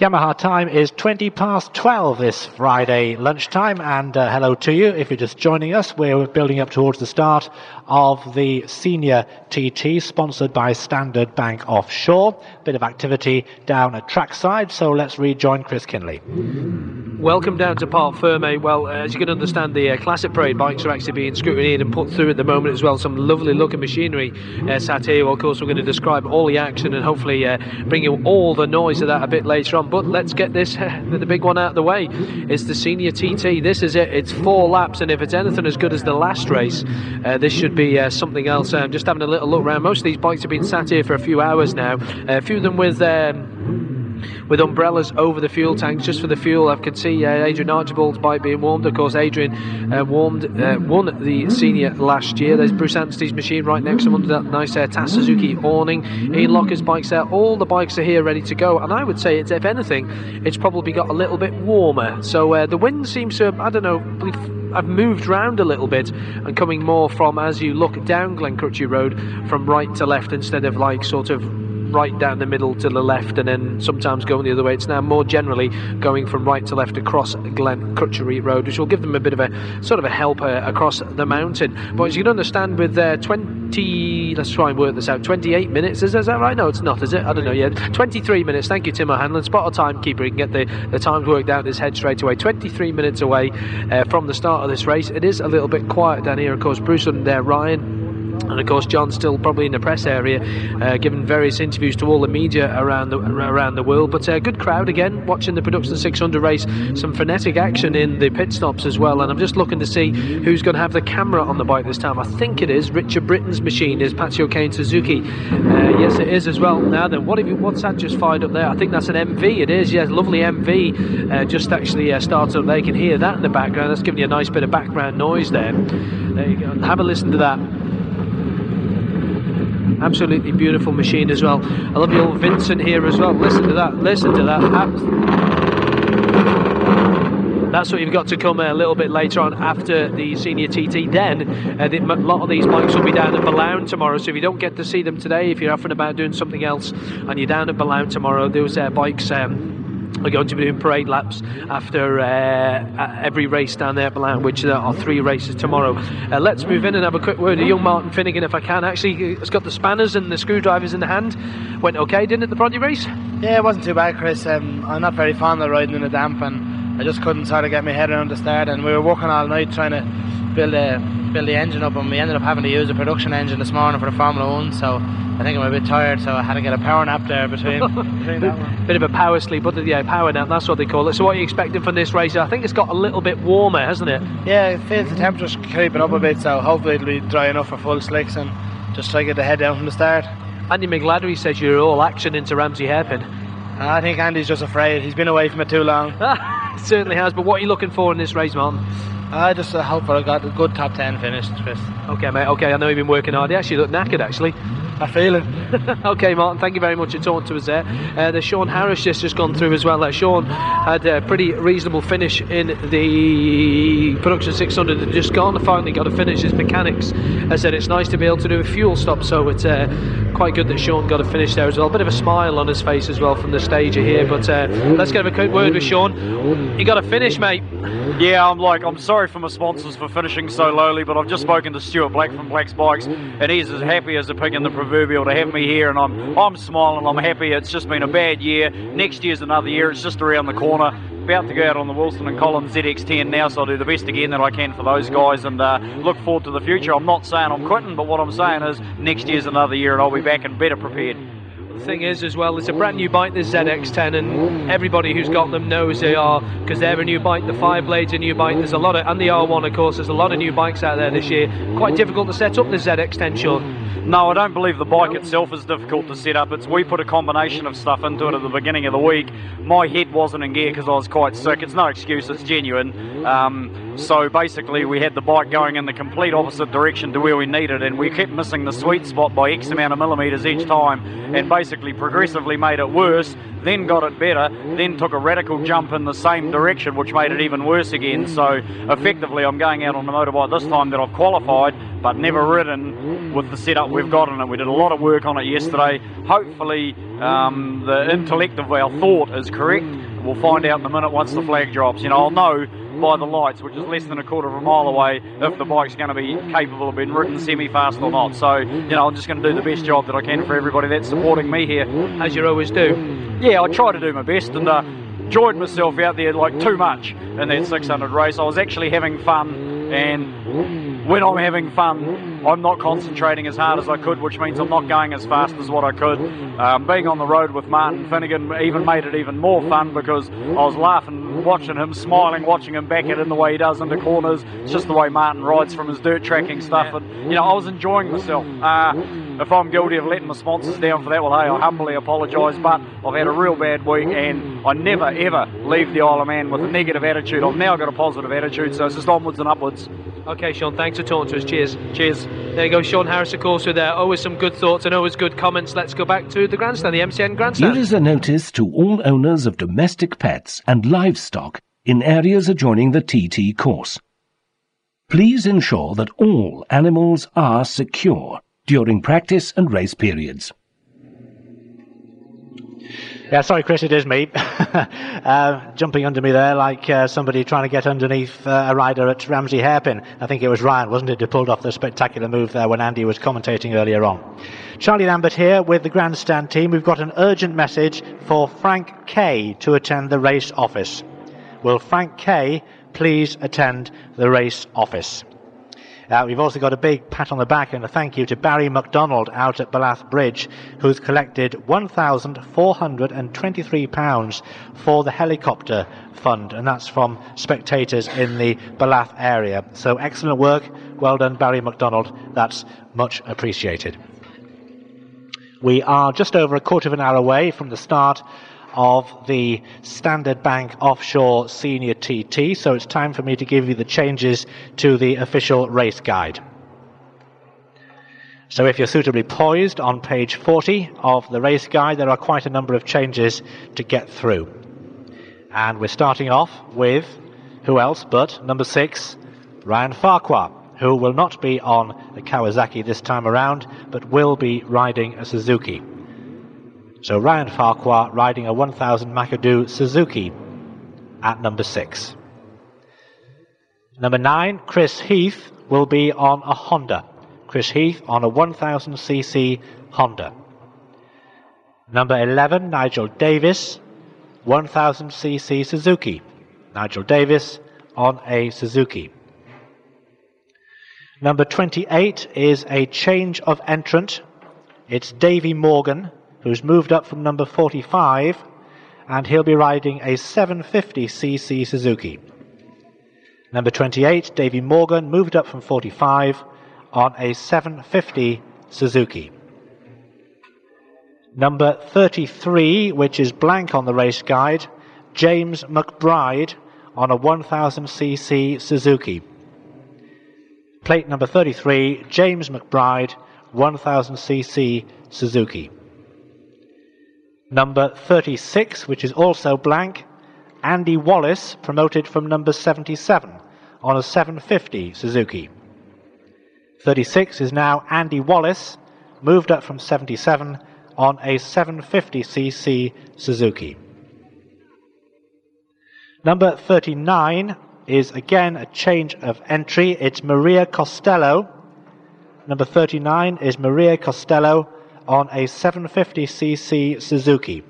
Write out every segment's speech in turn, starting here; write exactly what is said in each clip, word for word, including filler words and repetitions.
Yamaha time is twenty past twelve this Friday lunchtime, and uh, hello to you if you're just joining us. We're building up towards the start of the Senior T T, sponsored by Standard Bank Offshore. Bit of activity down at trackside, so let's rejoin Chris Kinley. Welcome down to Parc Ferme. Well, uh, as you can understand, the uh, Classic Parade bikes are actually being scrutineered and put through at the moment as well. Some lovely looking machinery uh, sat here. Well, of course, we're going to describe all the action and hopefully uh, bring you all the noise of that a bit later on. But let's get this, the big one out of the way. It's the Senior T T. This is it. It's four laps, and if it's anything as good as the last race, uh, this should be uh, something else. I'm um, just having a little look around. Most of these bikes have been sat here for a few hours now. Uh, a few of them with... Um with umbrellas over the fuel tanks just for the fuel. I could see uh, Adrian Archibald's bike being warmed. Of course, Adrian uh, warmed uh, won the Senior last year. There's Bruce Anstey's machine right next to him under that nice uh, T A S Suzuki awning. Ian Locker's bike's there. All the bikes are here ready to go, and I would say it's, if anything, it's probably got a little bit warmer. So uh, the wind seems to, I don't know, I've moved round a little bit and coming more from, as you look down Glencrutchy Road, from right to left instead of like sort of right down the middle to the left and then sometimes going the other way. It's now more generally going from right to left across Glencrutchery Road, which will give them a bit of a sort of a help uh, across the mountain. But as you can understand, with uh, twenty, let's try and work this out, twenty-eight minutes, is, is that right? No, it's not, is it? I don't know, yeah, twenty-three minutes, thank you Tim O'Hanlon, spot a timekeeper, he can get the, the times worked out in his head straight away. twenty-three minutes away uh, from the start of this race. It is a little bit quiet down here, of course. Bruce and uh, Ryan, and of course John's still probably in the press area, uh, giving various interviews to all the media around the around the world. But a uh, good crowd again watching the Production six hundred race. Some frenetic action in the pit stops as well, and I'm just looking to see who's going to have the camera on the bike this time. I think it is Richard Britton's machine, is Patsy O'Kane Suzuki. Uh, yes, it is as well. Now then, what have you, what's that just fired up there? I think that's an M V. It is, yes, lovely M V. Uh, just actually uh, started up there. You can hear that in the background. That's giving you a nice bit of background noise there. There you go. Have a listen to that. Absolutely beautiful machine as well. I love you all, Vincent here as well. Listen to that, listen to that. That's what you've got to come a little bit later on after the Senior T T. Then uh, the, a lot of these bikes will be down at Ballown tomorrow, so if you don't get to see them today, if you're off and about doing something else and you're down at Ballown tomorrow, those uh, bikes um, are going to be doing parade laps after uh, every race down there at Ballown, which there are three races tomorrow. Uh, let's move in and have a quick word with young Martin Finnegan, if I can. Actually, he's got the spanners and the screwdrivers in the hand. Went okay, didn't it, the Bronte race? Yeah, it wasn't too bad, Chris. Um, I'm not very fond of riding in the damp, and I just couldn't sort of get my head around the start, and we were working all night trying to build a, build the engine up, and we ended up having to use a production engine this morning for the Formula one, so... I think I'm a bit tired, so I had to get a power nap there between, between that one. Bit of a power sleep, but yeah, power nap, that's what they call it. So what are you expecting from this race? I think it's got a little bit warmer, hasn't it? Yeah, it feels the temperature's creeping up a bit, so hopefully it'll be dry enough for full slicks and just try to get the head down from the start. Andy McGladdery says you're all action into Ramsey Hairpin. I think Andy's just afraid. He's been away from it too long. Certainly has, but what are you looking for in this race, Martin? I just hope I got a good top ten finish, Chris. Okay, mate, okay, I know you've been working hard. You actually look knackered, actually. I feel it. Okay, Martin, thank you very much for talking to us there. Uh, the Sean Harris just, just gone through as well. Uh, Sean had a pretty reasonable finish in the Production six hundred that just gone. Finally got to finish his mechanics. I said it's nice to be able to do a fuel stop, so it's uh, quite good that Sean got a finish there as well. A bit of a smile on his face as well from the stager here, but uh, let's get a quick word with Sean. You got a finish, mate. Yeah, I'm like, I'm sorry for my sponsors for finishing so lowly, but I've just spoken to Stuart Black from Black's Bikes, and he's as happy as a pig in the proverbial to have me here, and I'm I'm smiling, I'm happy. It's just been a bad year. Next year's another year. It's just around the corner. About to go out on the Wilson and Collins Z X ten now, so I'll do the best again that I can for those guys, and uh, look forward to the future. I'm not saying I'm quitting, but what I'm saying is next year's another year, and I'll be back and better prepared. Thing is as well, it's a brand new bike, this Z X ten, and everybody who's got them knows they are, because they're a new bike. The five blade's a new bike. There's a lot of, and the R one of course, there's a lot of new bikes out there this year. Quite difficult to set up the Z X ten, Sean. No, I don't believe the bike itself is difficult to set up. It's, we put a combination of stuff into it at the beginning of the week. My head wasn't in gear because I was quite sick. It's no excuse, it's genuine. Um, So basically we had the bike going in the complete opposite direction to where we needed, and we kept missing the sweet spot by X amount of millimetres each time, and basically progressively made it worse, then got it better, then took a radical jump in the same direction, which made it even worse again. So effectively I'm going out on the motorbike this time that I've qualified but never ridden with the setup we've got in it. We did a lot of work on it yesterday. Hopefully um, the intellect of our thought is correct. We'll find out in a minute once the flag drops. You know, I'll know by the lights, which is less than a quarter of a mile away, if the bike's going to be capable of being ridden semi-fast or not. So, you know, I'm just going to do the best job that I can for everybody that's supporting me here. As you always do. Yeah, I try to do my best, and uh, enjoyed myself out there like too much in that six hundred race. I was actually having fun, and when I'm having fun, I'm not concentrating as hard as I could, which means I'm not going as fast as what I could. Um, being on the road with Martin Finnegan even made it even more fun, because I was laughing, watching him, smiling, watching him back it in the way he does into corners. It's just the way Martin rides from his dirt tracking stuff, and you know, I was enjoying myself. Uh, if I'm guilty of letting my sponsors down for that, well hey, I humbly apologise, but I've had a real bad week, and I never ever leave the Isle of Man with a negative attitude. I've now got a positive attitude, so it's just onwards and upwards. Okay Sean, thanks for talking to us, cheers. Cheers. There you go, Sean Harris of course with uh, always some good thoughts and always good comments. Let's go back to the grandstand, the M C N grandstand. Here is a notice to all owners of domestic pets and livestock stock in areas adjoining the T T course. Please ensure that all animals are secure during practice and race periods. Yeah, sorry Chris, it is me. uh, jumping under me there like uh, somebody trying to get underneath uh, a rider at Ramsey Hairpin. I think it was Ryan, wasn't it, who pulled off the spectacular move there when Andy was commentating earlier on. Charlie Lambert here with the grandstand team. We've got an urgent message for Frank Kay to attend the race office. Will Frank Kay please attend the race office? Uh, we've also got a big pat on the back and a thank you to Barry MacDonald out at Ballath Bridge, who's collected one thousand four hundred twenty-three pounds for the helicopter fund, and that's from spectators in the Ballath area. So excellent work, well done Barry MacDonald, that's much appreciated. We are just over a quarter of an hour away from the start of the Standard Bank Offshore Senior T T, so it's time for me to give you the changes to the official race guide. So if you're suitably poised, on page forty of the race guide there are quite a number of changes to get through, and we're starting off with who else but number six, Ryan Farquhar, who will not be on the Kawasaki this time around but will be riding a Suzuki. So Ryan Farquhar riding a one thousand Macadoo Suzuki at number six. Number nine, Chris Heath will be on a Honda. Chris Heath on a one thousand c c Honda. Number eleven, Nigel Davis, one thousand c c Suzuki. Nigel Davis on a Suzuki. Number twenty-eight is a change of entrant. It's Davey Morgan, who's moved up from number forty-five, and he'll be riding a seven fifty c c Suzuki. Number twenty-eight, Davey Morgan, moved up from forty-five on a seven fifty Suzuki. Number thirty-three, which is blank on the race guide, James McBride on a one thousand c c Suzuki. Plate number thirty-three, James McBride, one thousand c c Suzuki. Number thirty-six, which is also blank, Andy Wallace, promoted from number seventy-seven on a seven fifty Suzuki. thirty-six is now Andy Wallace, moved up from seventy-seven on a seven fifty c c Suzuki. Number thirty-nine is again a change of entry. It's Maria Costello. Number thirty-nine is Maria Costello on a seven fifty c c Suzuki.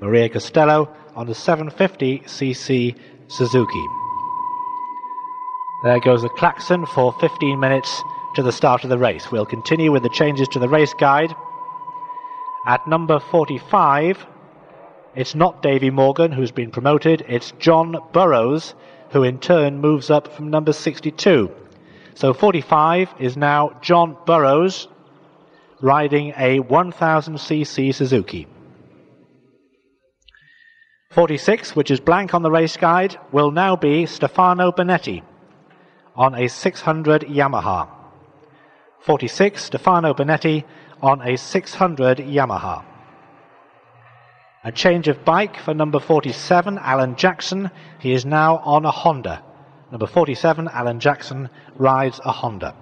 Maria Costello on a seven fifty c c Suzuki. There goes the klaxon for fifteen minutes to the start of the race. We'll continue with the changes to the race guide. At number forty-five, it's not Davey Morgan who's been promoted, it's John Burrows, who in turn moves up from number sixty-two. So forty-five is now John Burrows, riding a one thousand c c Suzuki. forty-six, which is blank on the race guide, will now be Stefano Benetti, on a six hundred Yamaha. forty-six, Stefano Bonetti on a six hundred Yamaha. A change of bike for number forty-seven, Alan Jackson. He is now on a Honda. Number forty-seven, Alan Jackson, rides a Honda.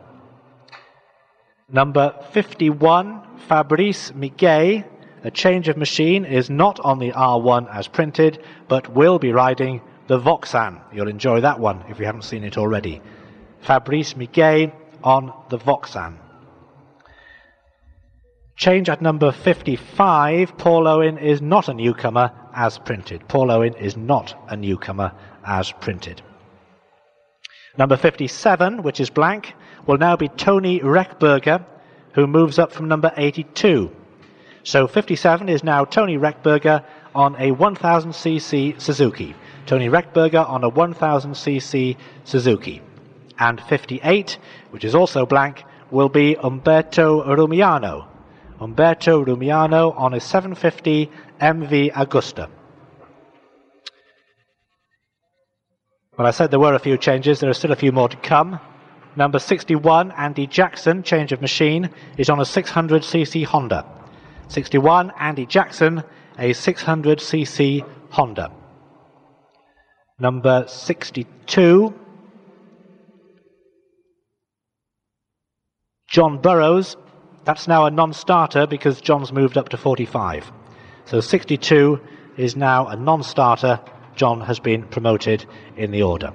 Number fifty-one, Fabrice Miguel. The change of machine is not on the R one as printed, but will be riding the Voxan. You'll enjoy that one if you haven't seen it already. Fabrice Miguel on the Voxan. Change at number fifty-five, Paul Owen is not a newcomer as printed. Paul Owen is not a newcomer as printed. Number fifty-seven, which is blank, will now be Tony Reckberger, who moves up from number eighty-two. So fifty-seven is now Tony Reckberger on a one thousand c c Suzuki. Tony Reckberger on a one thousand c c Suzuki. And fifty-eight, which is also blank, will be Umberto Rumiano. Umberto Rumiano on a seven fifty M V Agusta. Well, I said there were a few changes. There are still a few more to come. Number sixty-one, Andy Jackson, change of machine, is on a six hundred c c Honda. sixty-one, Andy Jackson, a six hundred c c Honda. Number sixty-two, John Burrows. That's now a non-starter because John's moved up to forty-five. So sixty-two is now a non-starter. John has been promoted in the order.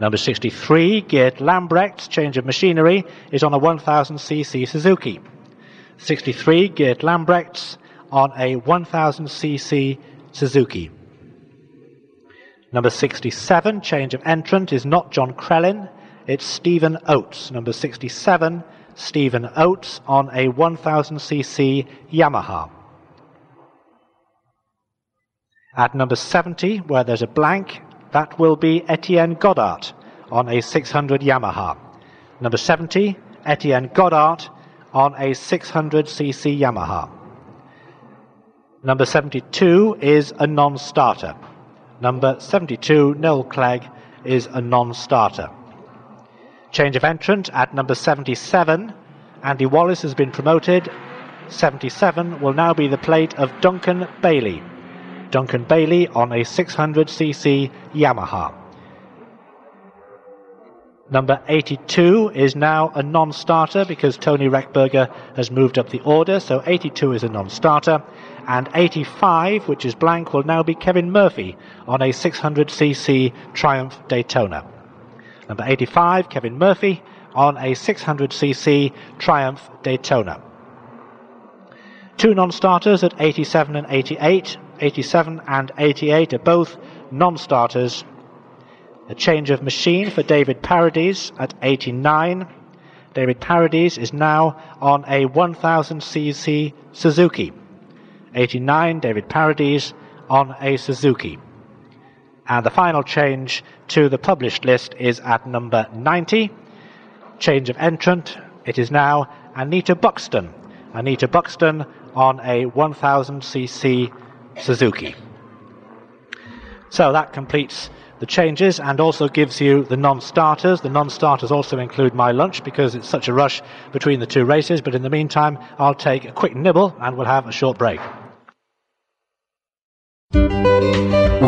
Number sixty-three, Geert Lambrecht's change of machinery is on a one thousand c c Suzuki. sixty-three, Geert Lambrecht's on a one thousand c c Suzuki. Number sixty-seven, change of entrant is not John Crellin, it's Stephen Oates. Number sixty-seven, Stephen Oates on a one thousand c c Yamaha. At number seventy, where there's a blank, that will be Etienne Goddard on a six hundred Yamaha. Number seventy, Etienne Goddard on a six hundred c c Yamaha. Number seventy-two is a non-starter. Number seventy-two, Noel Clegg, is a non-starter. Change of entrant at number seventy-seven. Andy Wallace has been promoted. seventy-seven will now be the plate of Duncan Bailey. Duncan Bailey on a six hundred c c Yamaha. Number eighty-two is now a non-starter because Tony Reckberger has moved up the order, so eighty-two is a non-starter. And eighty-five, which is blank, will now be Kevin Murphy on a six hundred c c Triumph Daytona. Number eighty-five, Kevin Murphy on a six hundred c c Triumph Daytona. Two non-starters at eighty-seven and eighty-eight. eighty-seven and eighty-eight are both non-starters. A change of machine for David Paradis at eighty-nine. David Paradis is now on a one thousand c c Suzuki. eighty-nine, David Paradis on a Suzuki. And the final change to the published list is at number ninety. Change of entrant, it is now Anita Buxton. Anita Buxton on a one thousand c c Suzuki. So that completes the changes and also gives you the non-starters. The non-starters also include my lunch because it's such a rush between the two races, but in the meantime I'll take a quick nibble and we'll have a short break.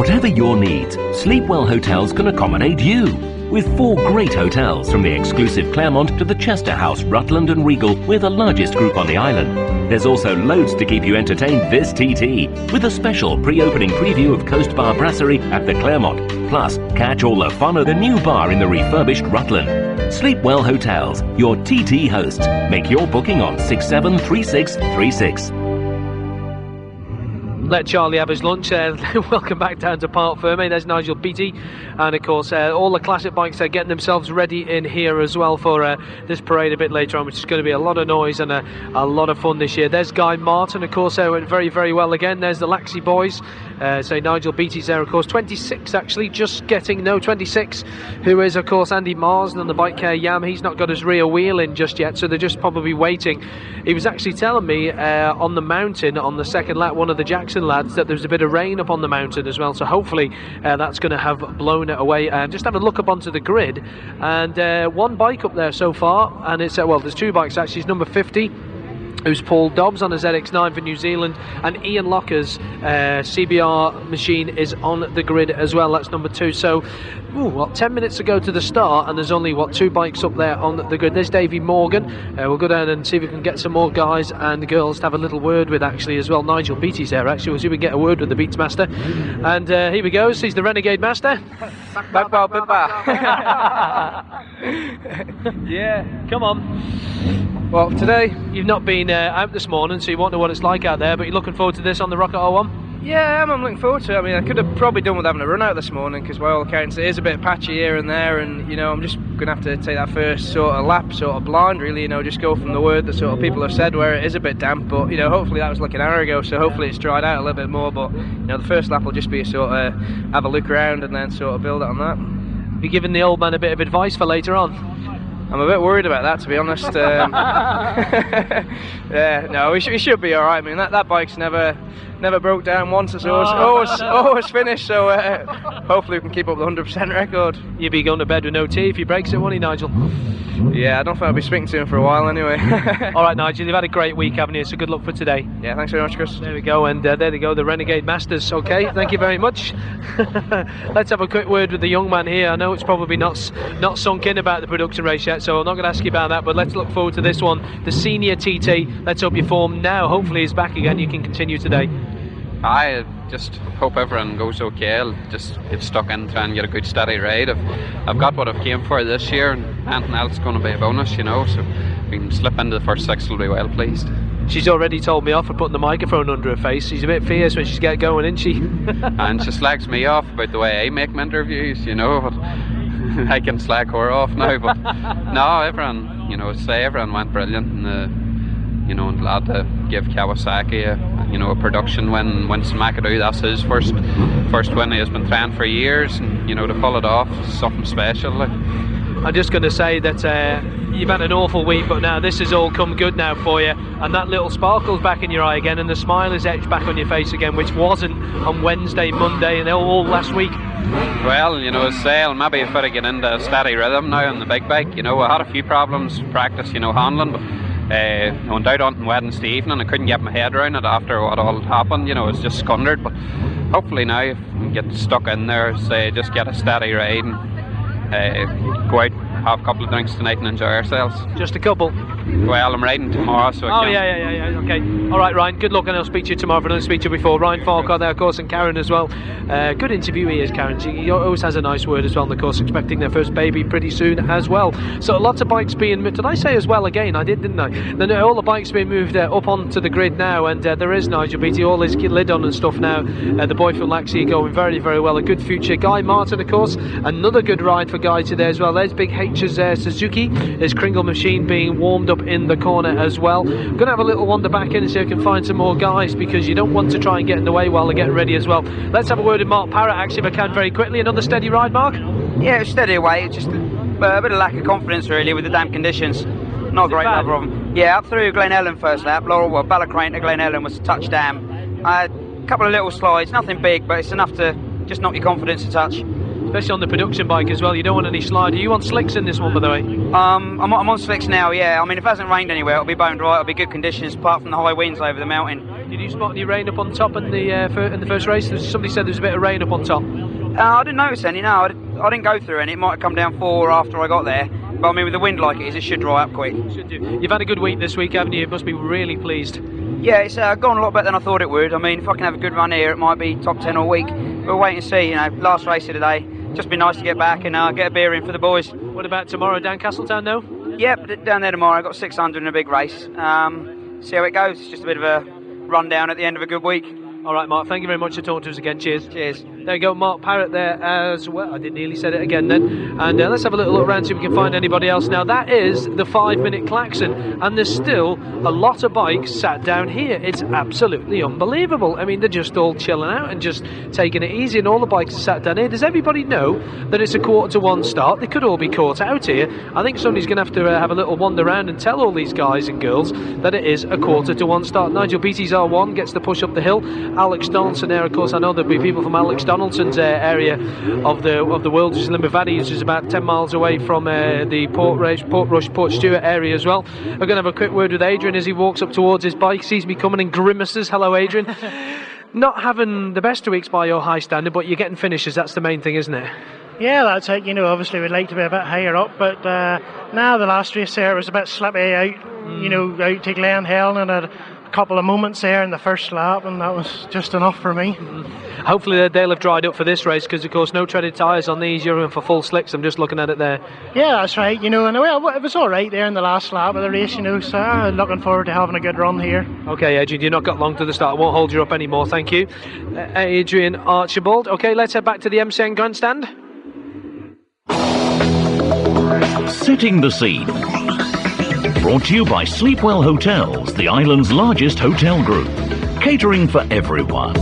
Whatever your needs, Sleepwell Hotels can accommodate you. With four great hotels from the exclusive Claremont to the Chester House, Rutland and Regal, we're the largest group on the island. There's also loads to keep you entertained this T T, with a special pre-opening preview of Coast Bar Brasserie at the Claremont. Plus, catch all the fun of the new bar in the refurbished Rutland. Sleepwell Hotels, your T T hosts. Make your booking on six seven three six three six. Let Charlie have his lunch. Uh, welcome back down to Parc Fermé. There's Nigel Beatty, and of course uh, all the classic bikes are getting themselves ready in here as well for uh, this parade a bit later on, which is going to be a lot of noise and a, a lot of fun this year. There's Guy Martin, of course, uh, went very very well again. There's the Laxey boys. uh, so Nigel Beatty's there, of course, twenty-six actually, just getting no twenty-six, who is of course Andy Marsden on the bike uh, Yam. He's not got his rear wheel in just yet, so they're just probably waiting. He was actually telling me uh, on the mountain on the second lap, one of the Jackson looking, lads, that there's a bit of rain up on the mountain as well, so hopefully uh, that's going to have blown it away. And um, just have a look up onto the grid, and uh, one bike up there so far, and it's uh, well, there's two bikes actually. It's number fifty, who's Paul Dobbs on a Z X nine for New Zealand, and Ian Locker's uh, C B R machine is on the grid as well. That's number two. So, ooh, what, ten minutes to go to the start, and there's only, what, two bikes up there on the grid. There's Davey Morgan. Uh, we'll go down and see if we can get some more guys and girls to have a little word with, actually, as well. Nigel Beatty's there, actually. We'll see if we can get a word with the Beats Master. And uh, here we go. He's the Renegade Master. Back bow, back bow. Yeah. Come on. Well, today you've not been uh, out this morning, so you won't know what it's like out there, but you're looking forward to this on the Rocket R one? Yeah, I'm, I'm looking forward to it. I mean, I could have probably done with having a run out this morning, because by all accounts it is a bit patchy here and there, and, you know, I'm just going to have to take that first sort of lap sort of blind, really, you know, just go from the word that sort of people have said, where it is a bit damp, but, you know, hopefully that was like an hour ago, so hopefully it's dried out a little bit more, but, you know, the first lap will just be a sort of have a look around and then sort of build it on that. You're giving the old man a bit of advice for later on? I'm a bit worried about that, to be honest. Um, yeah, no, we should, we should be all right. I mean, that, that bike's never never broke down once. It's always, always, always finished, so uh, hopefully we can keep up the one hundred percent record. You'd be going to bed with no tea if he breaks it, won't he, Nigel? Yeah, I don't think I'll be speaking to him for a while anyway. All right, Nigel, you've had a great week, haven't you? So good luck for today. Yeah, thanks very much, Chris. There we go, and uh, there they go, the Renegade Masters. Okay, thank you very much. Let's have a quick word with the young man here. I know it's probably not, not sunk in about the production race yet, so I'm not going to ask you about that, but let's look forward to this one. The senior T T, let's hope your form now hopefully is back again. You can continue today. I just hope everyone goes okay. I'll just get stuck in, try and get a good steady ride. I've, I've got what I've came for this year, and anything else is going to be a bonus, you know, so if we can slip into the first six, we'll be well pleased. She's already told me off for putting the microphone under her face. She's a bit fierce when she's get going, isn't she? And she slacks me off about the way I make my interviews, you know, but I can slack her off now. But no, everyone, you know, say everyone went brilliant, and uh, you know, I'm glad to give Kawasaki a you know, a production win. When Smackadoo, that's his first first win. He has been trying for years, and, you know, to pull it off is something special. Like. I'm just going to say that uh, you've had an awful week, but now this has all come good now for you, and that little sparkle's back in your eye again, and the smile is etched back on your face again, which wasn't on Wednesday, Monday, and all last week. Well, you know, sale maybe if I get into a steady rhythm now on the big bike. You know, I had a few problems in practice, you know, handling, but. Uh, I went out on Wednesday evening, I couldn't get my head around it after what all happened, you know, it was just scundered, but hopefully now if I can get stuck in there, say, just get a steady ride and uh, go out, have a couple of drinks tonight and enjoy ourselves. Just a couple? Well, I'm riding tomorrow, so I can't. Oh, yeah, yeah, yeah, yeah, okay. All right, Ryan, good luck, and I'll speak to you tomorrow, but I'll speak to you before. Ryan Farquhar there, of course, and Karen as well. Uh, good interviewee is Karen. She always has a nice word as well, and of course, expecting their first baby pretty soon as well. So lots of bikes being moved. Did I say as well again? I did, didn't I? Then all the bikes being moved uh, up onto the grid now, and uh, there is Nigel Beatty, all his lid on and stuff now. Uh, the boy from Laxey going very, very well. A good future. Guy Martin, of course, another good ride for Guy today as well. There's Big H. Is, uh, Suzuki, his Kringle machine being warmed up in the corner as well. I'm going to have a little wander back in and see if I can find some more guys, because you don't want to try and get in the way while they're getting ready as well. Let's have a word with Mark Parrott, actually, if I can, very quickly. Another steady ride, Mark? Yeah, steady away. It's just a bit of lack of confidence, really, with the damp conditions. Not great, no problem. Yeah, up through Glen Ellen first lap. Laurel, well, Ballacrane to Glen Ellen was a touch damp. A couple of little slides, nothing big, but it's enough to just knock your confidence a touch. Especially on the production bike as well, you don't want any slide. Are you on slicks in this one, by the way? Um, I'm, I'm on slicks now, yeah. I mean, if it hasn't rained anywhere, it'll be boned right. It'll be good conditions, apart from the high winds over the mountain. Did you spot any rain up on top in the uh, for, in the first race? Somebody said there was a bit of rain up on top. Uh, I didn't notice any, no. I, did, I didn't go through any. It might have come down four after I got there. But, I mean, with the wind like it is, it should dry up quick. Should do. You've had a good week this week, haven't you? You must be really pleased. Yeah, it's uh, gone a lot better than I thought it would. I mean, if I can have a good run here, it might be top ten all week. We'll wait and see, you know, last race of the day. Just be nice to get back and uh, get a beer in for the boys. What about tomorrow down Castletown now? Yep, down there tomorrow. I've got six hundred in a big race. Um, see how it goes. It's just a bit of a rundown at the end of a good week. All right, Mark, thank you very much for talking to us again. Cheers. Cheers. There we go, Mark Parrott there as well. I did nearly said it again then. And uh, let's have a little look around, see if we can find anybody else. Now that is the five-minute klaxon, and there's still a lot of bikes sat down here. It's absolutely unbelievable. I mean, they're just all chilling out and just taking it easy, and all the bikes are sat down here. Does everybody know that it's a quarter to one start? They could all be caught out here. I think somebody's going to have to uh, have a little wander around and tell all these guys and girls that it is a quarter to one start. Nigel Beatty's R one gets the push up the hill. Alex Donaldson there, of course, I know there'll be people from Alex Donaldson's uh, area of the of the world, which is Limavady, which is about ten miles away from uh, the Portrush, Portrush, Port Stewart area as well. I'm going to have a quick word with Adrian as he walks up towards his bike, sees me coming and grimaces. Hello, Adrian. Not having the best of weeks by your high standard, but you're getting finishes. That's the main thing, isn't it? Yeah, that's it. You know, obviously we'd like to be a bit higher up, but uh, now the last race there was a bit slippy out, mm. you know, out to Glen Helen, and a couple of moments there in the first lap, and that was just enough for me. Mm. Hopefully they'll have dried up for this race, because of course no treaded tyres on these. You're in for full slicks, I'm just looking at it there. Yeah, that's right. You know, and well, it was all right there in the last lap of the race, you know, so I'm looking forward to having a good run here. Okay, Adrian, you've not got long to the start. I won't hold you up anymore, thank you. Uh, Adrian Archibald. Okay, let's head back to the M C N grandstand. Setting the scene. Brought to you by Sleepwell Hotels, the island's largest hotel group. Catering for everyone.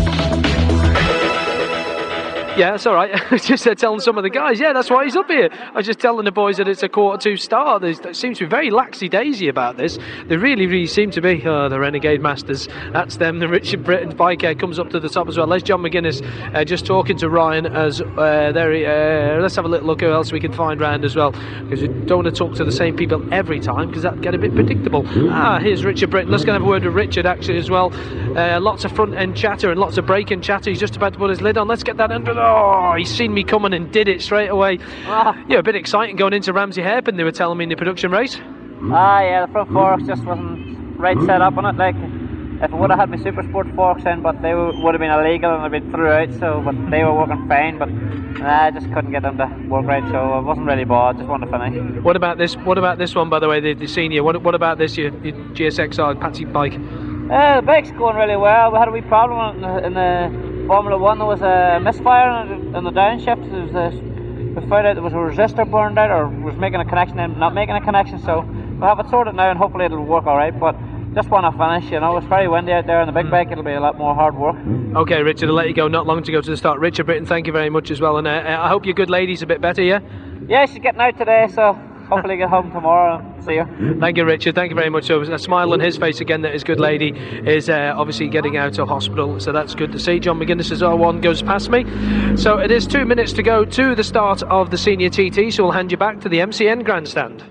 Yeah, that's all right. I was just uh, telling some of the guys, yeah, that's why he's up here. I was just telling the boys that it's a quarter to start. There's, there seems to be very laxy-daisy about this. They really, really seem to be. Oh, the Renegade Masters. That's them. The Richard Britton bike uh, comes up to the top as well. There's John McGuinness uh, just talking to Ryan as uh, there. He, uh, let's have a little look who else we can find round as well, because we don't want to talk to the same people every time, because that'd get a bit predictable. Ah, here's Richard Britton. Let's go and have a word with Richard actually as well. Uh, lots of front-end chatter and lots of break-end chatter. He's just about to put his lid on. Let's get that under. Oh, he's seen me coming and did it straight away. Ah. Yeah, a bit exciting going into Ramsey Hairpin, they were telling me in the production race. Ah, yeah, the front forks just wasn't right set up on it. Like, if I would have had my Super Sport forks in, but they would have been illegal and I'd been through out, so, but they were working fine, but nah, I just couldn't get them to work right, so I wasn't really bored, just wanted to finish. What about this, what about this one, by the way, the, the senior? What, what about this, your, your G S X R Patsy bike? Uh, the bike's going really well. We had a wee problem in the... In the Formula One, there was a misfire on the downshift. It was a, we found out there was a resistor burned out, or was making a connection and not making a connection, so we'll have it sorted now and hopefully it'll work alright, but just want to finish, you know. It's very windy out there on the big bike, it'll be a lot more hard work. Okay, Richard, I'll let you go, not long to go to the start. Richard Britton, thank you very much as well, and uh, I hope your good lady's a bit better, yeah? Yeah, she's getting out today, so hopefully get home tomorrow. See you. Thank you, Richard. Thank you very much. There was a smile on his face again that his good lady is uh, obviously getting out of hospital, so that's good to see. John McGuinness's R one goes past me. So it is two minutes to go to the start of the senior T T, so we'll hand you back to the M C N grandstand.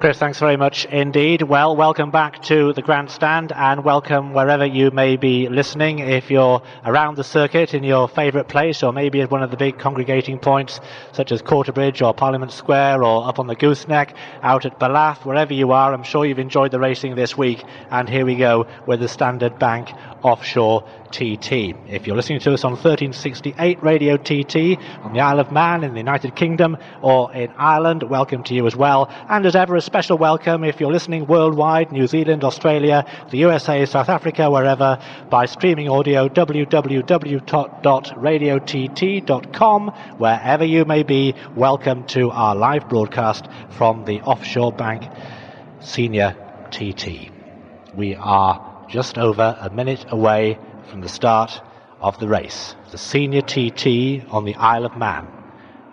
Chris, thanks very much indeed. Well, welcome back to the grandstand, and welcome wherever you may be listening. If you're around the circuit in your favourite place, or maybe at one of the big congregating points such as Quarterbridge or Parliament Square, or up on the Gooseneck, out at Ballath, wherever you are, I'm sure you've enjoyed the racing this week. And here we go with the Standard Bank Offshore T T. If you're listening to us on thirteen sixty-eight Radio T T on the Isle of Man in the United Kingdom or in Ireland, welcome to you as well. And as ever, a special welcome if you're listening worldwide, New Zealand, Australia, the U S A, South Africa, wherever, by streaming audio, w w w dot radio t t dot com. Wherever you may be, welcome to our live broadcast from the Offshore Bank Senior T T. We are just over a minute away from the start of the race, the Senior T T on the Isle of Man,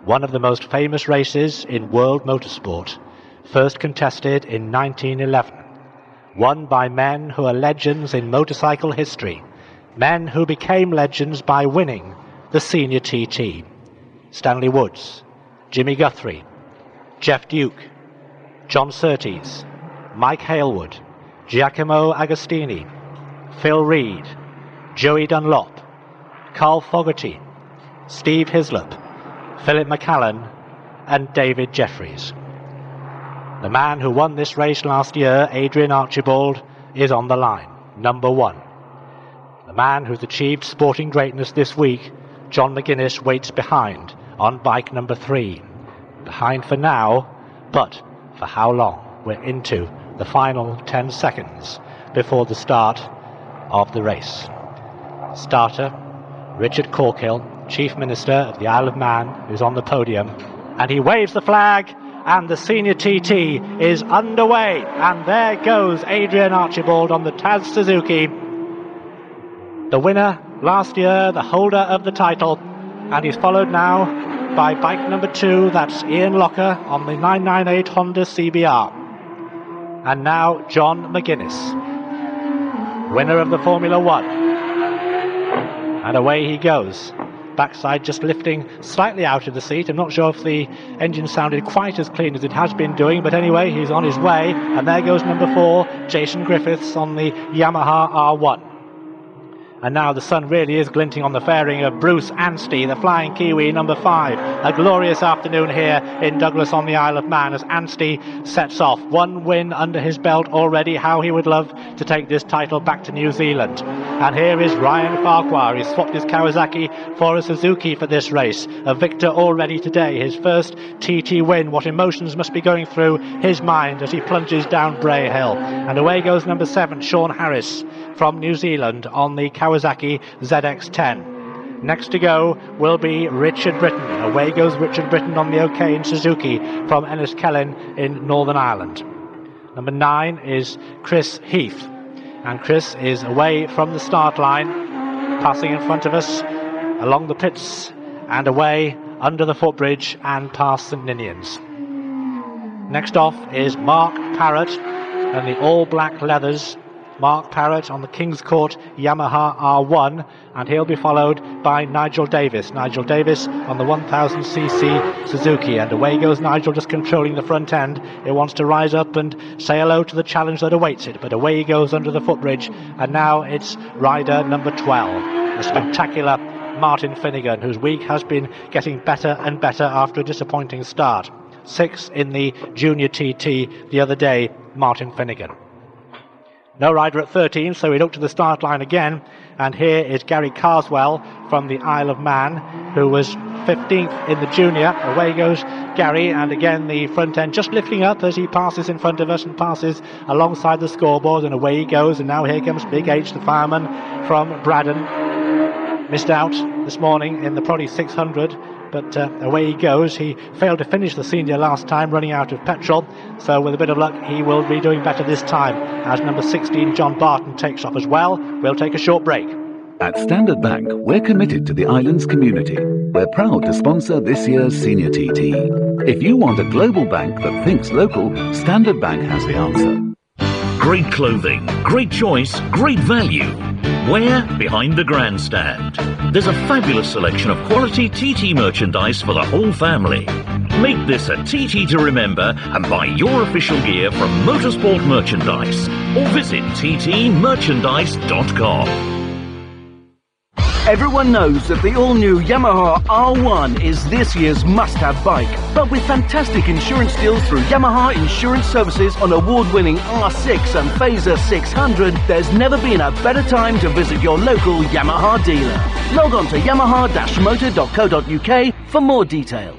one of the most famous races in world motorsport, first contested in nineteen eleven, won by men who are legends in motorcycle history, men who became legends by winning the Senior T T. Stanley Woods, Jimmy Guthrie, Jeff Duke, John Surtees, Mike Hailwood, Giacomo Agostini, Phil Reed, Joey Dunlop, Carl Fogarty, Steve Hislop, Philip McCallan, and David Jeffries. The man who won this race last year, Adrian Archibald, is on the line, number one. The man who's achieved sporting greatness this week, John McGuinness, waits behind on bike number three. Behind for now, but for how long? We're into the final ten seconds before the start of the race. Starter, Richard Corkill, Chief Minister of the Isle of Man, is on the podium. And he waves the flag, and the senior T T is underway. And there goes Adrian Archibald on the Taz Suzuki. The winner last year, the holder of the title. And he's followed now by bike number two, that's Ian Locker on the nine ninety-eight Honda C B R. And now John McGuinness, winner of the Formula One. And away he goes. Backside just lifting slightly out of the seat. I'm not sure if the engine sounded quite as clean as it has been doing, but anyway, he's on his way. And there goes number four, Jason Griffiths on the Yamaha R one. And now the sun really is glinting on the fairing of Bruce Anstey, the flying Kiwi, number five. A glorious afternoon here in Douglas on the Isle of Man as Anstey sets off. One win under his belt already. How he would love to take this title back to New Zealand. And here is Ryan Farquhar. He swapped his Kawasaki for a Suzuki for this race. A victor already today. His first T T win. What emotions must be going through his mind as he plunges down Bray Hill. And away goes number seven, Sean Harris from New Zealand on the Kawasaki Z X ten. Next to go will be Richard Britton. Away goes Richard Britton on the O'Kane Suzuki from Enniskillen in Northern Ireland. Number nine is Chris Heath, and Chris is away from the start line, passing in front of us along the pits and away under the footbridge and past St Ninians. Next off is Mark Parrott and the all-black leathers. Mark Parrott on the King's Court Yamaha R one, and he'll be followed by Nigel Davis. Nigel Davis on the one thousand c c Suzuki, and away goes Nigel just controlling the front end. It wants to rise up and say hello to the challenge that awaits it, but away he goes under the footbridge, and now it's rider number twelve, the spectacular Martin Finnegan, whose week has been getting better and better after a disappointing start. Sixth in the junior T T the other day, Martin Finnegan. No rider at thirteen, so we look to the start line again. And here is Gary Carswell from the Isle of Man, who was fifteenth in the junior. Away goes Gary, and again the front end just lifting up as he passes in front of us and passes alongside the scoreboard. And away he goes, and now here comes Big H, the fireman from Braddon. Missed out this morning in the Proddy six hundred. But uh, away he goes. He failed to finish the senior last time, running out of petrol. So with a bit of luck, he will be doing better this time as number sixteen, John Barton, takes off as well. We'll take a short break. At Standard Bank, we're committed to the island's community. We're proud to sponsor this year's Senior T T. If you want a global bank that thinks local, Standard Bank has the answer. Great clothing, great choice, great value. Wear behind the grandstand. There's a fabulous selection of quality T T merchandise for the whole family. Make this a T T to remember and buy your official gear from Motorsport Merchandise or visit T T merchandise dot com. Everyone knows that the all-new Yamaha R one is this year's must-have bike. But with fantastic insurance deals through Yamaha Insurance Services on award-winning R six and Phaser six hundred, there's never been a better time to visit your local Yamaha dealer. Log on to yamaha dash motor dot co dot uk for more details.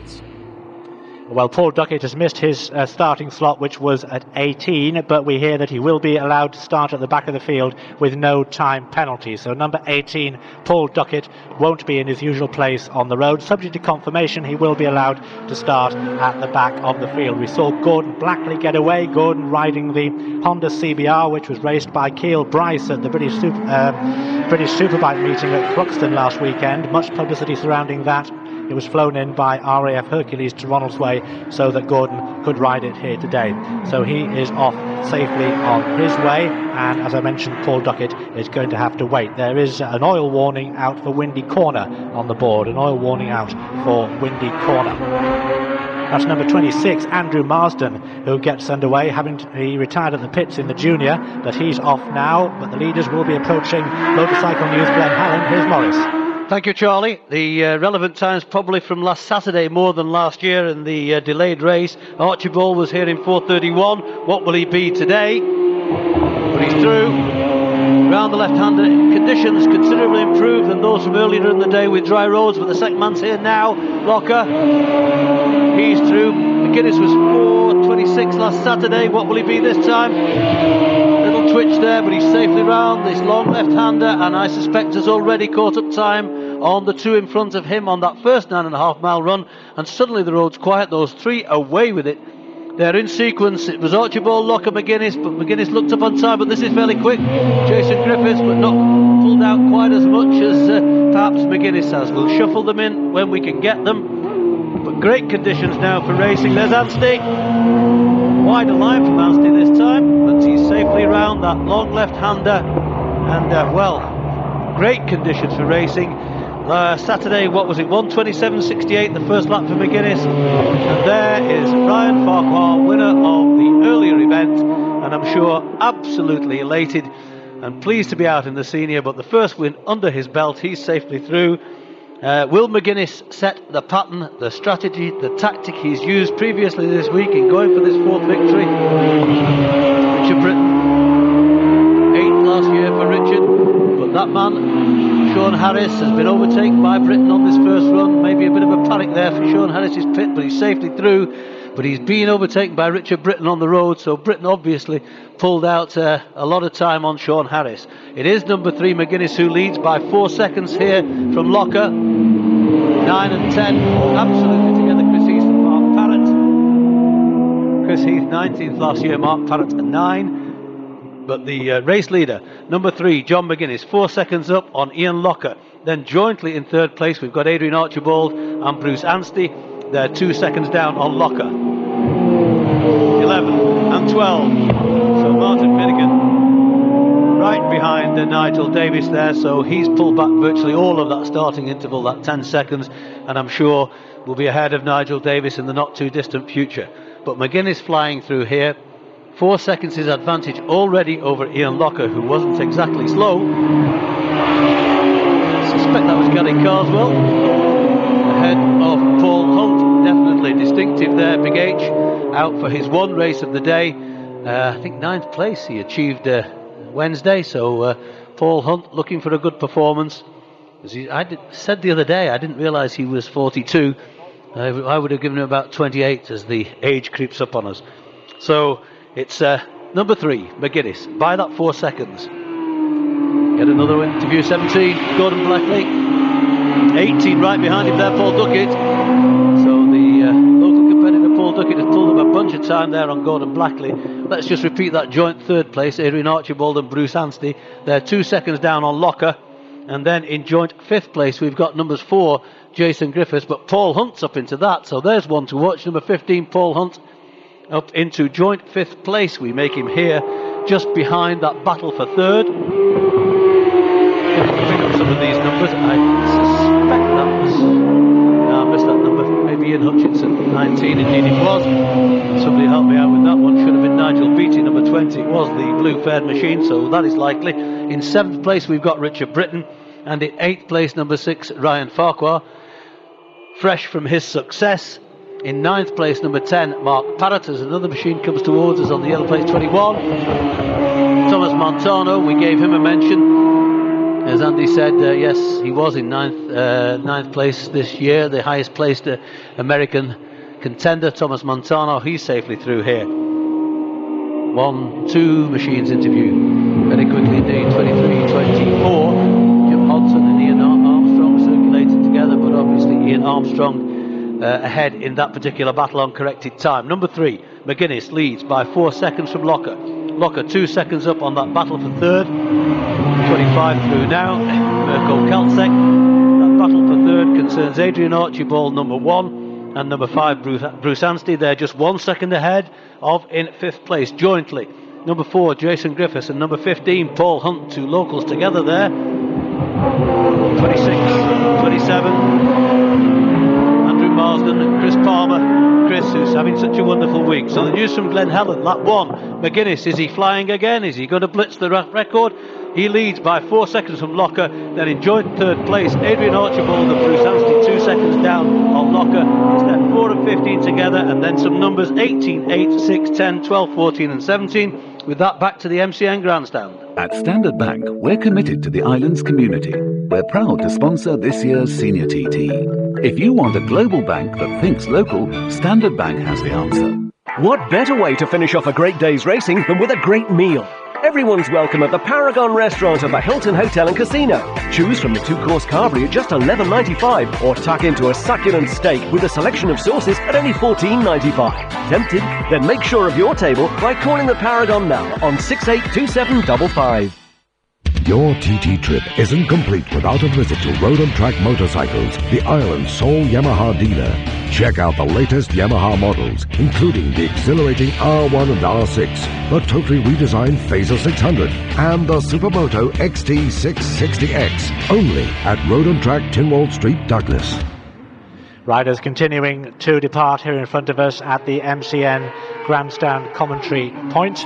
Well, Paul Duckett has missed his uh, starting slot, which was at eighteen, but we hear that he will be allowed to start at the back of the field with no time penalty. So number eighteen, Paul Duckett, won't be in his usual place on the road. Subject to confirmation, he will be allowed to start at the back of the field. We saw Gordon Blackley get away. Gordon riding the Honda C B R, which was raced by Keel Bryce at the British, Super, uh, British Superbike meeting at Thruxton last weekend. Much publicity surrounding that. It was flown in by R A F Hercules to Ronald's Way so that Gordon could ride it here today. So he is off safely on his way, and as I mentioned, Paul Duckett is going to have to wait. There is an oil warning out for Windy Corner on the board, an oil warning out for Windy Corner. That's number twenty-six, Andrew Marsden, who gets underway. Having to, he retired at the pits in the junior, but he's off now. But the leaders will be approaching Motorcycle News Glen Hallam. Here's Morris. Thank you, Charlie. The uh, relevant times probably from last Saturday more than last year in the uh, delayed race. Archibald was here in four thirty-one. What will he be today? But he's through. Round the left-hander, conditions considerably improved than those from earlier in the day with dry roads, but the second man's here now. Locker. He's through. McGuinness was four twenty-six last Saturday. What will he be this time? Twitch there, but he's safely round this long left-hander, and I suspect has already caught up time on the two in front of him on that first nine and a half mile run, and suddenly the road's quiet. Those three away with it. They're in sequence. It was Archibald, Locker, McGuinness, but McGuinness looked up on time, but this is fairly quick. Jason Griffiths, but not pulled out quite as much as uh, perhaps McGuinness has. We'll shuffle them in when we can get them, but great conditions now for racing. There's Anstey. Wider line from Anstey this time, but he's safely round that long left-hander, and uh, well, great conditions for racing. Uh, Saturday, what was it, one twenty-seven sixty-eight, the first lap for McGuinness, and there is Ryan Farquhar, winner of the earlier event, and I'm sure absolutely elated and pleased to be out in the senior, but the first win under his belt, he's safely through. Uh, will McGuinness set the pattern, the strategy, the tactic he's used previously this week in going for this fourth victory? Richard Britton, eighth last year for Richard, but that man, Sean Harris, has been overtaken by Britton on this first run. Maybe a bit of a panic there for Sean Harris's pit, but he's safely through. But he's been overtaken by Richard Britton on the road, so Britton obviously pulled out uh, a lot of time on Sean Harris. It is number three McGuinness who leads by four seconds here from Locker. Nine and ten, absolutely together. Chris Heath and Mark Parrott. Chris Heath nineteenth last year, Mark Parrott at nine. But the uh, race leader, number three, John McGuinness, four seconds up on Ian Locker. Then jointly in third place we've got Adrian Archibald and Bruce Anstey. They're two seconds down on Locker. eleven and twelve. So Martin Finnegan right behind the Nigel Davis there. So he's pulled back virtually all of that starting interval, that ten seconds. And I'm sure will be ahead of Nigel Davis in the not too distant future. But McGuinness flying through here. Four seconds his advantage already over Ian Locker, who wasn't exactly slow. I suspect that was Gary Carswell. Ahead of Paul Hunt, definitely distinctive there. Big H out for his one race of the day. uh, I think ninth place he achieved uh, Wednesday, so uh, Paul Hunt looking for a good performance. As he, I did, said the other day, I didn't realise he was forty-two. uh, I would have given him about twenty-eight as the age creeps up on us. So it's uh, number three McGuinness by that four seconds. Get another interview. Seventeen Gordon Blackley, eighteen right behind him there, Paul Duckett. So the uh, local competitor Paul Duckett has pulled up a bunch of time there on Gordon Blackley. Let's just repeat that joint third place, Adrian Archibald and Bruce Anstey. They're two seconds down on Locker. And then in joint fifth place we've got numbers four, Jason Griffiths, but Paul Hunt's up into that, so there's one to watch. Number fifteen, Paul Hunt, up into joint fifth place. We make him here, just behind that battle for third. Pick up some of these numbers, I suspect. That was, no, I missed that number. Maybe Ian Hutchinson, nineteen, indeed it was. Somebody helped me out with that one. Should have been Nigel Beatty, number twenty. It was the blue fared machine, so that is likely. In seventh place we've got Richard Britton, and in eighth place number six Ryan Farquhar, fresh from his success. In ninth place number ten Mark Parrott, as another machine comes towards us on the yellow plate, twenty-one. Thomas Montano, we gave him a mention. As Andy said, uh, yes, he was in ninth, uh, ninth place this year, the highest placed uh, American contender, Thomas Montano. He's safely through here. One, two machines interviewed very quickly indeed, twenty-three, twenty-four. Jim Hodson and Ian Armstrong circulated together, but obviously Ian Armstrong uh, ahead in that particular battle on corrected time. Number three, McGuinness leads by four seconds from Locker. Locker two seconds up on that battle for third. twenty-five through now, Mirko Kalsek. That battle for third concerns Adrian Archibald, number one, and number five, Bruce, Bruce Anstey. They're just one second ahead of in fifth place, jointly. Number four, Jason Griffiths, and number fifteen, Paul Hunt, two locals together there. twenty-six, twenty-seven, Andrew Marsden and Chris Palmer. Chris, who's having such a wonderful week. So the news from Glen Helen, lap one, McGuinness, is he flying again? Is he going to blitz the record? He leads by four seconds from Locker. Then in joint third place, Adrian Archibald and Bruce Anstey, two seconds down on Locker. It's then four and fifteen together, and then some numbers, eighteen, eight, six, ten, twelve, fourteen and seventeen. With that, back to the M C N grandstand. At Standard Bank, we're committed to the island's community. We're proud to sponsor this year's Senior T T. If you want a global bank that thinks local, Standard Bank has the answer. What better way to finish off a great day's racing than with a great meal? Everyone's welcome at the Paragon Restaurant at the Hilton Hotel and Casino. Choose from the two-course carvery at just eleven ninety-five or tuck into a succulent steak with a selection of sauces at only fourteen ninety-five. Tempted? Then make sure of your table by calling the Paragon now on six eight two seven five five. Your T T trip isn't complete without a visit to Road and Track Motorcycles, the Ireland's sole Yamaha dealer. Check out the latest Yamaha models, including the exhilarating R one and R six, the totally redesigned Phaser six hundred, and the Supermoto X T six sixty X, only at Road and Track, Tinwald Street, Douglas. Riders continuing to depart here in front of us at the M C N Grandstand Commentary Point.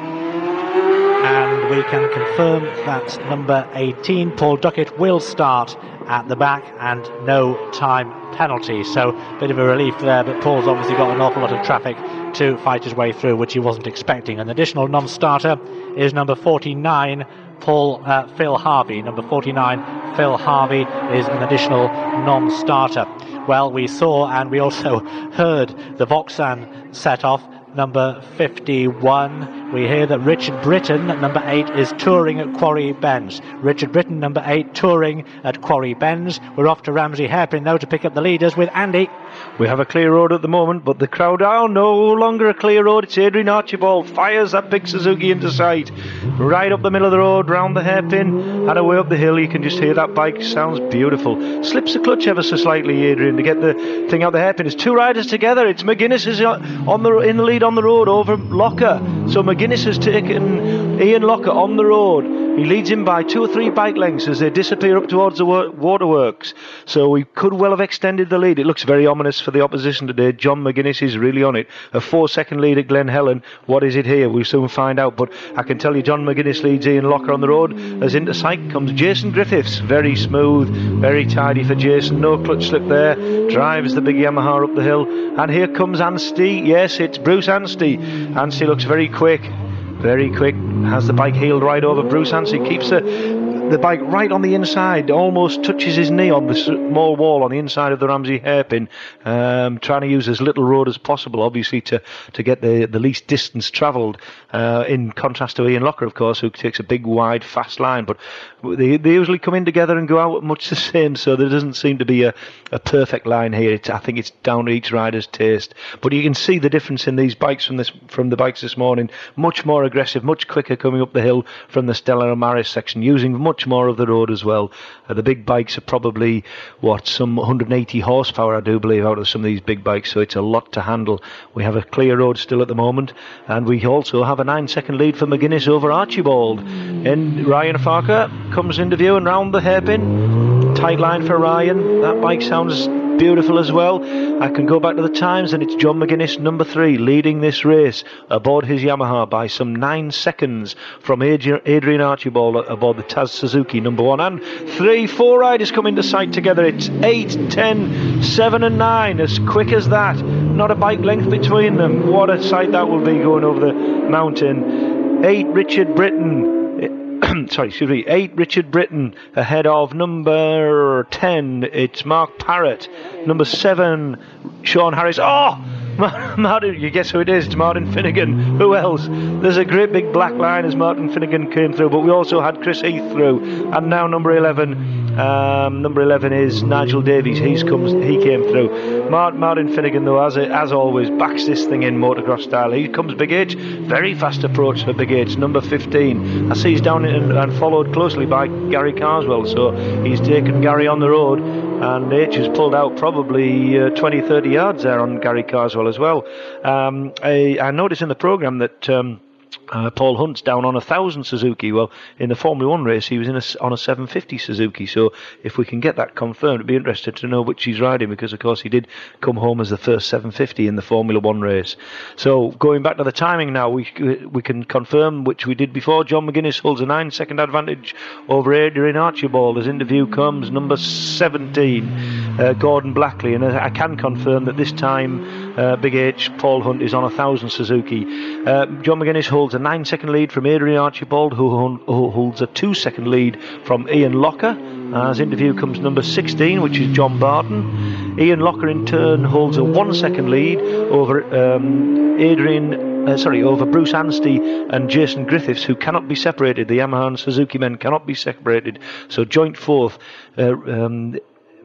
And we can confirm that number eighteen, Paul Duckett, will start at the back and no time penalty. So a bit of a relief there, but Paul's obviously got an awful lot of traffic to fight his way through, which he wasn't expecting. An additional non-starter is number forty-nine, Paul uh, Phil Harvey. Number forty-nine, Phil Harvey, is an additional non-starter. Well, we saw and we also heard the Voxan set off. Number fifty-one, we hear that Richard Britton, number eight, is touring at Quarry Bends. Richard Britton, number eight, touring at Quarry Bends. We're off to Ramsey Hairpin now to pick up the leaders with Andy. We have a clear road at the moment, but the crowd are no longer a clear road. It's Adrian Archibald, fires that big Suzuki into sight. Right up the middle of the road, round the hairpin, and away up the hill. You can just hear that bike, sounds beautiful. Slips the clutch ever so slightly, Adrian, to get the thing out the hairpin. It's two riders together. It's McGuinness is on the in the lead on the road over Locker. So McGuinness has taken Ian Locker on the road. He leads him by two or three bike lengths as they disappear up towards the waterworks. So we could well have extended the lead. It looks very ominous for the opposition today. John McGuinness is really on it. A four-second lead at Glen Helen. What is it here? We'll soon find out. But I can tell you, John McGuinness leads Ian Locker on the road. As into sight comes Jason Griffiths. Very smooth, very tidy for Jason. No clutch slip there. Drives the big Yamaha up the hill. And here comes Anstey. Yes, it's Bruce Anstey. Anstey looks very quick. Very quick, has the bike heeled right over. Bruce Anstey keeps the, the bike right on the inside, almost touches his knee on the small wall on the inside of the Ramsey hairpin, um, trying to use as little road as possible, obviously, to, to get the, the least distance travelled, uh, in contrast to Ian Locker, of course, who takes a big, wide, fast line. But they, they usually come in together and go out much the same, so there doesn't seem to be a, a perfect line here. It's, I think it's down to each rider's taste. But you can see the difference in these bikes from this from the bikes this morning. Much more aggressive, much quicker coming up the hill from the Stella Amaris section, using much more of the road as well. Uh, the big bikes are probably, what, some one hundred eighty horsepower, I do believe, out of some of these big bikes, so it's a lot to handle. We have a clear road still at the moment, and we also have a nine-second lead for McGuinness over Archibald. And Ryan Farquhar comes into view and round the hairpin. Tight line for Ryan. That bike sounds beautiful as well. I can go back to the times, and it's John McGuinness, number three, leading this race aboard his Yamaha by some nine seconds from Adrian Archibald aboard the Taz Suzuki, number one. And three, four riders come into sight together. It's eight, ten, seven and nine, as quick as that. Not a bike length between them. What a sight that will be going over the mountain. Eight, Richard Britton. Sorry, excuse me. Eight, Richard Britton, ahead of number ten. It's Mark Parrott. Number seven, Sean Harris. Oh, Martin, you guess who it is? It's Martin Finnegan. Who else? There's a great big black line as Martin Finnegan came through, but we also had Chris Heath through, and now number eleven. Um, number eleven is Nigel Davies. He's comes. He came through. Martin, Martin Finnegan, though, as as always, backs this thing in motocross style. He comes Big H, very fast approach for Big H. Number fifteen. I see he's down and, and followed closely by Gary Carswell. So he's taken Gary on the road, and H has pulled out probably uh, twenty, thirty yards there on Gary Carswell as well. Um, I, I noticed in the programme that Um, Uh, Paul Hunt's down on a thousand Suzuki. Well, in the Formula One race, he was in a, on a seven fifty Suzuki. So, if we can get that confirmed, it'd be interesting to know which he's riding, because, of course, he did come home as the first seven fifty in the Formula One race. So, going back to the timing now, we we can confirm, which we did before. John McGuinness holds a nine-second advantage over Adrian Archibald. As into view comes number seventeen, uh, Gordon Blackley, and I, I can confirm that this time, uh, Big H, Paul Hunt is on a thousand Suzuki. Uh, John McGuinness holds a nine second lead from Adrian Archibald, who, who holds a two second lead from Ian Locker. As interview comes number sixteen, which is John Barton. Ian Locker in turn holds a one second lead over um, Adrian, uh, sorry, over Bruce Anstey and Jason Griffiths, who cannot be separated. The Yamaha and Suzuki men cannot be separated, so joint fourth. Uh, um,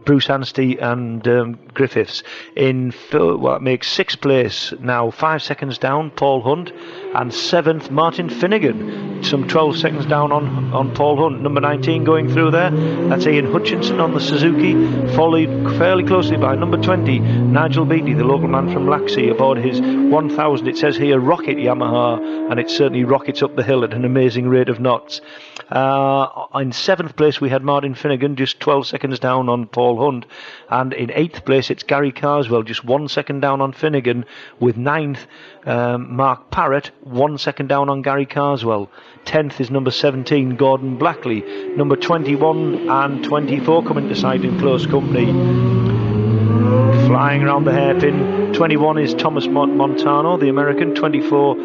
Bruce Anstey and um, Griffiths in what well, makes sixth place now, five seconds down Paul Hunt, and seventh Martin Finnegan, some twelve seconds down on, on Paul Hunt. Number nineteen going through there, that's Ian Hutchinson on the Suzuki, followed fairly closely by number twenty Nigel Beatty, the local man from Laxey, aboard his one thousand, it says here, rocket Yamaha, and it certainly rockets up the hill at an amazing rate of knots. Uh, in seventh place we had Martin Finnegan, just twelve seconds down on Paul Hunt, and in eighth place it's Gary Carswell, just one second down on Finnegan, with ninth um, Mark Parrott, one second down on Gary Carswell. Tenth is number seventeen Gordon Blackley. Number twenty-one and twenty-four coming to sight in close company, flying around the hairpin. twenty-one is Thomas Mont- Montano, the American. twenty-four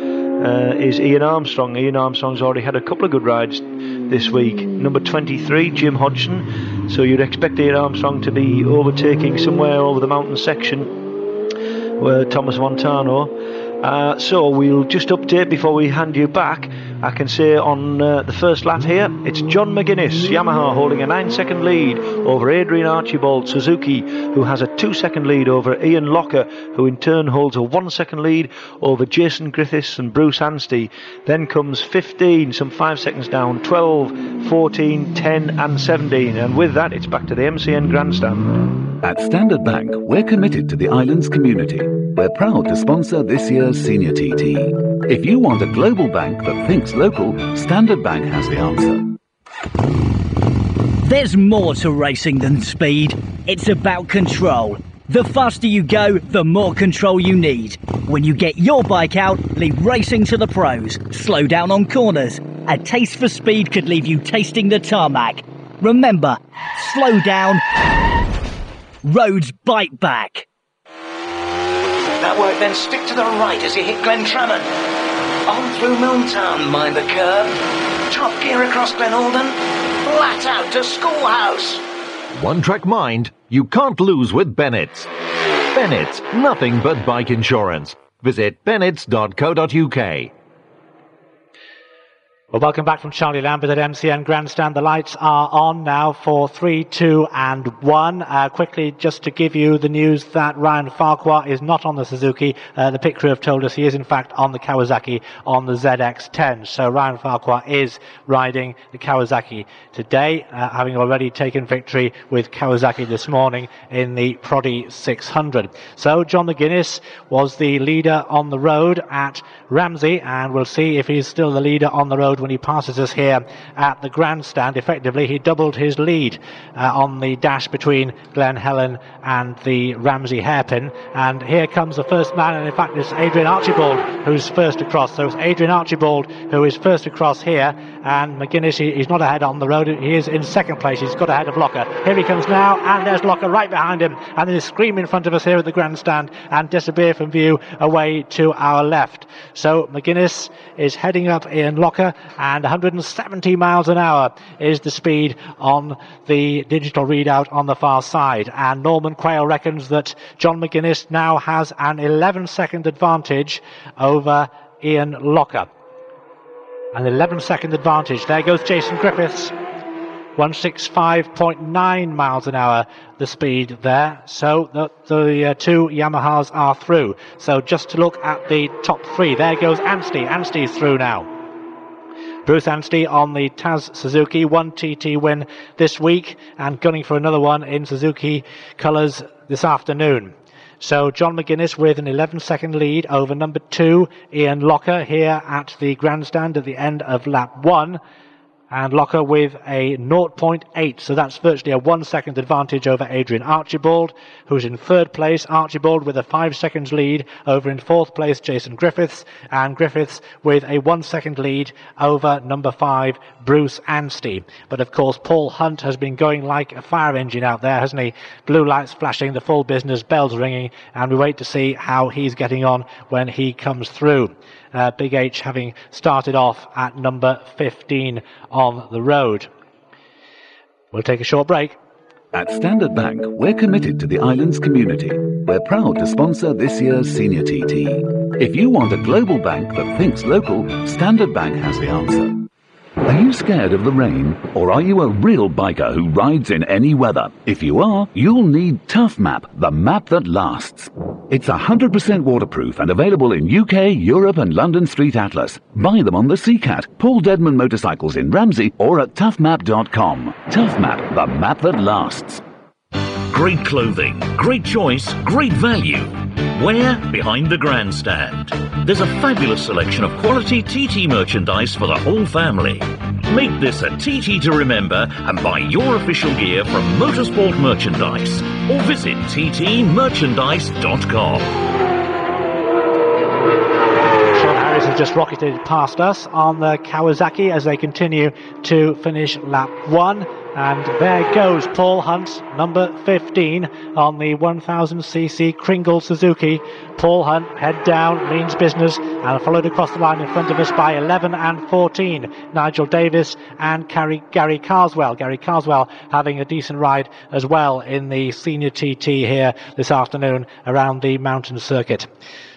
uh, is Ian Armstrong. Ian Armstrong's already had a couple of good rides this week. Number twenty-three, Jim Hodgson. So you'd expect Ian Armstrong to be overtaking somewhere over the mountain section where Thomas Montano. Uh, so we'll just update before we hand you back. I can say on uh, the first lap here, it's John McGuinness, Yamaha, holding a nine second lead over Adrian Archibald, Suzuki, who has a two second lead over Ian Locker, who in turn holds a one second lead over Jason Griffiths and Bruce Anstey. Then comes fifteen, some five seconds down, twelve, fourteen, ten and seventeen, and with that it's back to the M C N Grandstand. At Standard Bank, we're committed to the island's community. We're proud to sponsor this year's Senior T T. If you want a global bank that thinks local, Standard Bank has the answer. There's more to racing than speed. It's about control. The faster you go, the more control you need. When you get your bike out, leave racing to the pros. Slow down on corners. A taste for speed could leave you tasting the tarmac. Remember, slow down, roads bite back. That work, then stick to the right as you hit Glentrammon. On through Moontown, mind the curve. Top gear across Glenalden. Flat out to Schoolhouse. One track mind, you can't lose with Bennett's. Bennett's, nothing but bike insurance. Visit bennetts dot co dot uk. Well, welcome back from Charlie Lambert at M C N Grandstand. The lights are on now for three, two, and one. Uh, quickly, just to give you the news that Ryan Farquhar is not on the Suzuki. Uh, the pit crew have told us he is, in fact, on the Kawasaki on the Z X ten. So Ryan Farquhar is riding the Kawasaki today, uh, having already taken victory with Kawasaki this morning in the Proddy six hundred. So John McGuinness was the leader on the road at Ramsey, and we'll see if he's still the leader on the road when he passes us here at the grandstand. Effectively, he doubled his lead uh, on the dash between Glen Helen and the Ramsey hairpin. And here comes the first man, and in fact it's Adrian Archibald who's first across. So it's Adrian Archibald who is first across here, and McGuinness, he, he's not ahead on the road, he is in second place. He's got ahead of Locker. Here he comes now, and there's Locker right behind him, and there's a scream in front of us here at the grandstand and disappear from view away to our left. So McGuinness is heading up Ian Locker, and one hundred seventy miles an hour is the speed on the digital readout on the far side. And Norman Quayle reckons that John McGuinness now has an eleven second advantage over Ian Locker. An eleven second advantage. There goes Jason Griffiths. one sixty-five point nine miles an hour, the speed there. So the, the uh, two Yamahas are through. So just to look at the top three. There goes Anstey. Anstey's through now. Bruce Anstey on the Taz Suzuki, one T T win this week and gunning for another one in Suzuki colours this afternoon. So John McGuinness with an eleven second lead over number two Ian Locker here at the grandstand at the end of lap one, and Locker with a zero point eight, so that's virtually a one second advantage over Adrian Archibald, who's in third place. Archibald with a five seconds lead over in fourth place Jason Griffiths, and Griffiths with a one second lead over number five Bruce Anstey. But of course Paul Hunt has been going like a fire engine out there, hasn't he? Blue lights flashing, the full business, bells ringing, and we wait to see how he's getting on when he comes through. Uh, Big H having started off at number fifteen on the road. We'll take a short break. At Standard Bank, we're committed to the island's community. We're proud to sponsor this year's Senior T T. If you want a global bank that thinks local, Standard Bank has the answer. Are you scared of the rain, or are you a real biker who rides in any weather? If you are, you'll need Tough Map, the map that lasts. It's one hundred percent waterproof and available in U K, Europe and London Street Atlas. Buy them on the C CAT, Paul Dedman Motorcycles in Ramsey or at tough map dot com. Tough Map, the map that lasts. Great clothing, great choice, great value. Wear behind the grandstand. There's a fabulous selection of quality T T merchandise for the whole family. Make this a T T to remember and buy your official gear from Motorsport Merchandise or visit T T merchandise dot com. Sean Harris has just rocketed past us on the Kawasaki as they continue to finish lap one. And there goes Paul Hunt, number fifteen, on the one thousand c c Kringle Suzuki. Paul Hunt, head down, means business, and followed across the line in front of us by eleven and fourteen, Nigel Davis and Gary, Gary Carswell. Gary Carswell having a decent ride as well in the Senior T T here this afternoon around the mountain circuit.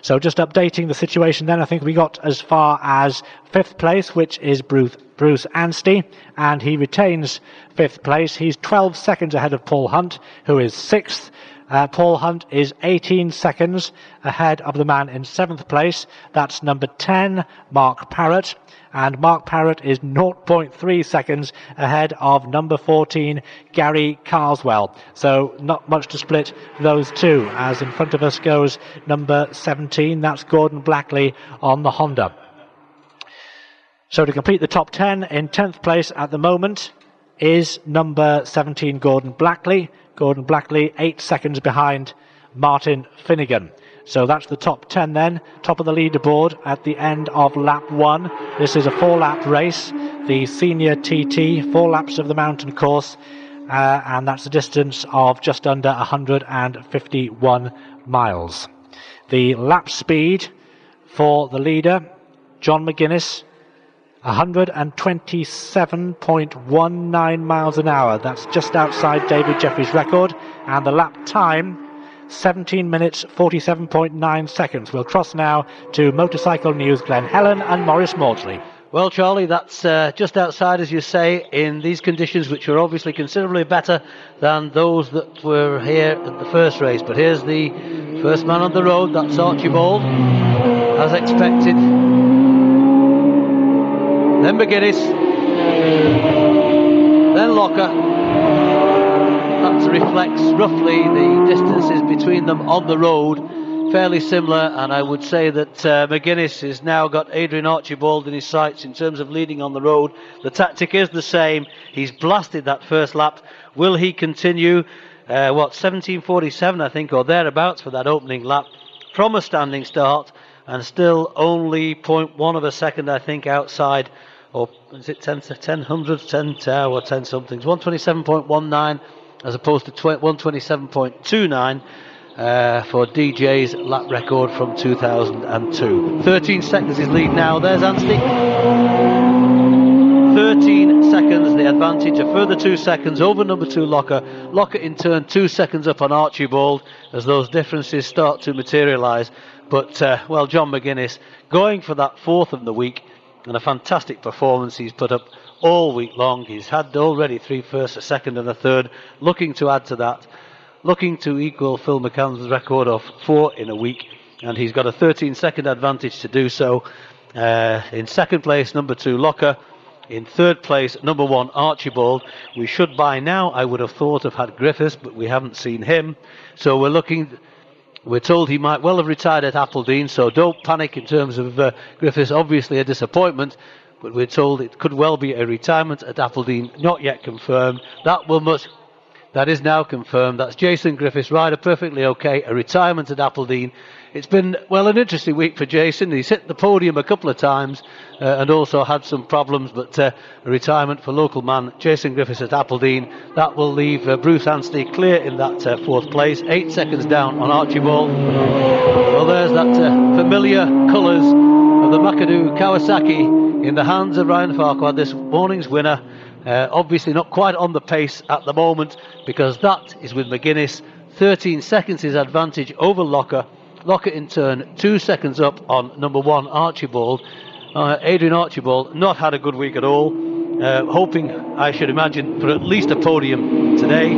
So just updating the situation then, I think we got as far as fifth place, which is Bruce Bruce Anstey, and he retains fifth place. He's twelve seconds ahead of Paul Hunt, who is sixth. Uh, Paul Hunt is eighteen seconds ahead of the man in seventh place. That's number ten, Mark Parrott. And Mark Parrott is zero point three seconds ahead of number fourteen, Gary Carswell. So not much to split those two, as in front of us goes number seventeen. That's Gordon Blackley on the Honda. So to complete the top ten, in tenth place at the moment is number seventeen, Gordon Blackley. Gordon Blackley, eight seconds behind Martin Finnegan. So that's the top ten then. Top of the leaderboard at the end of lap one. This is a four-lap race, the Senior T T, four laps of the mountain course, uh, and that's a distance of just under one hundred fifty-one miles. The lap speed for the leader, John McGuinness, one hundred twenty-seven point one nine miles an hour. That's just outside David Jeffries' record. And the lap time, seventeen minutes, forty-seven point nine seconds. We'll cross now to Motorcycle News, Glen Helen and Maurice Maudsley. Well, Charlie, that's uh, just outside, as you say, in these conditions, which are obviously considerably better than those that were here at the first race. But here's the first man on the road. That's Archibald, as expected. Then McGuinness, then Locker. That reflects roughly the distances between them on the road, fairly similar, and I would say that uh, McGuinness has now got Adrian Archibald in his sights in terms of leading on the road. The tactic is the same. He's blasted that first lap. Will he continue? Uh, what, seventeen forty-seven, I think, or thereabouts for that opening lap from a standing start, and still only zero point one of a second, I think, outside, or is it ten, ten hundredths, ten, or ten somethings, one twenty-seven point one nine as opposed to one twenty-seven point two nine uh, for D J's lap record from two thousand two. thirteen seconds his lead now. There's Anstey. thirteen seconds, the advantage, a further two seconds over number two Locker. Locker in turn two seconds up on Archibald as those differences start to materialise. But, uh, well, John McGuinness going for that fourth of the week, and a fantastic performance he's put up all week long. He's had already three firsts, a second and a third, looking to add to that, looking to equal Phil McCann's record of four in a week, and he's got a thirteen second advantage to do so. Uh, in second place, number two, Locker. In third place, number one, Archibald. We should by now, I would have thought, have had Griffiths, but we haven't seen him. So we're looking... We're told he might well have retired at Appledene, so don't panic in terms of uh, Griffiths. Obviously a disappointment, but we're told it could well be a retirement at Appledene, not yet confirmed. That will much. That is now confirmed. That's Jason Griffiths, rider perfectly okay, a retirement at Appledene. It's been, well, an interesting week for Jason. He's hit the podium a couple of times uh, and also had some problems, but uh, a retirement for local man Jason Griffiths at Appledene. That will leave uh, Bruce Anstey clear in that uh, fourth place, eight seconds down on Archibald. Well, there's that uh, familiar colours of the McAdoo Kawasaki in the hands of Ryan Farquhar, this morning's winner. Uh, obviously not quite on the pace at the moment, because that is with McGuinness. thirteen seconds is advantage over Locker. Locker in turn two seconds up on number one Archibald. Uh, Adrian Archibald not had a good week at all. Uh, hoping, I should imagine, for at least a podium today.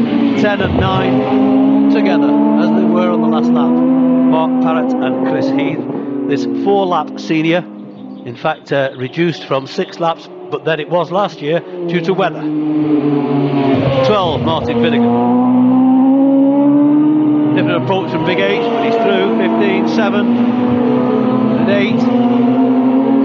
ten and nine together as they were on the last lap. Mark Parrott and Chris Heath. This four lap senior, in fact, uh, reduced from six laps, but then it was last year due to weather. twelve, Martin Finnegan. Different approach from Big H, but he's through. fifteen, seven, and eight.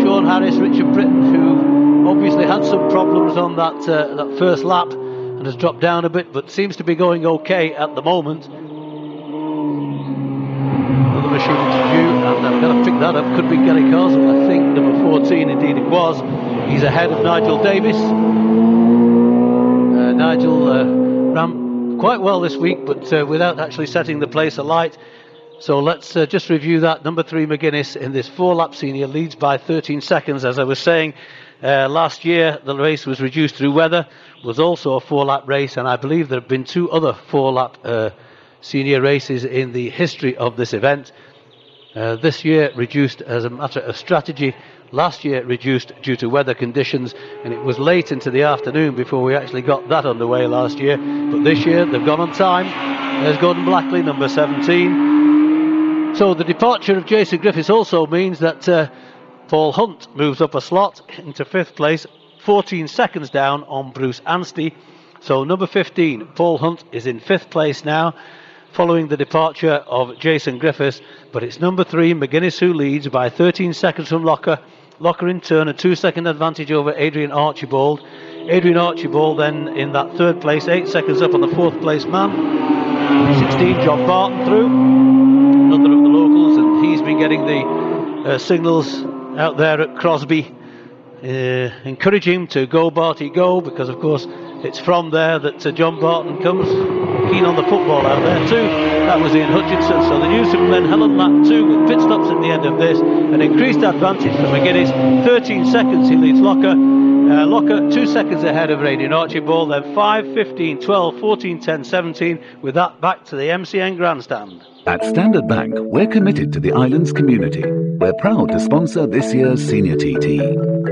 Sean Harris, Richard Britton, who obviously had some problems on that uh, that first lap and has dropped down a bit, but seems to be going okay at the moment. Another machine due, and I'm going to pick that up. Could be Gary Carswell, I think, number fourteen. Indeed, it was. He's ahead of Nigel Davis. Uh, Nigel uh, ran quite well this week, but uh, without actually setting the place alight. So let's uh, just review that. Number three McGuinness in this four-lap senior leads by thirteen seconds, as I was saying. Uh, last year the race was reduced through weather, was also a four-lap race, and I believe there have been two other four-lap uh, senior races in the history of this event. Uh, this year reduced as a matter of strategy, last year reduced due to weather conditions, and it was late into the afternoon before we actually got that underway last year, but this year they've gone on time. There's Gordon Blackley, number seventeen. So the departure of Jason Griffiths also means that uh, Paul Hunt moves up a slot into fifth place, fourteen seconds down on Bruce Anstey. So number fifteen, Paul Hunt, is in fifth place now, following the departure of Jason Griffiths. But it's number three, McGuinness, who leads by thirteen seconds from Locker. Locker in turn, a two-second advantage over Adrian Archibald. Adrian Archibald then in that third place, eight seconds up on the fourth place man. sixteen, John Burrows through, another of the locals, and he's been getting the uh, signals out there at Crosby, uh, encouraging him to go, Barty, go, because of course it's from there that uh, John Barton comes. Keen on the football out there too. That was Ian Hutchinson. So the news from Glen Helen, lap two, with pit stops at the end of this, an increased advantage for McGuinness. thirteen seconds he leads Locker. Uh, Locker two seconds ahead of Adrian Archibald, then five, fifteen, twelve, fourteen, ten, seventeen. With that, back to the M C N Grandstand. At Standard Bank, we're committed to the island's community. We're proud to sponsor this year's Senior T T.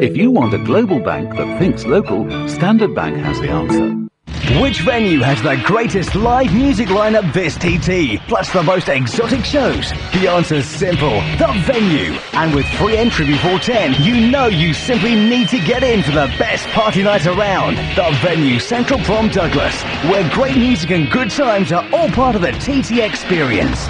If you want a global bank that thinks local, Standard Bank has the answer. Which venue has the greatest live music lineup this T T, plus the most exotic shows? The answer's simple, the venue. And with free entry before ten, you know you simply need to get in for the best party night around. The venue, Central Prom Douglas, where great music and good times are all part of the T T experience.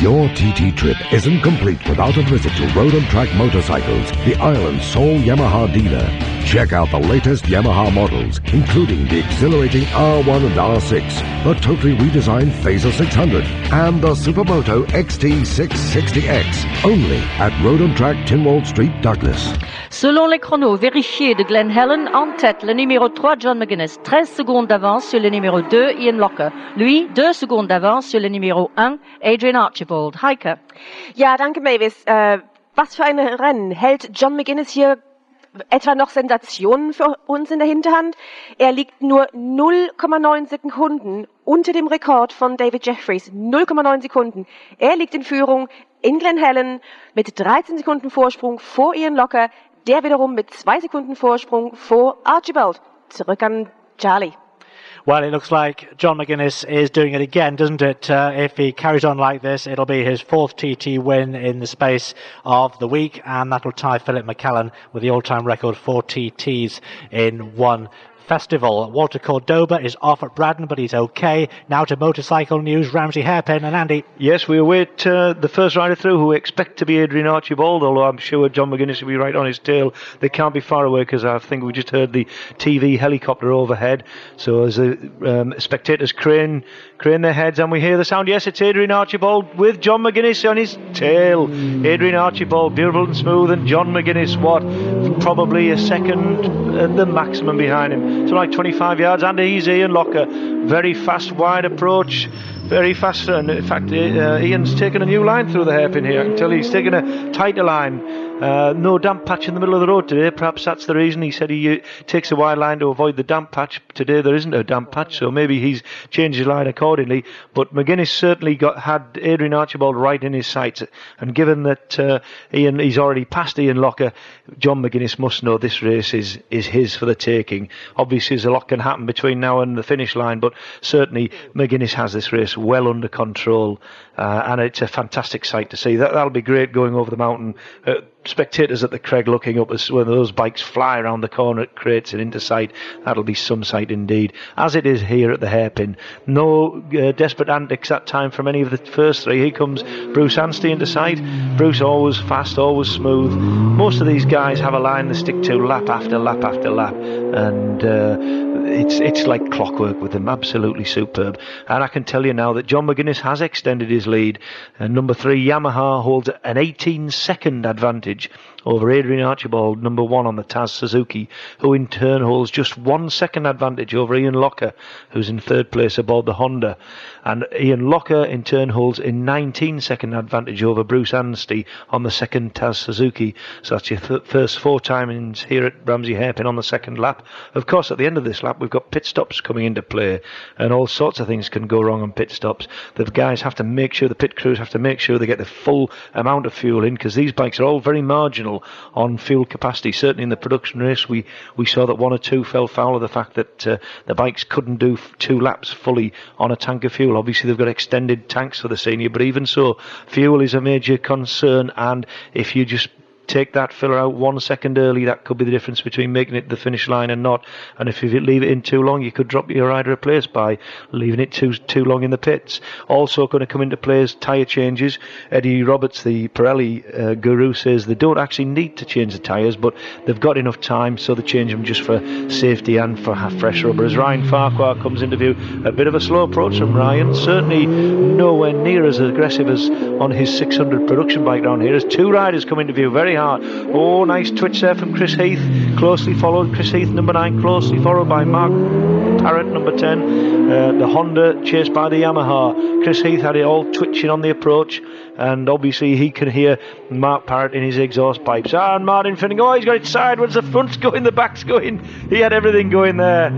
Your T T trip isn't complete without a visit to Road and Track Motorcycles, the island's sole Yamaha dealer. Check out the latest Yamaha models, including the exhilarating R one and R six, the totally redesigned Phaser six hundred, and the Supermoto X T six sixty X, only at Road and Track, Tinwald Street, Douglas. Selon les chronos vérifiés de Glen Helen, en tête le numéro trois, John McGuinness, treize secondes d'avance sur le numéro deux, Ian Locker. Lui, deux secondes d'avance sur le numéro un, Adrian Archibald. Heike. Ja, danke Mavis. Äh, was für ein Rennen. Hält John McGuinness hier etwa noch Sensationen für uns in der Hinterhand? Er liegt nur null Komma neun Sekunden unter dem Rekord von David Jeffries. null Komma neun Sekunden. Er liegt in Führung in Glen Helen mit dreizehn Sekunden Vorsprung vor Ian Locker. Der wiederum mit zwei Sekunden Vorsprung vor Archibald. Zurück an Charlie. Well, it looks like John McGuinness is doing it again, doesn't it? Uh, if he carries on like this, it'll be his fourth T T win in the space of the week, and that'll tie Philip McCallan with the all-time record for T Ts in one festival. Walter Cordoba is off at Braddon, but he's okay. Now to motorcycle news, Ramsey Hairpin and Andy. Yes, we await uh, the first rider through, who we expect to be Adrian Archibald, although I'm sure John McGuinness will be right on his tail. They can't be far away, because I think we just heard the T V helicopter overhead. So as the um, spectators crane, crane their heads and we hear the sound, yes, it's Adrian Archibald with John McGuinness on his tail. Adrian Archibald, beautiful and smooth, and John McGuinness, what, probably a second at the maximum behind him. So like twenty-five yards, and easy and Locker. Very fast, wide approach. Very fast. And in fact, uh, Ian's taken a new line through the hairpin here. I can tell you he's taken a tighter line. Uh, no damp patch in the middle of the road today. Perhaps that's the reason. He said he uh, takes a wide line to avoid the damp patch. Today there isn't a damp patch, so maybe he's changed his line accordingly. But McGuinness certainly got had Adrian Archibald right in his sights. And given that uh, Ian, he's already passed Ian Locker, John McGuinness must know this race is, is his for the taking. Obviously, there's a lot can happen between now and the finish line, but certainly McGuinness has this race well under control. Uh, and it's a fantastic sight to see. That, that'll be great going over the mountain. Uh, spectators at the Craig looking up as when those bikes fly around the corner at crates and into sight. That'll be some sight indeed, as it is here at the hairpin. No uh, desperate antics that time from any of the first three. Here comes Bruce Anstey into sight. Bruce always fast, always smooth. Most of these guys have a line they stick to lap after lap after lap, and uh, it's, it's like clockwork with them. Absolutely superb. And I can tell you now that John McGuinness has extended his lead, and number three Yamaha holds an eighteen second advantage over Adrian Archibald, number one on the Taz Suzuki, who in turn holds just one second advantage over Ian Locker, who's in third place aboard the Honda. And Ian Locker in turn holds a nineteen second advantage over Bruce Anstey on the second Taz Suzuki. So that's your th- first four timings here at Ramsey Hairpin on the second lap. Of course, at the end of this lap, we've got pit stops coming into play, and all sorts of things can go wrong on pit stops. The guys have to make sure, the pit crews have to make sure they get the full amount of fuel in, because these bikes are all very marginal on fuel capacity. Certainly in the production race we, we saw that one or two fell foul of the fact that uh, the bikes couldn't do f- two laps fully on a tank of fuel. Obviously they've got extended tanks for the senior, but even so, fuel is a major concern, and if you just take that filler out one second early, that could be the difference between making it to the finish line and not. And if you leave it in too long, you could drop your rider a place by leaving it too too long in the pits. Also going to come into play is tyre changes. Eddie Roberts, the Pirelli uh, guru, says they don't actually need to change the tyres, but they've got enough time, so they change them just for safety and for fresh rubber. As Ryan Farquhar comes into view, a bit of a slow approach from Ryan, certainly nowhere near as aggressive as on his six hundred production bike down here, as two riders come into view. Very hard. Oh, nice twitch there from Chris Heath, closely followed. Chris Heath, number nine, closely followed by Mark Parrott, number ten. Uh, the Honda chased by the Yamaha. Chris Heath had it all twitching on the approach, and obviously he can hear Mark Parrott in his exhaust pipes. Ah, and Martin Finnegan, oh, he's got it sideways. The front's going, the back's going. He had everything going there.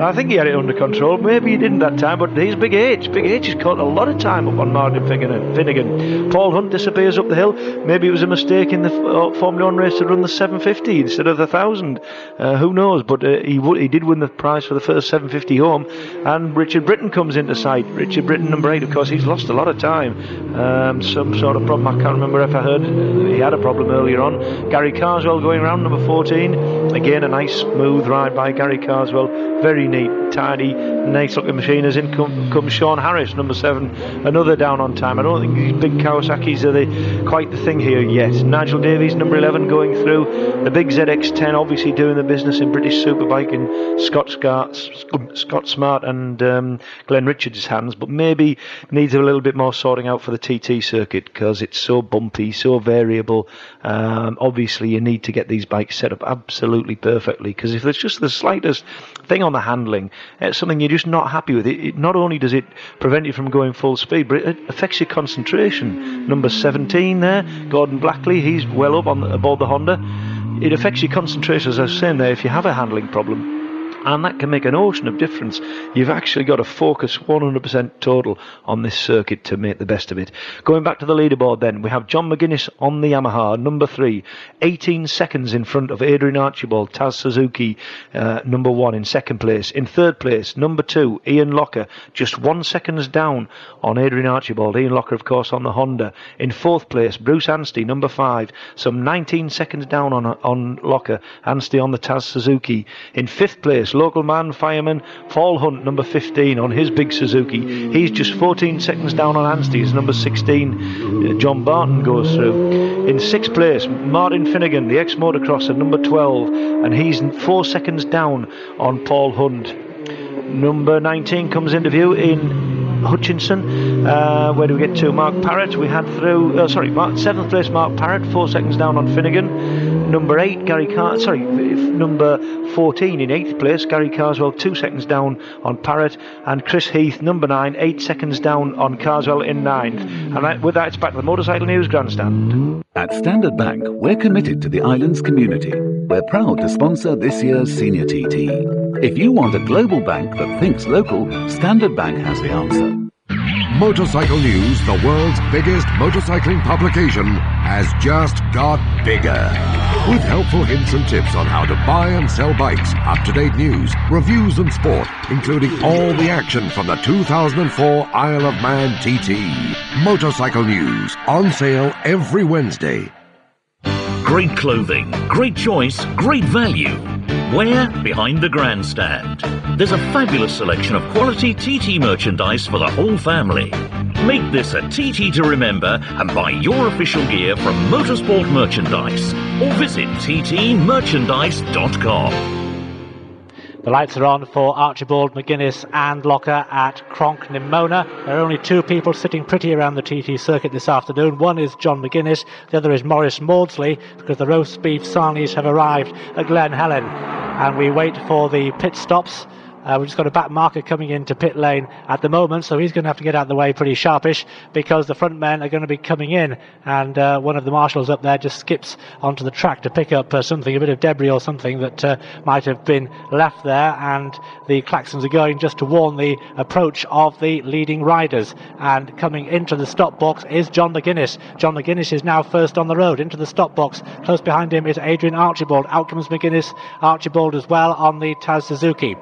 I think he had it under control. Maybe he didn't that time, but he's Big H. Big H has caught a lot of time up on Martin Finnegan. Paul Hunt disappears up the hill. Maybe it was a mistake in the Formula One race to run the seven fifty instead of the one thousand. Uh, who knows? But uh, he w- he did win the prize for the first seven fifty home. And Richard Britton comes into sight. Richard Britton, number eight, of course, he's lost a lot of time. Um, some sort of problem. I can't remember if I heard he had a problem earlier on. Gary Carswell going round, number fourteen. Again, a nice smooth ride by Gary Carswell. Very neat, tidy, nice looking machine. As in comes come Sean Harris, number seven, another down on time. I don't think these big Kawasaki's are the, quite the thing here yet. Nigel Davies, number eleven, going through. The big Z X ten obviously doing the business in British Superbike in Scott, Scar- Scott Smart and um, Glenn Richards' hands, but maybe needs a little bit more sorting out for the T T circuit, because it's so bumpy, so variable. Um, obviously you need to get these bikes set up absolutely perfectly, because if there's just the slightest thing on the handling, it's something you're just not happy with, it, it not only does it prevent you from going full speed, but it affects your concentration. Number seventeen there, Gordon Blackley, he's well up on the, aboard the Honda. It affects your concentration, as I was saying there, if you have a handling problem, and that can make an ocean of difference. You've actually got to focus one hundred percent total on this circuit to make the best of it. Going back to the leaderboard then, we have John McGuinness on the Yamaha, number three, eighteen seconds in front of Adrian Archibald, Taz Suzuki, uh, number one in second place. In third place, number two, Ian Locker, just one second down on Adrian Archibald. Ian Locker, of course, on the Honda. In fourth place, Bruce Anstey, number five, some nineteen seconds down on, on Locker. Anstey on the Taz Suzuki. In fifth place, local man, fireman, Paul Hunt, number fifteen, on his big Suzuki. He's just fourteen seconds down on Anstey. He's number sixteen. John Barton goes through. In sixth place, Martin Finnegan, the ex-motocrosser, number twelve, and he's four seconds down on Paul Hunt. Number nineteen comes into view in Hutchinson. Uh, where do we get to? Mark Parrott. We had through. Uh, sorry, seventh place, Mark Parrott, four seconds down on Finnegan. number eight, Gary Car- sorry, number fourteen in eighth place, Gary Carswell, two seconds down on Parrott, and Chris Heath, number nine, eight seconds down on Carswell in ninth. And that, with that, it's back to the Motorcycle News Grandstand. At Standard Bank, we're committed to the island's community. We're proud to sponsor this year's Senior T T. If you want a global bank that thinks local, Standard Bank has the answer. Motorcycle News, the world's biggest motorcycling publication, has just got bigger. With helpful hints and tips on how to buy and sell bikes, up-to-date news, reviews and sport, including all the action from the two thousand four Isle of Man T T. Motorcycle News, on sale every Wednesday. Great clothing, great choice, great value. Wear behind the grandstand. There's a fabulous selection of quality T T merchandise for the whole family. Make this a T T to remember and buy your official gear from Motorsport Merchandise or visit T T merchandise dot com. The lights are on for Archibald, McGuinness and Locker at Cronk-Nimona. There are only two people sitting pretty around the T T circuit this afternoon. One is John McGuinness, the other is Maurice Maudsley, because the roast beef sarnies have arrived at Glen Helen. And we wait for the pit stops. Uh, we've just got a back marker coming into pit lane at the moment, so he's going to have to get out of the way pretty sharpish because the front men are going to be coming in, and uh, one of the marshals up there just skips onto the track to pick up uh, something, a bit of debris or something that uh, might have been left there, and the klaxons are going just to warn the approach of the leading riders. And coming into the stop box is John McGuinness. John McGuinness is now first on the road into the stop box. Close behind him is Adrian Archibald. Out comes McGuinness, Archibald as well on the Taz Suzuki.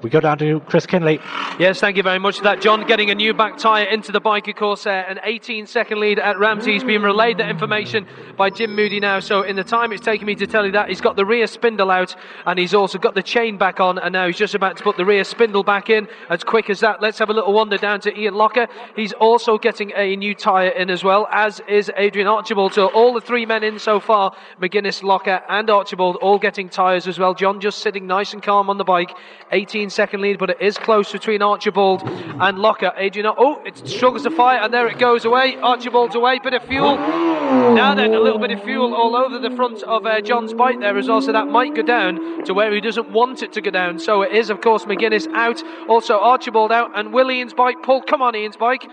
We go down to Chris Kinley. Yes, thank you very much for that, John. Getting a new back tyre into the bike, of course, uh, an eighteen second lead at Ramsey. He's been relayed that information by Jim Moody now. So in the time it's taken me to tell you that, he's got the rear spindle out and he's also got the chain back on, and now he's just about to put the rear spindle back in. As quick as that, let's have a little wander down to Ian Locker. He's also getting a new tyre in as well, as is Adrian Archibald. So all the three men in so far, McGuinness, Locker and Archibald, all getting tyres as well. John just sitting nice and calm on the bike. eighteen second lead, but it is close between Archibald and Locker. Adrian, oh, it struggles to fight, and there it goes away. Archibald's away, bit of fuel. Now then, a little bit of fuel all over the front of uh, John's bike there as well, so that might go down to where he doesn't want it to go down. So it is, of course, McGuinness out, also Archibald out, and will Ian's bike pull? Come on, Ian's bike.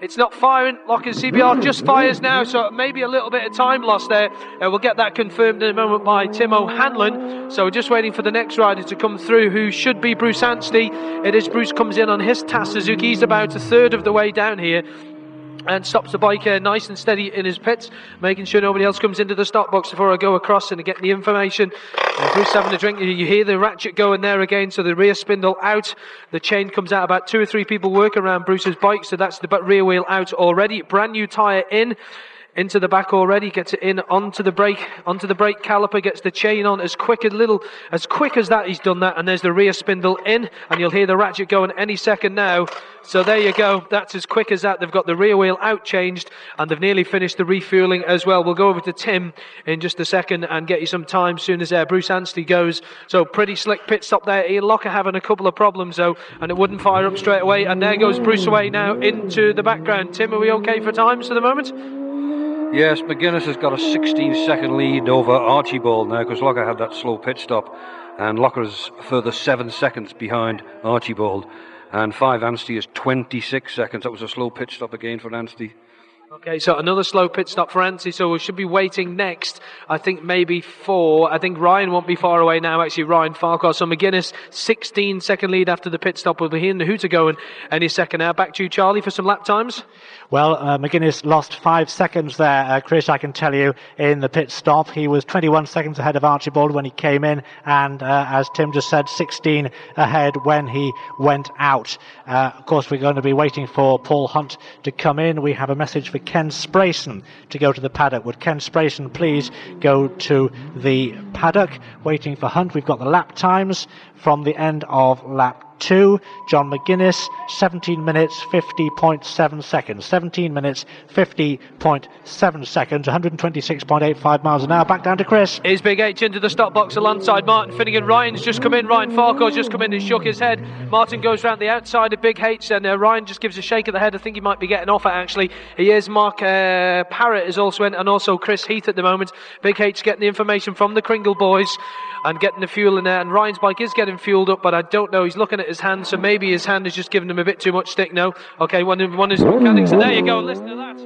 It's not firing. Locker's C B R just fires now, so maybe a little bit of time lost there. Uh, we'll get that confirmed in a moment by Tim O'Hanlon. So we're just waiting for the next rider to come through, who should be Bruce Anstey. It is Bruce, comes in on his Taz Suzuki. He's about a third of the way down here and stops the bike uh, nice and steady in his pits, making sure nobody else comes into the stop box before I go across and get the information. Uh, Bruce having a drink. You hear the ratchet going there again, so the rear spindle out. The chain comes out. About two or three people work around Bruce's bike, so that's the rear wheel out already. Brand new tyre in. Into the back already, gets it in onto the brake, onto the brake caliper, gets the chain on as quick a little, as quick as that he's done that, and there's the rear spindle in, and you'll hear the ratchet going any second now. So there you go, that's as quick as that. They've got the rear wheel out changed, and they've nearly finished the refueling as well. We'll go over to Tim in just a second and get you some time as soon as uh, Bruce Anstey goes. So pretty slick pit stop there. Ian Locker having a couple of problems though, and it wouldn't fire up straight away, and there goes Bruce away now into the background. Tim, are we okay for times at the moment? Yes, McGuinness has got a sixteen second lead over Archibald now, because Locker had that slow pit stop, and Locker's further seven seconds behind Archibald, and five Anstey is twenty-six seconds. That was a slow pit stop again for Anstey. Okay, so another slow pit stop for Anstey, so we should be waiting next, I think maybe four. I think Ryan won't be far away now, actually, Ryan Farquhar. So McGuinness, sixteen second lead after the pit stop. We'll be hearing the hooter going any second now. Back to you, Charlie, for some lap times. Well, uh, McGuinness lost five seconds there, uh, Chris, I can tell you, in the pit stop. He was twenty-one seconds ahead of Archibald when he came in, and uh, as Tim just said, sixteen ahead when he went out. Uh, of course, we're going to be waiting for Paul Hunt to come in. We have a message for Ken Sprayson to go to the paddock. Would Ken Sprayson please go to the paddock? Waiting for Hunt. We've got the lap times from the end of lap two. John McGuinness, seventeen minutes fifty point seven seconds. seventeen minutes fifty point seven seconds, one twenty-six point eight five miles an hour. Back down to Chris. His big H into the stop box alongside Martin Finnegan. Ryan's just come in. Ryan Farquhar's just come in and shook his head. Martin goes round the outside of big H, and uh, Ryan just gives a shake of the head. I think he might be getting off it, actually. He is. Mark uh, Parrott is also in, and also Chris Heath at the moment. Big H getting the information from the Kringle boys and getting the fuel in there, and Ryan's bike is getting fueled up, but I don't know, he's looking at his hand, so maybe his hand is just giving him a bit too much stick now. Okay, one, one is mechanics, and there you go, listen to that.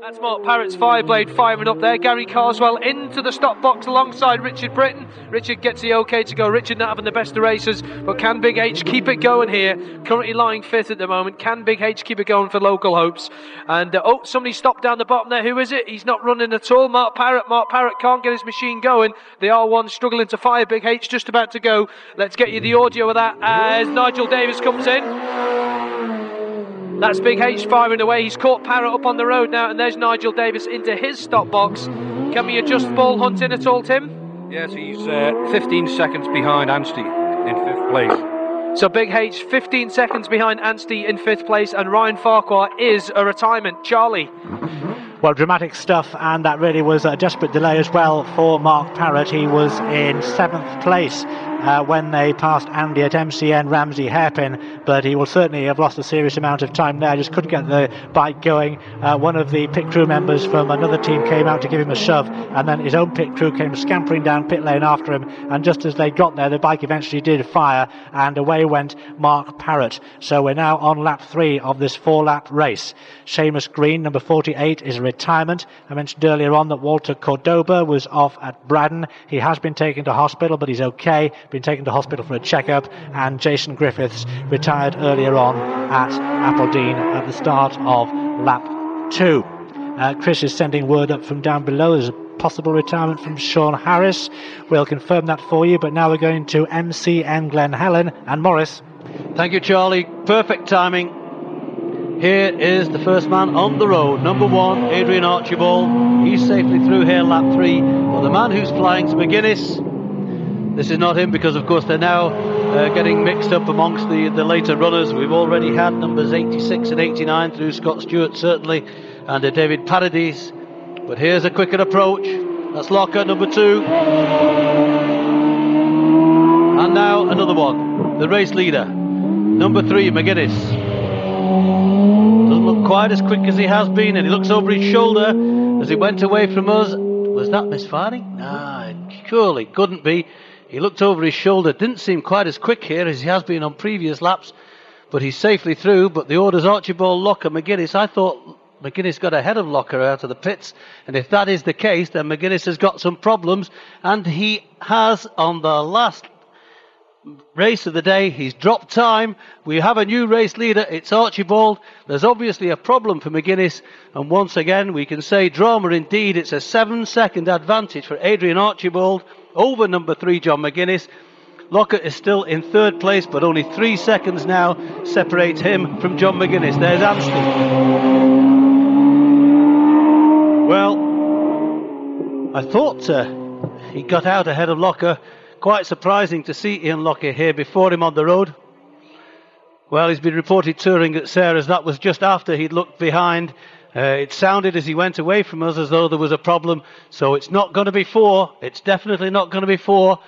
That's Mark Parrott's Fireblade firing up there. Gary Carswell into the stop box alongside Richard Britton. Richard gets the okay to go. Richard not having the best of races, but can Big H keep it going here? Currently lying fifth at the moment. Can Big H keep it going for local hopes? And uh, oh, somebody stopped down the bottom there. Who is it? He's not running at all. Mark Parrott. Mark Parrott can't get his machine going. The R one struggling to fire. Big H just about to go. Let's get you the audio of that as Nigel Davis comes in. That's Big H firing away. He's caught Parrott up on the road now, and there's Nigel Davis into his stop box. Can we adjust Paul Hunt in at all, Tim? Yes, he's uh, fifteen seconds behind Anstey in fifth place. So Big H fifteen seconds behind Anstey in fifth place, and Ryan Farquhar is a retirement. Charlie. Well, dramatic stuff, and that really was a desperate delay as well for Mark Parrott. He was in seventh place uh, when they passed Andy at M C N Ramsey Hairpin, but he will certainly have lost a serious amount of time there. Just couldn't get the bike going. Uh, one of the pit crew members from another team came out to give him a shove, and then his own pit crew came scampering down pit lane after him, and just as they got there, the bike eventually did fire, and away went Mark Parrott. So we're now on lap three of this four-lap race. Seamus Green, number forty-eight, is retired. Retirement. I mentioned earlier on that Walter Cordoba was off at Braddon. He has been taken to hospital, but he's okay. Been taken to hospital for a checkup. And Jason Griffiths retired earlier on at Appledene at the start of lap two. Uh, Chris is sending word up from down below. There's a possible retirement from Sean Harris. We'll confirm that for you. But now we're going to M C N Glen Helen and Morris. Thank you, Charlie. Perfect timing. Here is the first man on the road, number one, Adrian Archibald. He's safely through here, lap three. But the man who's flying is McGuinness. This is not him because, of course, they're now uh, getting mixed up amongst the, the later runners. We've already had numbers eighty-six and eighty-nine through Scott Stewart, certainly, and uh, David Paradis. But here's a quicker approach. That's Locker, number two. And now another one, the race leader, number three, McGuinness. Doesn't look quite as quick as he has been, and he looks over his shoulder as he went away from us. Was that misfiring? Nah, surely couldn't be. He looked over his shoulder, didn't seem quite as quick here as he has been on previous laps, but he's safely through. But the orders Archibald, Locker, McGuinness. I thought McGuinness got ahead of Locker out of the pits, and if that is the case, then McGuinness has got some problems, and he has on the last race of the day. He's dropped time. We have a new race leader. It's Archibald. There's obviously a problem for McGuinness, and once again we can say drama indeed. It's a seven second advantage for Adrian Archibald over number three, John McGuinness. Locker is still in third place, but only three seconds now separates him from John McGuinness. There's Anstey. Well, I thought uh, he got out ahead of Locker. Quite surprising to see Ian Locker here before him on the road. Well, he's been reported touring at Sarah's. That was just after he'd looked behind. Uh, it sounded as he went away from us as though there was a problem. So it's not going to be four. It's definitely not going to be four.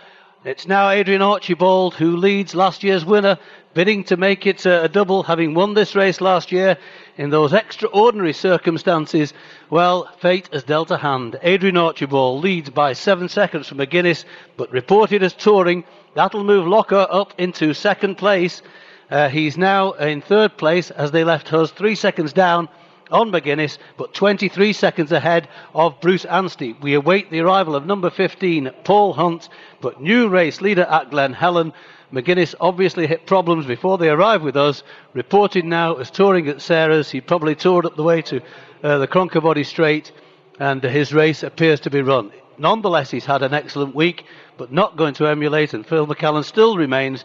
It's now Adrian Archibald who leads, last year's winner, bidding to make it a, a double, having won this race last year in those extraordinary circumstances. Well, fate has dealt a hand. Adrian Archibald leads by seven seconds from McGuinness, but reported as touring. That'll move Locker up into second place. Uh, he's now in third place as they left us, three seconds down on McGuinness, but twenty-three seconds ahead of Bruce Anstey. We await the arrival of number fifteen, Paul Hunt, but new race leader at Glen Helen. McGuinness obviously hit problems before they arrived with us, reported now as touring at Sarah's. He probably toured up the way to uh, the Cronkerbody Strait, and his race appears to be run. Nonetheless, he's had an excellent week, but not going to emulate, and Phil McCallan still remains,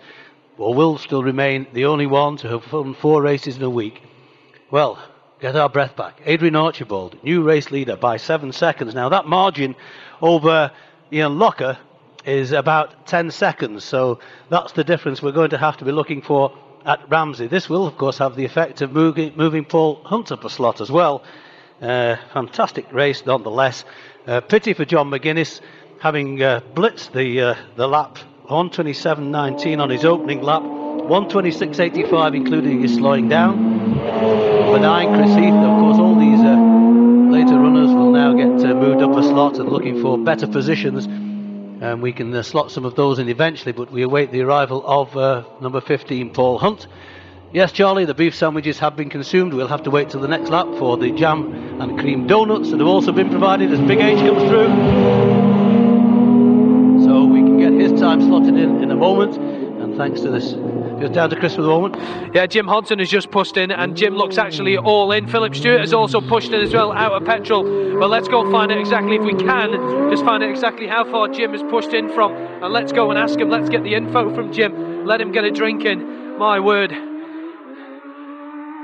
or will still remain, the only one to have won four races in a week. Well, get our breath back. Adrian Archibald, new race leader by seven seconds. Now that margin over Ian Locker is about ten seconds. So that's the difference we're going to have to be looking for at Ramsey. This will, of course, have the effect of moving, moving Paul Hunt up a slot as well. Uh, fantastic race, nonetheless. Uh, pity for John McGuinness, having uh, blitzed the uh, the lap, one twenty-seven nineteen on his opening lap, one twenty-six eighty-five, including his slowing down. For nine, Chris Heath, of course, all these uh, later runners will now get uh, moved up a slot and looking for better positions. And we can uh, slot some of those in eventually, but we await the arrival of uh, number fifteen, Paul Hunt. Yes, Charlie, the beef sandwiches have been consumed. We'll have to wait till the next lap for the jam and cream donuts that have also been provided as Big H comes through. So we can get his time slotted in in a moment. And thanks to this, just down to Chris for the moment. Yeah, Jim Hodson has just pushed in, and Jim looks actually all in. Philip Stewart has also pushed in as well, out of petrol. But let's go and find out exactly, if we can, just find out exactly how far Jim has pushed in from. And let's go and ask him, let's get the info from Jim. Let him get a drink in. My word.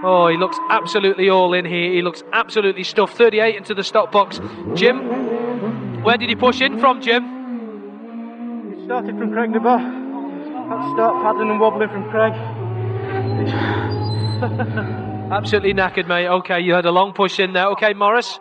Oh, he looks absolutely all in here. He looks absolutely stuffed. thirty-eight into the stop box. Jim, where did he push in from, Jim? He started from Craig Nabar. Had to start paddling and wobbling from Craig. Absolutely knackered, mate. Okay, you had a long push in there. Okay, Morris.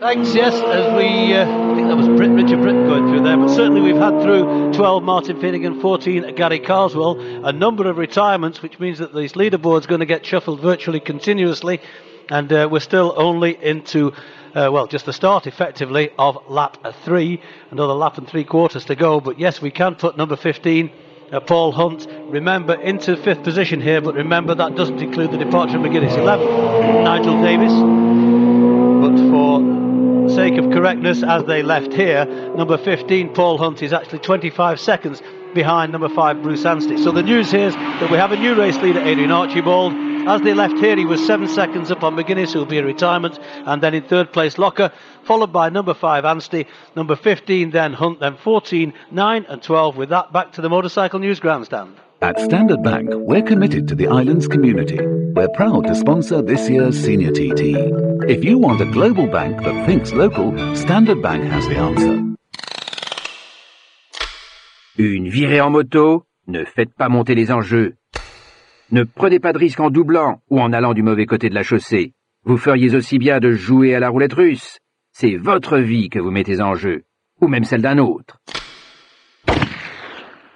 Thanks, yes, as we, uh, I think that was Brit, Richard Britton going through there, but certainly we've had through twelve, Martin Finnegan, fourteen, Gary Carswell, a number of retirements, which means that this leaderboard's going to get shuffled virtually continuously, and uh, we're still only into, uh, well, just the start, effectively, of lap three, another lap and three quarters to go, but yes, we can put number fifteen, uh, Paul Hunt, remember, into fifth position here, but remember that doesn't include the departure of McGuinness. eleven, Nigel Davis, but for sake of correctness, as they left here, number fifteen Paul Hunt is actually twenty-five seconds behind number five Bruce Anstey. So the news here is that we have a new race leader, Adrian Archibald. As they left here, he was seven seconds up on McGuinness, who will be in retirement, and then in third place Locker, followed by number five Anstey, number fifteen then Hunt, then fourteen, nine and twelve. With that, back to the Motorcycle News Grandstand. At Standard Bank, we're committed to the island's community. We're proud to sponsor this year's Senior T T. If you want a global bank that thinks local, Standard Bank has the answer. Une virée en moto, ne faites pas monter les enjeux. Ne prenez pas de risques en doublant ou en allant du mauvais côté de la chaussée. Vous feriez aussi bien de jouer à la roulette russe. C'est votre vie que vous mettez en jeu, ou même celle d'un autre.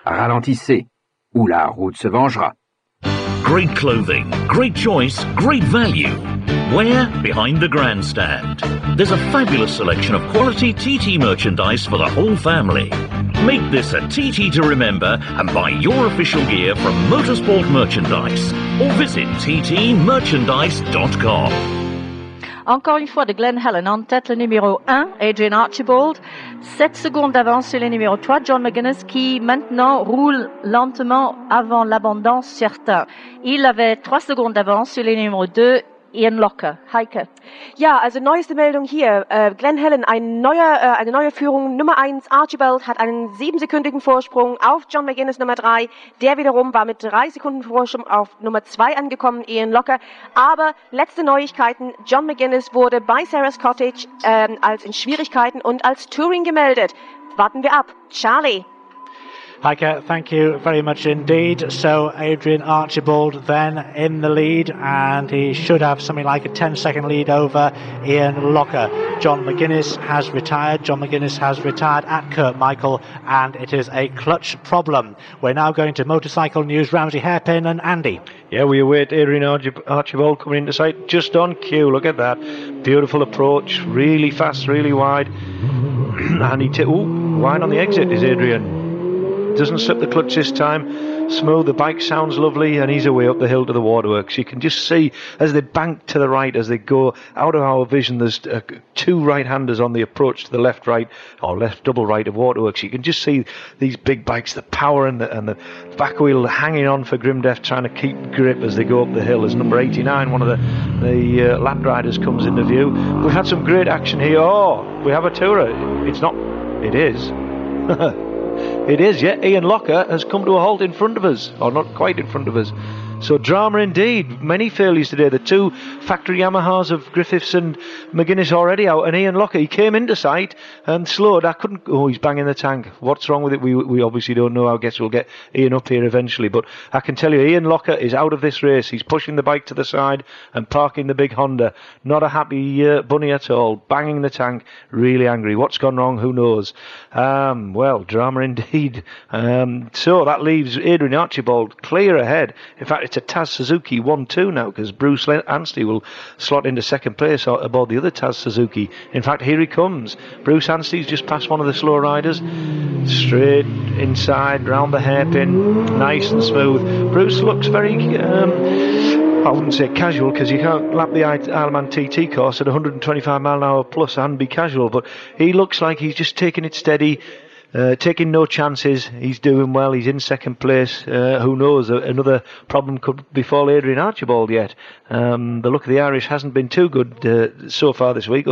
Ralentissez, ou la route se vengera. Great clothing, great choice, great value. We're behind the grandstand. There's a fabulous selection of quality T T merchandise for the whole family. Make this a T T to remember and buy your official gear from Motorsport Merchandise or visit T T merchandise dot com. Encore une fois de Glen Helen en tête le numéro un, Adrian Archibald, sept secondes d'avance sur le numéro trois, John McGuinness, qui maintenant roule lentement avant l'abandon certain. Il avait trois secondes d'avance sur le numéro deux, Ian Locker. Heike. Ja, also neueste Meldung hier. Äh, Glen Helen, ein neuer, äh, eine neue Führung. Nummer eins, Archibald, hat einen siebensekündigen Vorsprung auf John McGuinness Nummer drei. Der wiederum war mit drei Sekunden Vorsprung auf Nummer zwei angekommen, Ian Locker. Aber letzte Neuigkeiten, John McGuinness wurde bei Sarah's Cottage äh, als in Schwierigkeiten und als Touring gemeldet. Warten wir ab. Charlie. Heike, thank you very much indeed. So Adrian Archibald then in the lead, and he should have something like a ten second lead over Ian Locker. John McGuinness has retired. John McGuinness has retired at Kirkmichael, and it is a clutch problem. We're now going to Motorcycle News, Ramsey Hairpin and Andy. Yeah, we await Adrian Archibald coming into sight just on cue. Look at that. Beautiful approach, really fast, really wide. And he, t- ooh, wide on the exit is Adrian. Doesn't slip the clutch this time, smooth, the bike sounds lovely, and he's away up the hill to the waterworks. You can just see as they bank to the right, as they go out of our vision, there's uh, two right-handers on the approach to the left right, or left double right of waterworks. You can just see these big bikes, the power and the, and the back wheel hanging on for grim death, trying to keep grip as they go up the hill. As number eighty-nine, one of the, the uh, lap riders, comes into view. We've had some great action here. Oh, we have a tourer. It's not, it is. It is, yeah. Ian Locker has come to a halt in front of us, or not quite in front of us. So drama indeed. Many failures today. The two factory Yamahas of Griffiths and McGuinness already out, and Ian Locker, he came into sight and slowed. I couldn't. Oh, he's banging the tank. What's wrong with it? We we obviously don't know. I guess we'll get Ian up here eventually, but I can tell you, Ian Locker is out of this race. He's pushing the bike to the side and parking the big Honda. Not a happy uh, bunny at all. Banging the tank. Really angry. What's gone wrong? Who knows? Um, well, drama indeed. Um, so that leaves Adrian Archibald clear ahead. In fact, it's a Taz Suzuki one two now, because Bruce Anstey will slot into second place aboard the other Taz Suzuki. In fact, here he comes. Bruce Anstey's just past one of the slow riders. Straight inside, round the hairpin, nice and smooth. Bruce looks very... Um, I wouldn't say casual, because you can't lap the Isleman T T course at one hundred twenty-five mile an hour plus and be casual, but he looks like he's just taking it steady. Uh, taking no chances, he's doing well, he's in second place. Uh, who knows, another problem could befall Adrian Archibald yet. Um, the look of the Irish hasn't been too good uh, so far this week,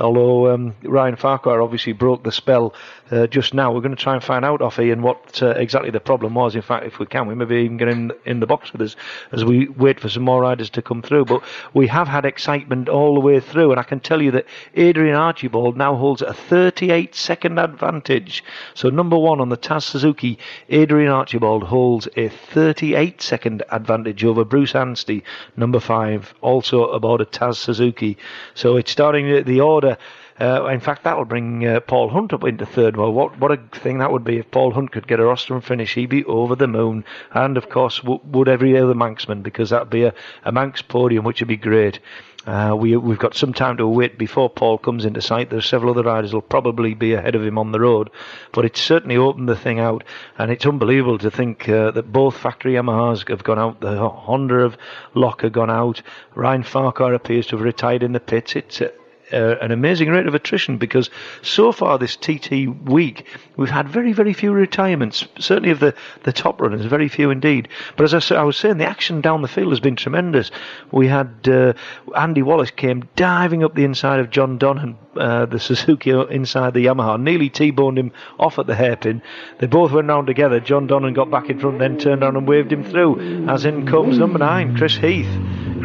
although um, Ryan Farquhar obviously broke the spell uh, just now. We're going to try and find out off Ian what uh, exactly the problem was. In fact, if we can, we maybe even get in, in the box with us as we wait for some more riders to come through. But we have had excitement all the way through, and I can tell you that Adrian Archibald now holds a thirty-eight second advantage. So number one on the Taz Suzuki, Adrian Archibald holds a thirty-eight second advantage over Bruce Anstey, number five, also aboard a Taz Suzuki. So it's starting the order. Uh, in fact, that'll bring uh, Paul Hunt up into third. Well, what, what a thing that would be if Paul Hunt could get a rostrum finish. He'd be over the moon. And, of course, w would every other Manxman, because that'd be a, a Manx podium, which would be great. Uh, we, we've got some time to wait before Paul comes into sight. There's several other riders who will probably be ahead of him on the road, but it's certainly opened the thing out, and it's unbelievable to think uh, that both factory Yamahas have gone out. The Honda of Locker gone out. Ryan Farquhar appears to have retired in the pits. It's uh, Uh, an amazing rate of attrition, because so far this T T week we've had very very few retirements, certainly of the, the top runners, very few indeed. But as I, I was saying, the action down the field has been tremendous. We had uh, Andy Wallace came diving up the inside of John Donnan, uh, the Suzuki inside the Yamaha, nearly T-boned him off at the hairpin. They both went round together. John Donnan got back in front, then turned around and waved him through, as in comes number nine, Chris Heath.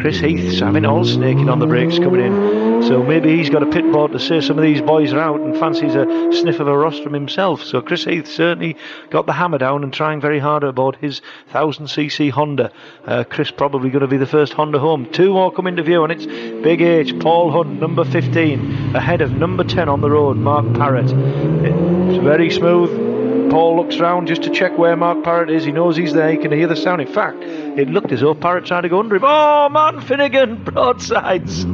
Chris Heath's having all snaking on the brakes coming in, so maybe he's got a pit board to say some of these boys are out, and fancies a sniff of a rostrum himself. So Chris Heath certainly got the hammer down and trying very hard aboard his one thousand c c Honda. Uh, Chris probably going to be the first Honda home. Two more come into view, and it's Big H, Paul Hunt, number fifteen, ahead of number ten on the road, Mark Parrott. It's very smooth. Paul looks round just to check where Mark Parrott is. He knows he's there. He can hear the sound. In fact, it looked as though Parrott tried to go under him. Oh, Martin Finnegan, broadsides.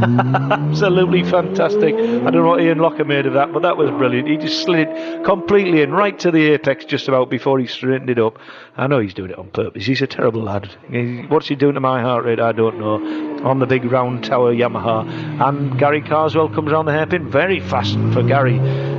Absolutely fantastic. I don't know what Ian Locker made of that, but that was brilliant. He just slid completely in, right to the apex just about before he straightened it up. I know he's doing it on purpose. He's a terrible lad. What's he doing to my heart rate? I don't know. On the big round tower Yamaha. And Gary Carswell comes round the hairpin. Very fast for Gary.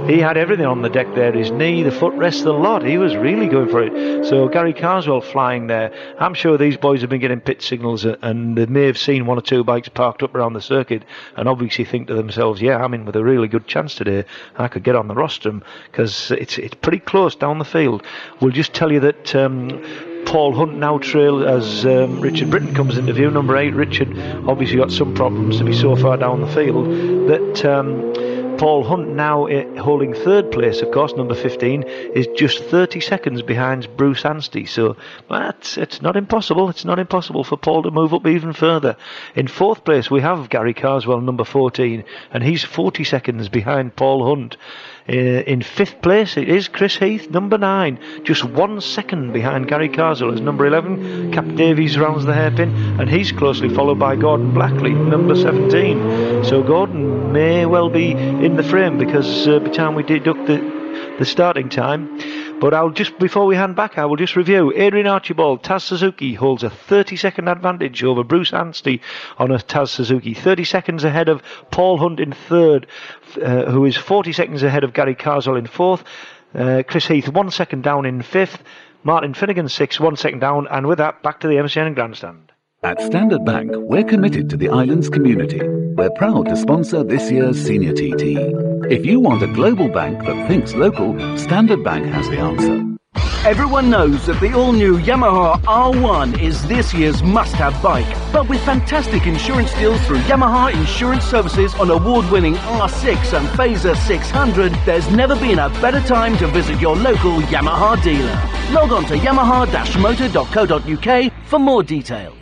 He had everything on the deck there, his knee, the footrest, the lot. He was really going for it. So Gary Carswell flying there. I'm sure these boys have been getting pit signals, and they may have seen one or two bikes parked up around the circuit and obviously think to themselves, yeah, I'm in with a really good chance today. I could get on the rostrum, because it's, it's pretty close down the field. We'll just tell you that... Um, Paul Hunt now trail as um, Richard Britton comes into view, number eight. Richard obviously got some problems to be so far down the field that um, Paul Hunt now uh, holding third place, of course, number fifteen, is just thirty seconds behind Bruce Anstey. So that's, it's not impossible. It's not impossible for Paul to move up even further. In fourth place we have Gary Carswell, number fourteen, and he's forty seconds behind Paul Hunt. In fifth place it is Chris Heath, number nine, just one second behind Gary Carswell as number eleven. Cap Davies rounds the hairpin, and he's closely followed by Gordon Blackley, number seventeen. So Gordon may well be in the frame, because uh, by the time we deduct the, the starting time. But I'll just, before we hand back, I will just review. Adrian Archibald, Taz Suzuki, holds a thirty second advantage over Bruce Anstey on a Taz Suzuki. thirty seconds ahead of Paul Hunt in third, uh, who is forty seconds ahead of Gary Carswell in fourth. Uh, Chris Heath, one second down in fifth. Martin Finnegan, six, one second down. And with that, back to the M C N Grandstand. At Standard Bank, we're committed to the island's community. We're proud to sponsor this year's Senior T T. If you want a global bank that thinks local, Standard Bank has the answer. Everyone knows that the all-new Yamaha R one is this year's must-have bike. But with fantastic insurance deals through Yamaha Insurance Services on award-winning R six and Phaser six hundred, there's never been a better time to visit your local Yamaha dealer. Log on to yamaha dash motor dot co dot uk for more details.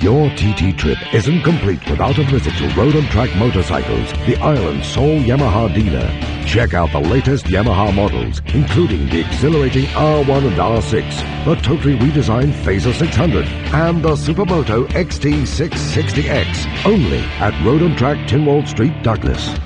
Your T T trip isn't complete without a visit to Road and Track Motorcycles, the Ireland's sole Yamaha dealer. Check out the latest Yamaha models, including the exhilarating R one and R six, the totally redesigned Phaser six hundred, and the Supermoto X T six sixty X, only at Road and Track, Tinwald Street, Douglas.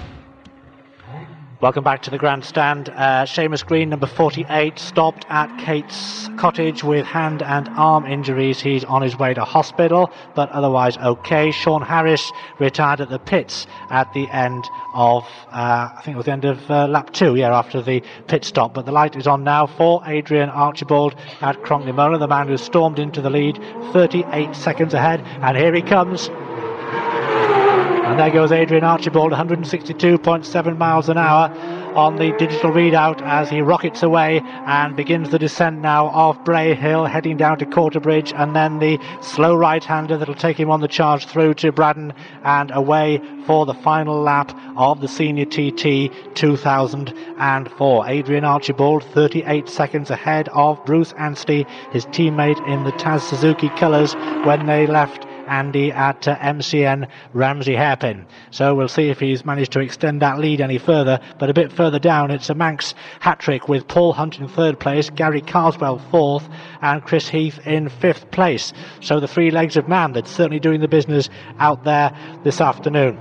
Welcome back to the grandstand. Uh, Seamus Green, number forty-eight, stopped at Kate's Cottage with hand and arm injuries. He's on his way to hospital, but otherwise okay. Sean Harris retired at the pits at the end of, uh, I think it was the end of uh, lap two, yeah, after the pit stop. But the light is on now for Adrian Archibald at Cronknymona, the man who stormed into the lead, thirty-eight seconds ahead, and here he comes. And there goes Adrian Archibald, one sixty-two point seven miles an hour on the digital readout as he rockets away and begins the descent now of Bray Hill, heading down to Quarterbridge, and then the slow right-hander that'll take him on the charge through to Braddon and away for the final lap of the Senior T T two thousand four. Adrian Archibald, thirty-eight seconds ahead of Bruce Anstey, his teammate in the Taz Suzuki colours when they left Andy at uh, M C N Ramsey Hairpin. So we'll see if he's managed to extend that lead any further, but a bit further down it's a Manx hat-trick with Paul Hunt in third place, Gary Carswell fourth and Chris Heath in fifth place. So the three legs of man that's certainly doing the business out there this afternoon.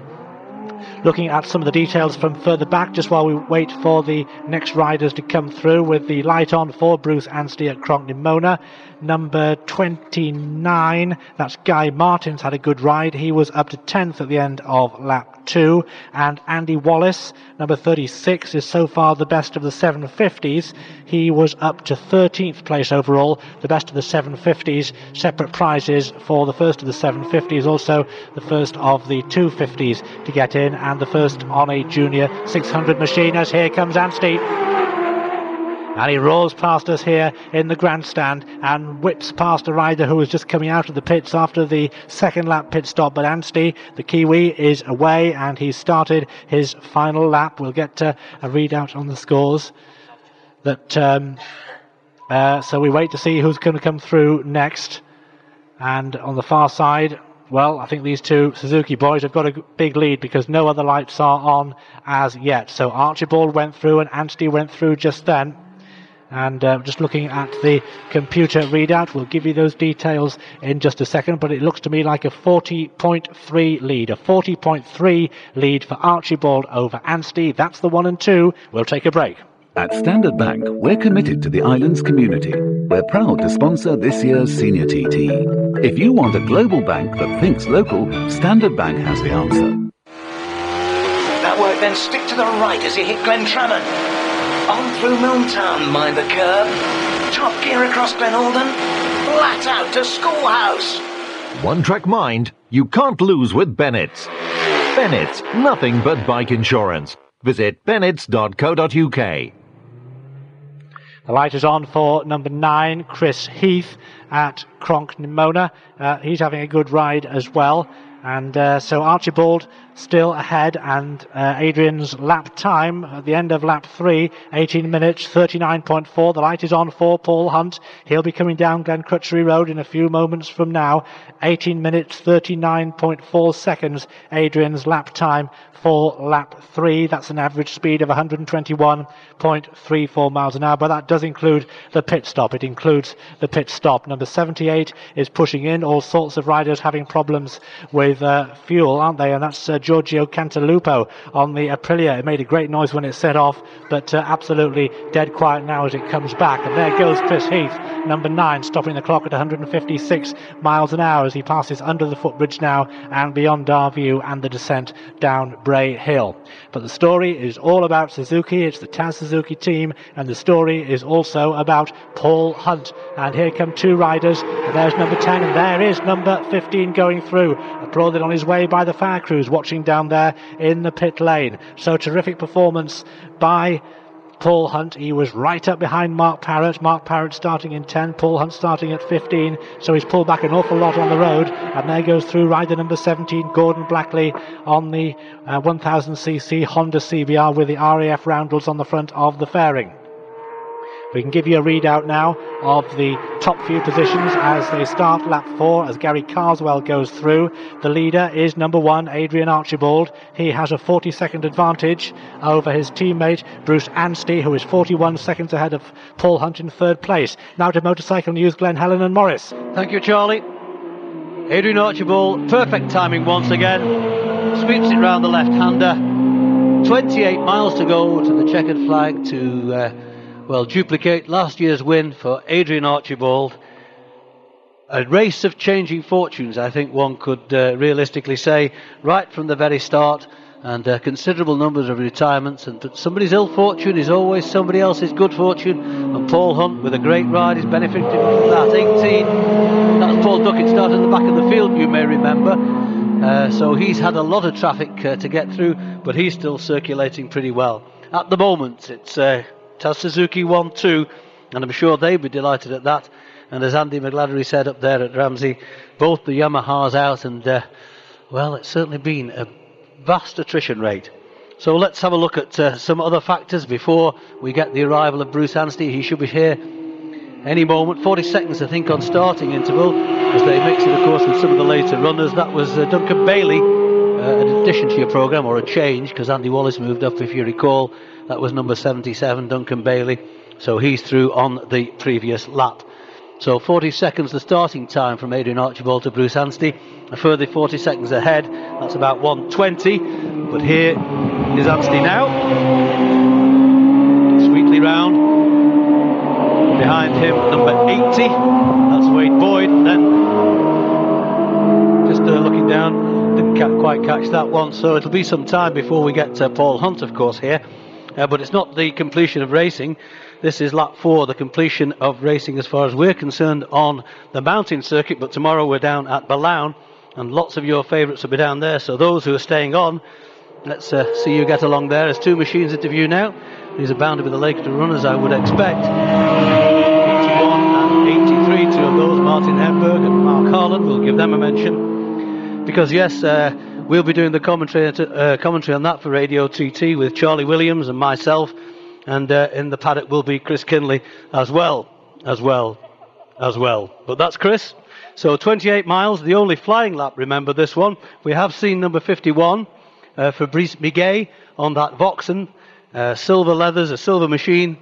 Looking at some of the details from further back, just while we wait for the next riders to come through with the light on for Bruce Anstey at Cronknymona. Number twenty-nine, that's Guy Martin's had a good ride. He was up to tenth at the end of lap two. And Andy Wallace, number thirty-six, is so far the best of the seven fifties. He was up to thirteenth place overall, the best of the seven fifties. Separate prizes for the first of the seven fifties, also the first of the two fifties to get in, and the first on a junior six hundred machine as here comes Anstey. And he rolls past us here in the grandstand and whips past a rider who was just coming out of the pits after the second lap pit stop. But Anstey, the Kiwi, is away and he started his final lap. We'll get uh, a readout on the scores. That um, uh, So we wait to see who's going to come through next. And on the far side, well, I think these two Suzuki boys have got a big lead because no other lights are on as yet. So Archibald went through and Anstey went through just then. And uh, just looking at the computer readout, we'll give you those details in just a second, but it looks to me like a forty point three lead. A forty point three lead for Archibald over Anstey. That's the one and two. We'll take a break. At Standard Bank, we're committed to the island's community. We're proud to sponsor this year's Senior T T. If you want a global bank that thinks local, Standard Bank has the answer. That work then, stick to the right as you hit Glentrammon. On through Milltown, mind the curb. Top gear across Glenalden. Flat out to Schoolhouse. One track mind, you can't lose with Bennett's. Bennett's, nothing but bike insurance. Visit bennetts dot co dot uk. The light is on for number nine, Chris Heath at Cronknymona. Uh, he's having a good ride as well. And uh, so Archibald still ahead, and uh, Adrian's lap time at the end of lap three, eighteen minutes, thirty-nine point four. The light is on for Paul Hunt. He'll be coming down Glen Crutchery Road in a few moments from now. eighteen minutes, thirty-nine point four seconds, Adrian's lap time for lap three. That's an average speed of one twenty-one point three four miles an hour, but that does include the pit stop. It includes the pit stop. Number seventy-eight is pushing in. All sorts of riders having problems with uh, fuel, aren't they? And that's uh, Giorgio Cantalupo on the Aprilia. It made a great noise when it set off, but uh, absolutely dead quiet now as it comes back. And there goes Chris Heath, number nine, stopping the clock at one fifty-six miles an hour as he passes under the footbridge now and beyond our view and the descent down Bray Hill. But the story is all about Suzuki. It's the Taz Suzuki team, and the story is also about Paul Hunt. And here come two riders. There's number ten, and there is number fifteen going through, applauded on his way by the fire crews watching finishing down there in the pit lane. So terrific performance by Paul Hunt. He was right up behind Mark Parrott. Mark Parrott starting in ten, Paul Hunt starting at fifteen, so he's pulled back an awful lot on the road. And there goes through rider number seventeen, Gordon Blackley, on the uh, one thousand c c Honda C B R with the R A F roundels on the front of the fairing. We can give you a readout now of the top few positions as they start lap four, as Gary Carswell goes through. The leader is number one, Adrian Archibald. He has a forty second advantage over his teammate Bruce Anstey, who is forty-one seconds ahead of Paul Hunt in third place. Now to Motorcycle News, Glenn, Helen and Morris. Thank you, Charlie. Adrian Archibald, perfect timing once again, sweeps it round the left-hander. twenty-eight miles to go to the checkered flag to... Uh, Well, duplicate last year's win for Adrian Archibald. A race of changing fortunes, I think one could uh, realistically say, right from the very start, and uh, considerable numbers of retirements, and that somebody's ill fortune is always somebody else's good fortune, and Paul Hunt, with a great ride, is benefiting from that. eighteen, that's Paul Duckett started at the back of the field, you may remember. Uh, so he's had a lot of traffic uh, to get through, but he's still circulating pretty well. At the moment, it's... Uh, Taz Suzuki one two, and I'm sure they'd be delighted at that. And as Andy McGladdery said up there at Ramsey, both the Yamahas out, and uh, well, it's certainly been a vast attrition rate. So let's have a look at uh, some other factors before we get the arrival of Bruce Anstey. He should be here any moment. forty seconds, I think, on starting interval, as they mix it, of course, with some of the later runners. That was uh, Duncan Bailey, uh, an addition to your programme, or a change, because Andy Wallace moved up, if you recall. That was number seventy-seven, Duncan Bailey. So he's through on the previous lap. So forty seconds the starting time from Adrian Archibald to Bruce Anstey. A further forty seconds ahead. That's about one twenty. But here is Anstey now. Sweetly round. Behind him, number eighty. That's Wade Boyd. Then just uh, looking down. Didn't quite catch that one. So it'll be some time before we get to Paul Hunt, of course, here. Uh, but it's not the completion of racing. This is lap four, the completion of racing as far as we're concerned on the mountain circuit. But tomorrow we're down at Ballown, and lots of your favourites will be down there. So those who are staying on, let's uh, see you get along there. There's two machines into view now. These are bounded with the Laketon runners, I would expect. eighty-one and eighty-three, two of those, Martin Hemberg and Mark Harland. We'll give them a mention. Because, yes... Uh, We'll be doing the commentary, uh, commentary on that for Radio T T with Charlie Williams and myself, and uh, in the paddock will be Chris Kinley as well, as well, as well. But that's Chris. So twenty-eight miles, the only flying lap, remember this one. We have seen number fifty-one, uh, Fabrice Miguel, on that Vauxhall. Uh, silver leathers, a silver machine.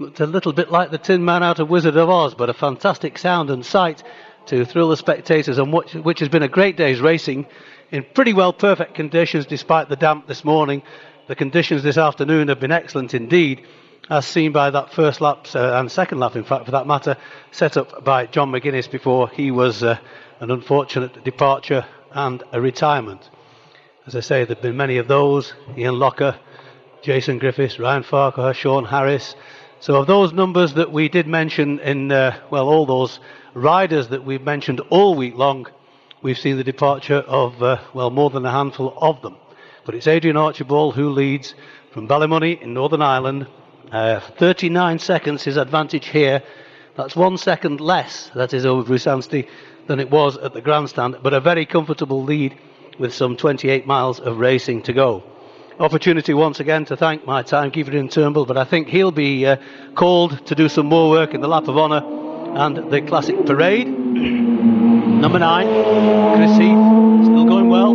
Looked a little bit like the Tin Man out of Wizard of Oz, but a fantastic sound and sight to thrill the spectators, and which, which has been a great day's racing. In pretty well perfect conditions despite the damp this morning. The conditions this afternoon have been excellent indeed, as seen by that first lap, uh, and second lap in fact for that matter, set up by John McGuinness before he was uh, an unfortunate departure and a retirement. As I say, there have been many of those. Ian Locker, Jason Griffiths, Ryan Farquhar, Sean Harris. So of those numbers that we did mention in, uh, well, all those riders that we've mentioned all week long, we've seen the departure of, uh, well, more than a handful of them. But it's Adrian Archibald who leads from Ballymoney in Northern Ireland. Uh, thirty-nine seconds his advantage here. That's one second less, that is, over Bruce Anstey than it was at the grandstand. But a very comfortable lead with some twenty-eight miles of racing to go. Opportunity once again to thank my timekeeper in Turnbull, but I think he'll be uh, called to do some more work in the lap of honour and the classic parade. Number nine, Chris Heath, still going well.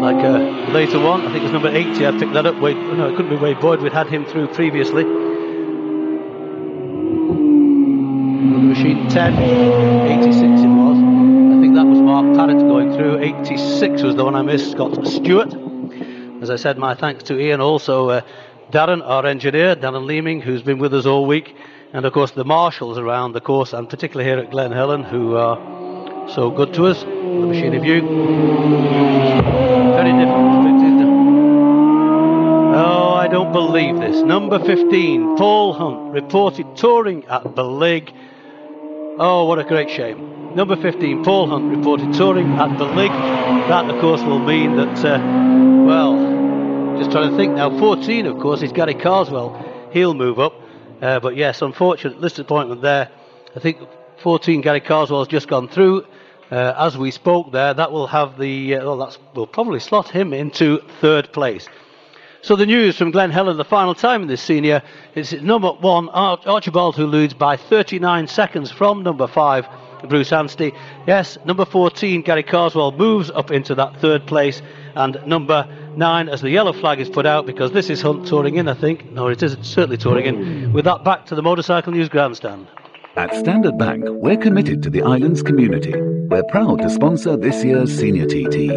Like a later one, I think it was number eighty, I picked that up. Wade, no, it couldn't be Wade Boyd, we'd had him through previously. Machine ten, eighty-six it was. I think that was Mark Parrott going through. eighty-six was the one I missed, Scott Stewart. As I said, my thanks to Ian, also uh, Darren, our engineer, Darren Leeming, who's been with us all week. And of course the marshals around the course, and particularly here at Glen Helen, who are so good to us. The machine of you. Very different. Oh, I don't believe this. Number fifteen, Paul Hunt, reported touring at Ballig. Oh, what a great shame. Number fifteen, Paul Hunt, reported touring at Ballig. that of course will mean that, uh, well, just trying to think now, fourteen of course is Gary Carswell, he'll move up, uh, but yes, unfortunate disappointment there. I think fourteen Gary Carswell's just gone through, uh, as we spoke there. That will have the, uh, well, that will probably slot him into third place. So the news from Glen Helen, the final time in this senior, is number one, Arch Archibald, who leads by thirty-nine seconds from number five, Bruce Anstey. Yes, number fourteen, Gary Carswell, moves up into that third place. And number nine, as the yellow flag is put out, because this is Hunt touring in, I think. No, it isn't, certainly touring in. With that, back to the Motorcycle News Grandstand. At Standard Bank, we're committed to the island's community. We're proud to sponsor this year's Senior T T.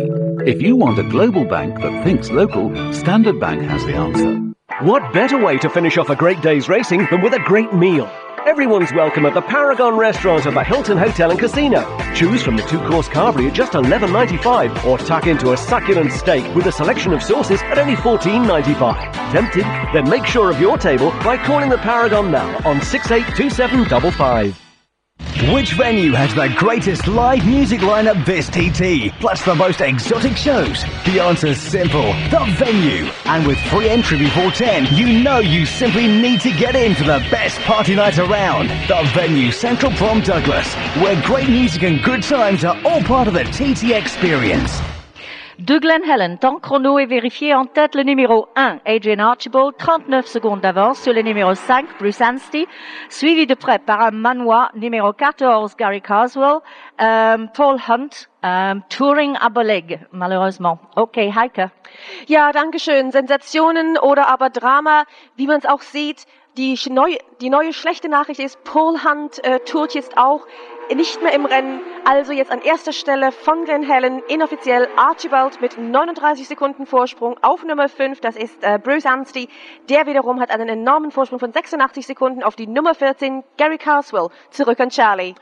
If you want a global bank that thinks local, Standard Bank has the answer. What better way to finish off a great day's racing than with a great meal? Everyone's welcome at the Paragon Restaurant at the Hilton Hotel and Casino. Choose from the two-course carvery at just eleven ninety-five, or tuck into a succulent steak with a selection of sauces at only fourteen ninety-five. Tempted? Then make sure of your table by calling the Paragon now on six eight two seven five five. Which venue has the greatest live music lineup this T T, plus the most exotic shows? The answer's simple, the venue. And with free entry before ten, you know you simply need to get in for the best party night around. The venue, Central Prom Douglas, where great music and good times are all part of the T T experience. De Glen Helen, temps chrono est vérifié. En tête, le numéro un, Adrian Archibald, trente-neuf secondes d'avance sur le numéro cinq, Bruce Anstey, suivi de près par un manoir, numéro quatorze, Gary Carswell, um, Paul Hunt, um, Touring aber leg, malheureusement. Okay, Heike. Ja, danke schön. Sensationen oder aber Drama, wie man es auch sieht. Die neue, die neue schlechte Nachricht ist, Paul Hunt äh, tourt jetzt auch nicht mehr im Rennen, also jetzt an erster Stelle von Glen Helen inoffiziell Archibald mit neununddreißig Sekunden Vorsprung auf Nummer fünf, das ist äh, Bruce Anstey, der wiederum hat einen enormen Vorsprung von sechsundachtzig Sekunden auf die Nummer vierzehn, Gary Carswell, zurück an Charlie.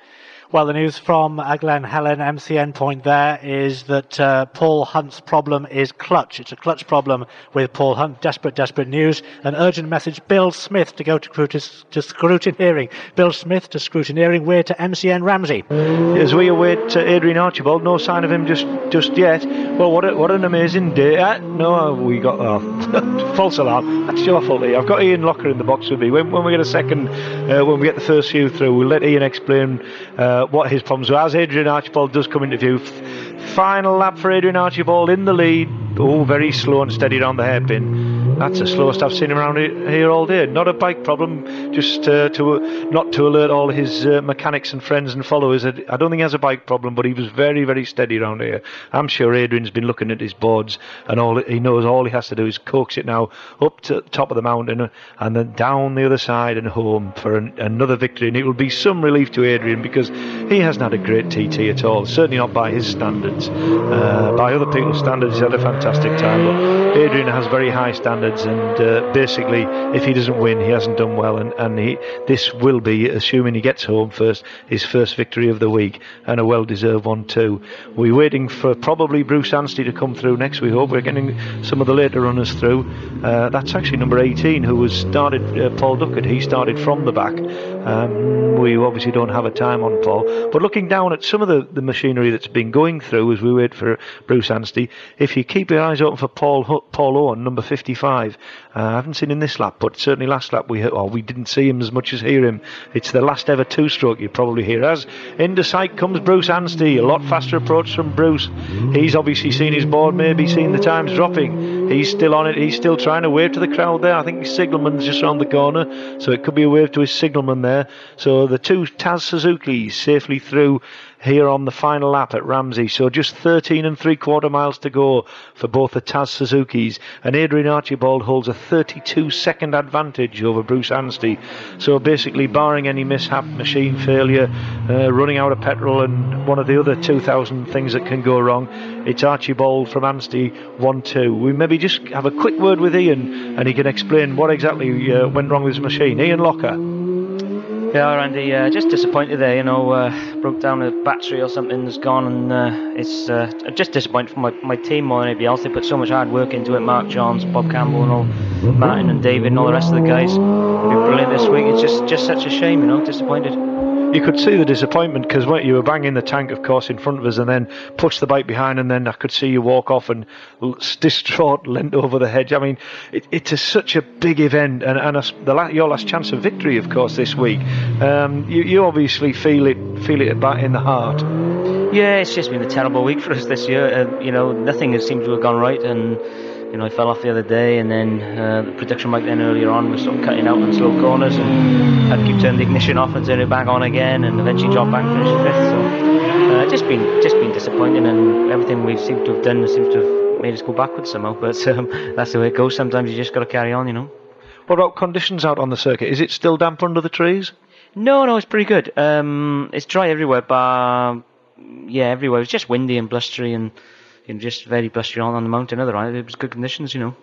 Well, the news from uh, Glen Helen M C N point there is that uh, Paul Hunt's problem is clutch. It's a clutch problem with Paul Hunt. Desperate, desperate news. An urgent message, Bill Smith to go to, to scrutineering. Bill Smith to scrutineering. We're to M C N Ramsey. As we await uh, Adrian Archibald, no sign of him just just yet. Well, what a, what an amazing day. Uh, no, we got... Oh, false alarm. That's your fault, Ian. I've got Ian Locker in the box with me. When, when we get a second, uh, when we get the first few through, we'll let Ian explain... Uh, Uh, what his problems were as Adrian Archibald does come into view. Final lap for Adrian Archibald in the lead. Oh, very slow and steady around the hairpin. That's the slowest I've seen him around here all day. Not a bike problem, just uh, to uh, not to alert all his uh, mechanics and friends and followers. I don't think he has a bike problem, but he was very, very steady around here. I'm sure Adrian's been looking at his boards, and all he knows all he has to do is coax it now up to the top of the mountain and then down the other side and home for an, another victory. And it will be some relief to Adrian, because he hasn't had a great T T at all, certainly not by his standards. Uh, by other people's standards, he's had a fantastic time, but Adrian has very high standards, and uh, basically, if he doesn't win, he hasn't done well, and, and he, this will be, assuming he gets home first, his first victory of the week, and a well-deserved one too. We're waiting for probably Bruce Anstey to come through next, we hope. We're getting some of the later runners through. Uh, that's actually number eighteen, who was started, uh, Paul Duckett, he started from the back. Um, we obviously don't have a time on Paul, but looking down at some of the, the machinery that's been going through as we wait for Bruce Anstey, if you keep your eyes open for Paul Paul Owen, number fifty-five, uh, I haven't seen him this lap, but certainly last lap we oh, we didn't see him as much as hear him. It's the last ever two-stroke you probably hear. As into sight comes Bruce Anstey, a lot faster approach from Bruce. He's obviously seen his board, maybe seen the times dropping. He's still on it, he's still trying to wave to the crowd there. I think his signalman's just around the corner, so it could be a wave to his signalman there. So the two Taz Suzukis safely through here on the final lap at Ramsey. So just thirteen and three quarter miles to go for both the Taz Suzukis, and Adrian Archibald holds a thirty-two second advantage over Bruce Anstey. So basically, barring any mishap, machine failure, uh, running out of petrol and one of the other two thousand things that can go wrong, it's Archibald from Anstey one two. We maybe just have a quick word with Ian and he can explain what exactly uh, went wrong with his machine. Ian Locker. Yeah, Randy, uh, just disappointed there, you know, uh, broke down a battery or something's gone, and uh, it's uh, just disappointed for my, my team more than anybody else. They put so much hard work into it, Mark Johns, Bob Campbell and all, Martin and David and all the rest of the guys. They've been brilliant this week. It's just, just such a shame, you know, disappointed. you could see the disappointment because you were banging the tank, of course, in front of us, and then pushed the bike behind, and then I could see you walk off and distraught, leant over the hedge. I mean, it, it is such a big event, and, and a, the la- your last chance of victory, of course, this week. Um, you, you obviously feel it, feel it in the heart. Yeah, it's just been a terrible week for us this year. Uh, you know, nothing has seemed to have gone right, and. You know, I fell off the other day, and then uh, the production bike then earlier on was sort of cutting out on slow corners, and had to keep turning the ignition off and turn it back on again, and eventually John Bank finished fifth. So uh, just been just been disappointing, and everything we seem to have done seems to have made us go backwards somehow. But um, that's the way it goes. Sometimes you just got to carry on, you know. What about conditions out on the circuit? Is it still damp under the trees? No, no, it's pretty good. Um, it's dry everywhere, but yeah, everywhere. It's just windy and blustery and. You know, just very blustery on, on the mountain otherwise. It was good conditions, you know.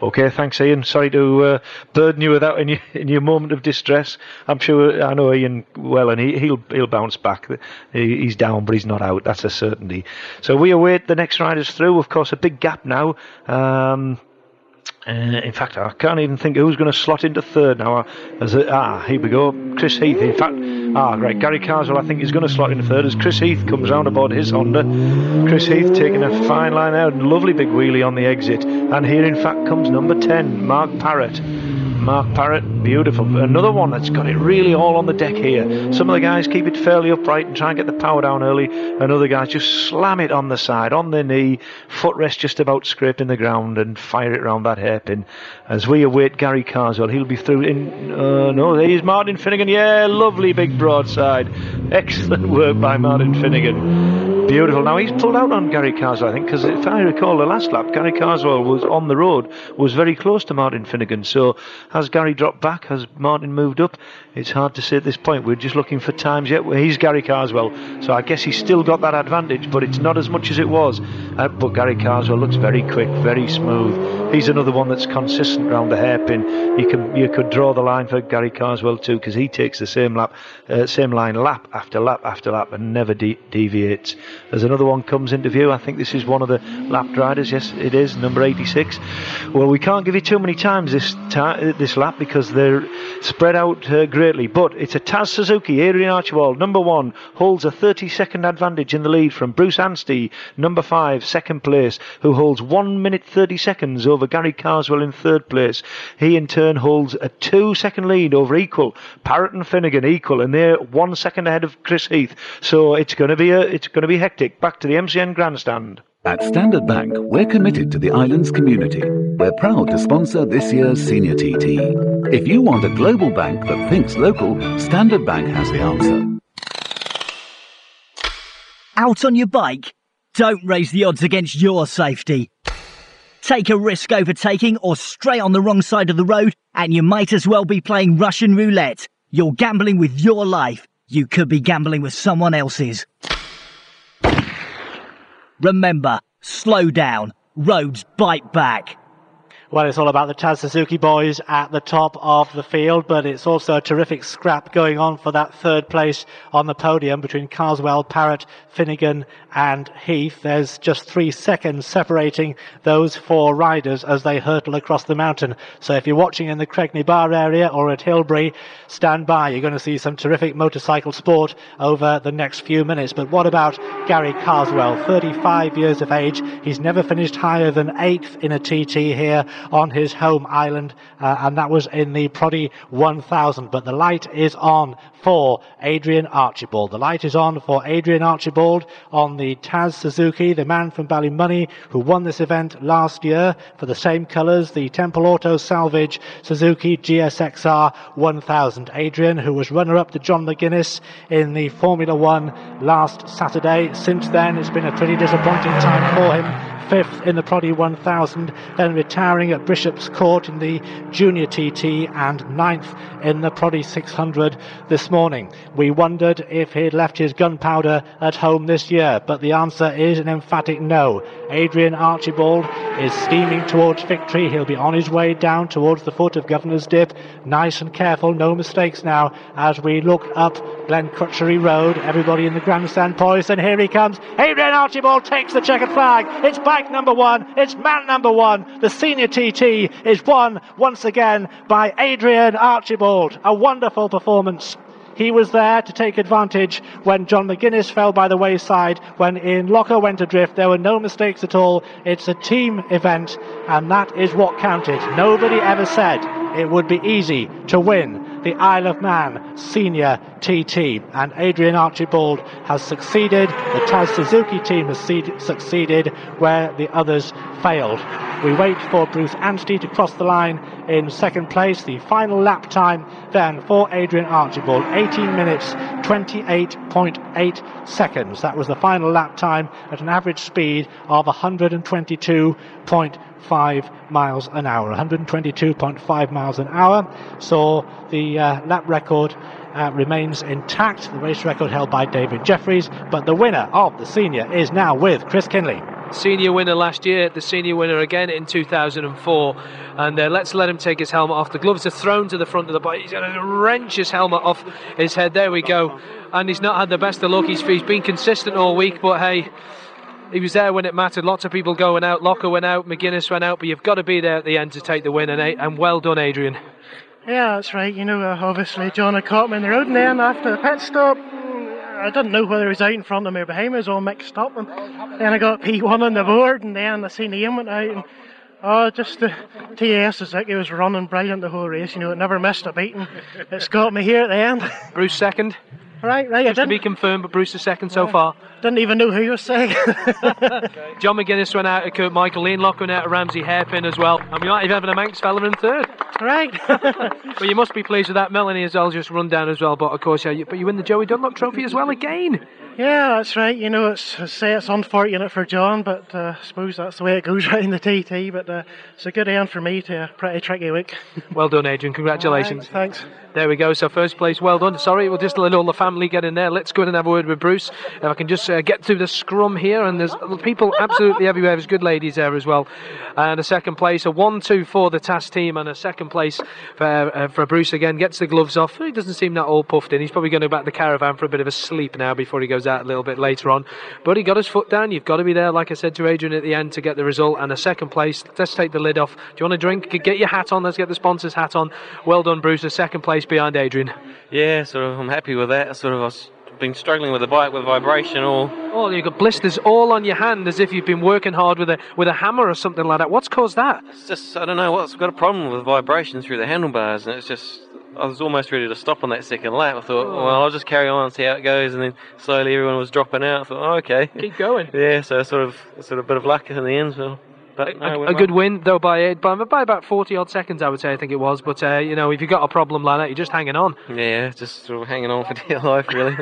Okay, thanks, Ian. Sorry to uh, burden you with that in your, in your moment of distress. I'm sure I know Ian well, and he, he'll he'll bounce back. He's down, but he's not out. That's a certainty. So we await the next riders through. Of course, a big gap now. Um, uh, in fact, I can't even think who's going to slot into third now. As a, ah, here we go. Chris Heath, in fact. Ah, great. Gary Carswell, I think, is going to slot in third as Chris Heath comes round aboard his Honda. Chris Heath taking a fine line out, lovely big wheelie on the exit. And here, in fact, comes number ten, Mark Parrott. Mark Parrott, beautiful. Another one that's got it really all on the deck here. Some of the guys keep it fairly upright and try and get the power down early, and other guys just slam it on the side, on their knee, footrest just about scraping the ground, and fire it round that hairpin. As we await Gary Carswell, he'll be through in... Uh, no, there's Martin Finnegan. Yeah, lovely big broadside. Excellent work by Martin Finnegan. Beautiful. Now, he's pulled out on Gary Carswell, I think, because if I recall the last lap, Gary Carswell was on the road, was very close to Martin Finnegan, so... Has Gary dropped back? Has Martin moved up? It's hard to say at this point. We're just looking for times yet. He's Gary Carswell, so I guess he's still got that advantage, but it's not as much as it was. Uh, but Gary Carswell looks very quick, very smooth. He's another one that's consistent round the hairpin. You can you could draw the line for Gary Carswell too, because he takes the same lap, uh, same line lap after lap after lap, and never de- deviates. As another one comes into view, I think this is one of the lapped riders. Yes, it is number eighty-six. Well, we can't give you too many times this time. This lap because they're spread out uh, greatly, but it's a Taz Suzuki. Adrian Archibald, number one, holds a thirty second advantage in the lead from Bruce Anstey, number five, second place, who holds one minute thirty seconds over Gary Carswell in third place. He in turn holds a two second lead over equal Parrott and Finnegan, equal, and they're one second ahead of Chris Heath. So it's going to be a, it's going to be hectic. Back to the M C N grandstand. At Standard Bank, we're committed to the island's community. We're proud to sponsor this year's Senior T T. If you want a global bank that thinks local, Standard Bank has the answer. Out on your bike? Don't raise the odds against your safety. Take a risk overtaking or stray on the wrong side of the road, and you might as well be playing Russian roulette. You're gambling with your life. You could be gambling with someone else's. Remember, slow down, roads bite back. Well, it's all about the Taz Suzuki boys at the top of the field, but it's also a terrific scrap going on for that third place on the podium between Carswell, Parrott, Finnegan and Heath. There's just three seconds separating those four riders as they hurtle across the mountain. So if you're watching in the Cregney Bar area or at Hillbury, stand by. You're going to see some terrific motorcycle sport over the next few minutes. But what about Gary Carswell? thirty-five years of age. He's never finished higher than eighth in a T T here on his home island, uh, and that was in the Proddy one thousand. But the light is on for Adrian Archibald. The light is on for Adrian Archibald on the Taz Suzuki, the man from Ballymoney who won this event last year for the same colours, the Temple Auto Salvage Suzuki G S X R one thousand. Adrian, who was runner-up to John McGuinness in the Formula One last Saturday. Since then, it's been a pretty disappointing time for him. Fifth in the Proddy one thousand, then retiring at Bishop's Court in the Junior T T, and ninth in the Proddy six hundred this morning. We wondered if he'd left his gunpowder at home this year, but the answer is an emphatic no. Adrian Archibald is steaming towards victory. He'll be on his way down towards the foot of Governor's Dip. Nice and careful, no mistakes now as we look up Glen Crutchery Road. Everybody in the grandstand poised, and here he comes. Adrian Archibald takes the checkered flag. It's bike number one, it's man number one. The Senior T T is won once again by Adrian Archibald. A wonderful performance. He was there to take advantage when John McGuinness fell by the wayside, when Ian Locker went adrift. There were no mistakes at all. It's a team event, and that is what counted. Nobody ever said it would be easy to win the Isle of Man Senior T T, and Adrian Archibald has succeeded, the Taz Suzuki team has succeeded where the others failed. We wait for Bruce Anstey to cross the line in second place. The final lap time then for Adrian Archibald, eighteen minutes twenty-eight point eight seconds. That was the final lap time at an average speed of one hundred twenty-two point five miles an hour. one hundred twenty-two point five miles an hour. So the uh, lap record uh, remains intact, the race record held by David Jeffries, but the winner of the senior is now with Chris Kinley. Senior winner last year, the senior winner again in two thousand four, and uh, let's let him take his helmet off. The gloves are thrown to the front of the bike. He's going to wrench his helmet off his head. There we go. And he's not had the best of luck. He's, he's been consistent all week, but hey, he was there when it mattered. Lots of people going out. Locker went out, McGuinness went out, but you've got to be there at the end to take the win, and, and well done, Adrian. Yeah, that's right. You know, uh, obviously, John had caught him in the road, and then after the pit stop, I didn't know whether he was out in front of me or behind me. It was all mixed up, and then I got P one on the board, and then I seen Ian went out, and oh, just the T S Suzuki was running brilliant the whole race. You know, it never missed a beat, and it's got me here at the end. Bruce second. Right, right. Just I didn't, to be confirmed, but Bruce is second so yeah, far. Didn't even know who you were saying. John McGuinness went out at Kurt Michael, Ian Locker went out at Ramsey Hairpin as well, and we might even have a Manx fella in third. Right. But you must be pleased with that. Melanie has just run down as well, but of course, yeah, you, but you win the Joey Dunlop Trophy as well again. Yeah, that's right. You know, it's I say it's unfortunate for John, but uh, I suppose that's the way it goes right in the T T. But uh, it's a good end for me to a pretty tricky week. Well done, Adrian. Congratulations. Right, thanks. There we go. So first place. Well done. Sorry, we'll just let all the family get in there. Let's go in and have a word with Bruce. If I can just uh, get through the scrum here, and there's people absolutely everywhere. There's good ladies there as well. And a second place, a one two for the T A S team, and a second place for uh, for Bruce again. Gets the gloves off. He doesn't seem that all puffed in. He's probably going to go back to the caravan for a bit of a sleep now before he goes out a little bit later on, but he got his foot down. You've got to be there, like I said to Adrian at the end, to get the result. And a second place. Let's take the lid off. Do you want a drink? Get your hat on. Let's get the sponsor's hat on. Well done, Bruce. A second place behind Adrian. Yeah, sort of. I'm happy with that. Sort of. I've been struggling with the bike with vibration. All. Oh, you've got blisters all on your hand, as if you've been working hard with a with a hammer or something like that. What's caused that? It's just I don't know. What's got a problem with vibration through the handlebars, and it's just. I was almost ready to stop on that second lap. I thought, oh. well, I'll just carry on and see how it goes. And then slowly everyone was dropping out. I thought, oh, okay. Keep going. Yeah, so sort of sort of a bit of luck in the end. So. But no, a, a good win, though, by, by by about forty odd seconds, I would say, I think it was. But, uh, you know, if you've got a problem like that, you're just hanging on. Yeah, just sort of hanging on for dear life, really.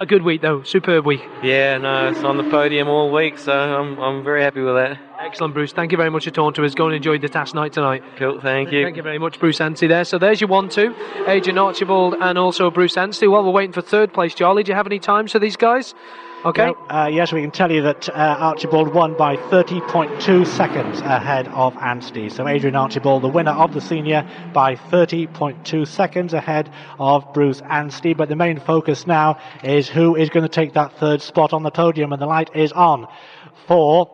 A good week, though. Superb week. Yeah, no, it's on the podium all week, so I'm, I'm very happy with that. Excellent, Bruce. Thank you very much for talking to us. Go and enjoy the T A S night tonight. Cool, thank you. Thank you very much, Bruce Anstey there. So there's your one two, Adrian Archibald and also Bruce Anstey. While we're waiting for third place, Charlie, do you have any times for these guys? Okay. No, uh, yes, we can tell you that uh, Archibald won by thirty point two seconds ahead of Anstey. So Adrian Archibald, the winner of the senior, by thirty point two seconds ahead of Bruce Anstey. But the main focus now is who is going to take that third spot on the podium, and the light is on for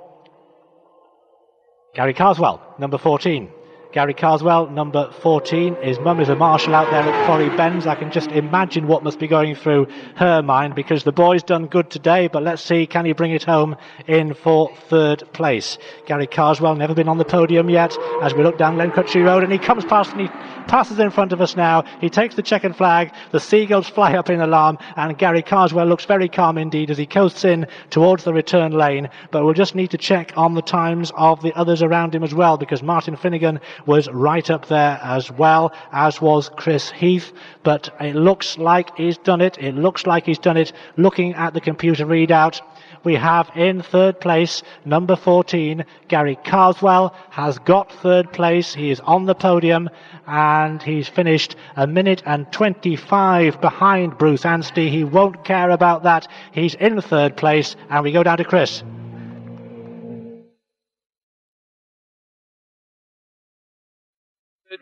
Gary Carswell, number fourteen. Gary Carswell, number fourteen. His mum is a marshal out there at Quarry Bends. I can just imagine what must be going through her mind, because the boy's done good today, but let's see, can he bring it home in for third place? Gary Carswell, never been on the podium yet, as we look down Lencountry Road, and he comes past and he passes in front of us now. He takes the checkered flag, the seagulls fly up in alarm, and Gary Carswell looks very calm indeed as he coasts in towards the return lane. But we'll just need to check on the times of the others around him as well, because Martin Finnegan was right up there as well, as was Chris Heath. But it looks like he's done it. It looks like he's done it. Looking at the computer readout, we have in third place, number fourteen, Gary Carswell has got third place. He is on the podium, and he's finished a minute and twenty-five behind Bruce Anstey. He won't care about that. He's in third place, and we go down to Chris.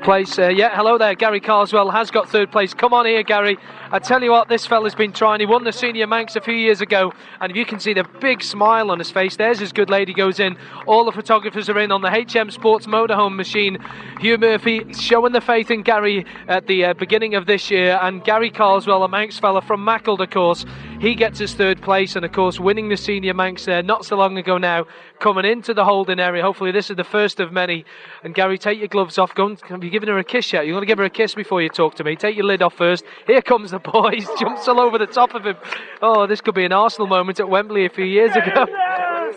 Place, uh, yeah, hello there. Gary Carswell has got third place. Come on here, Gary, I tell you what, this fella's been trying. He won the senior Manx a few years ago, and you can see the big smile on his face. There's his good lady goes in. All the photographers are in on the H M Sports motorhome machine. Hugh Murphy showing the faith in Gary at the uh, beginning of this year, and Gary Carswell, a Manx fella from Mackeld, of course, he gets his third place, and of course winning the senior Manx there not so long ago now, coming into the holding area. Hopefully this is the first of many. And Gary, take your gloves off. Go and, have you given her a kiss yet? You're going to give her a kiss before you talk to me. Take your lid off first. Here comes the boy. He jumps all over the top of him. Oh, this could be an Arsenal moment at Wembley a few years ago.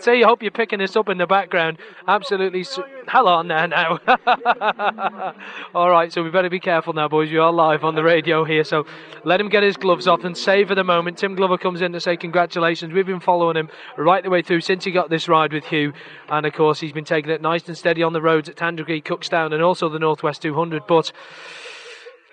So you hope you're picking this up in the background. Absolutely. Hello there now. All right, so we better be careful now, boys. You are live on the radio here, so let him get his gloves off and savour the moment. Tim Glover comes in to say congratulations. We've been following him right the way through since he got this ride with Hugh, and of course he's been taking it nice and steady on the roads at Tandragee, Cookstown, and also the Northwest two hundred. But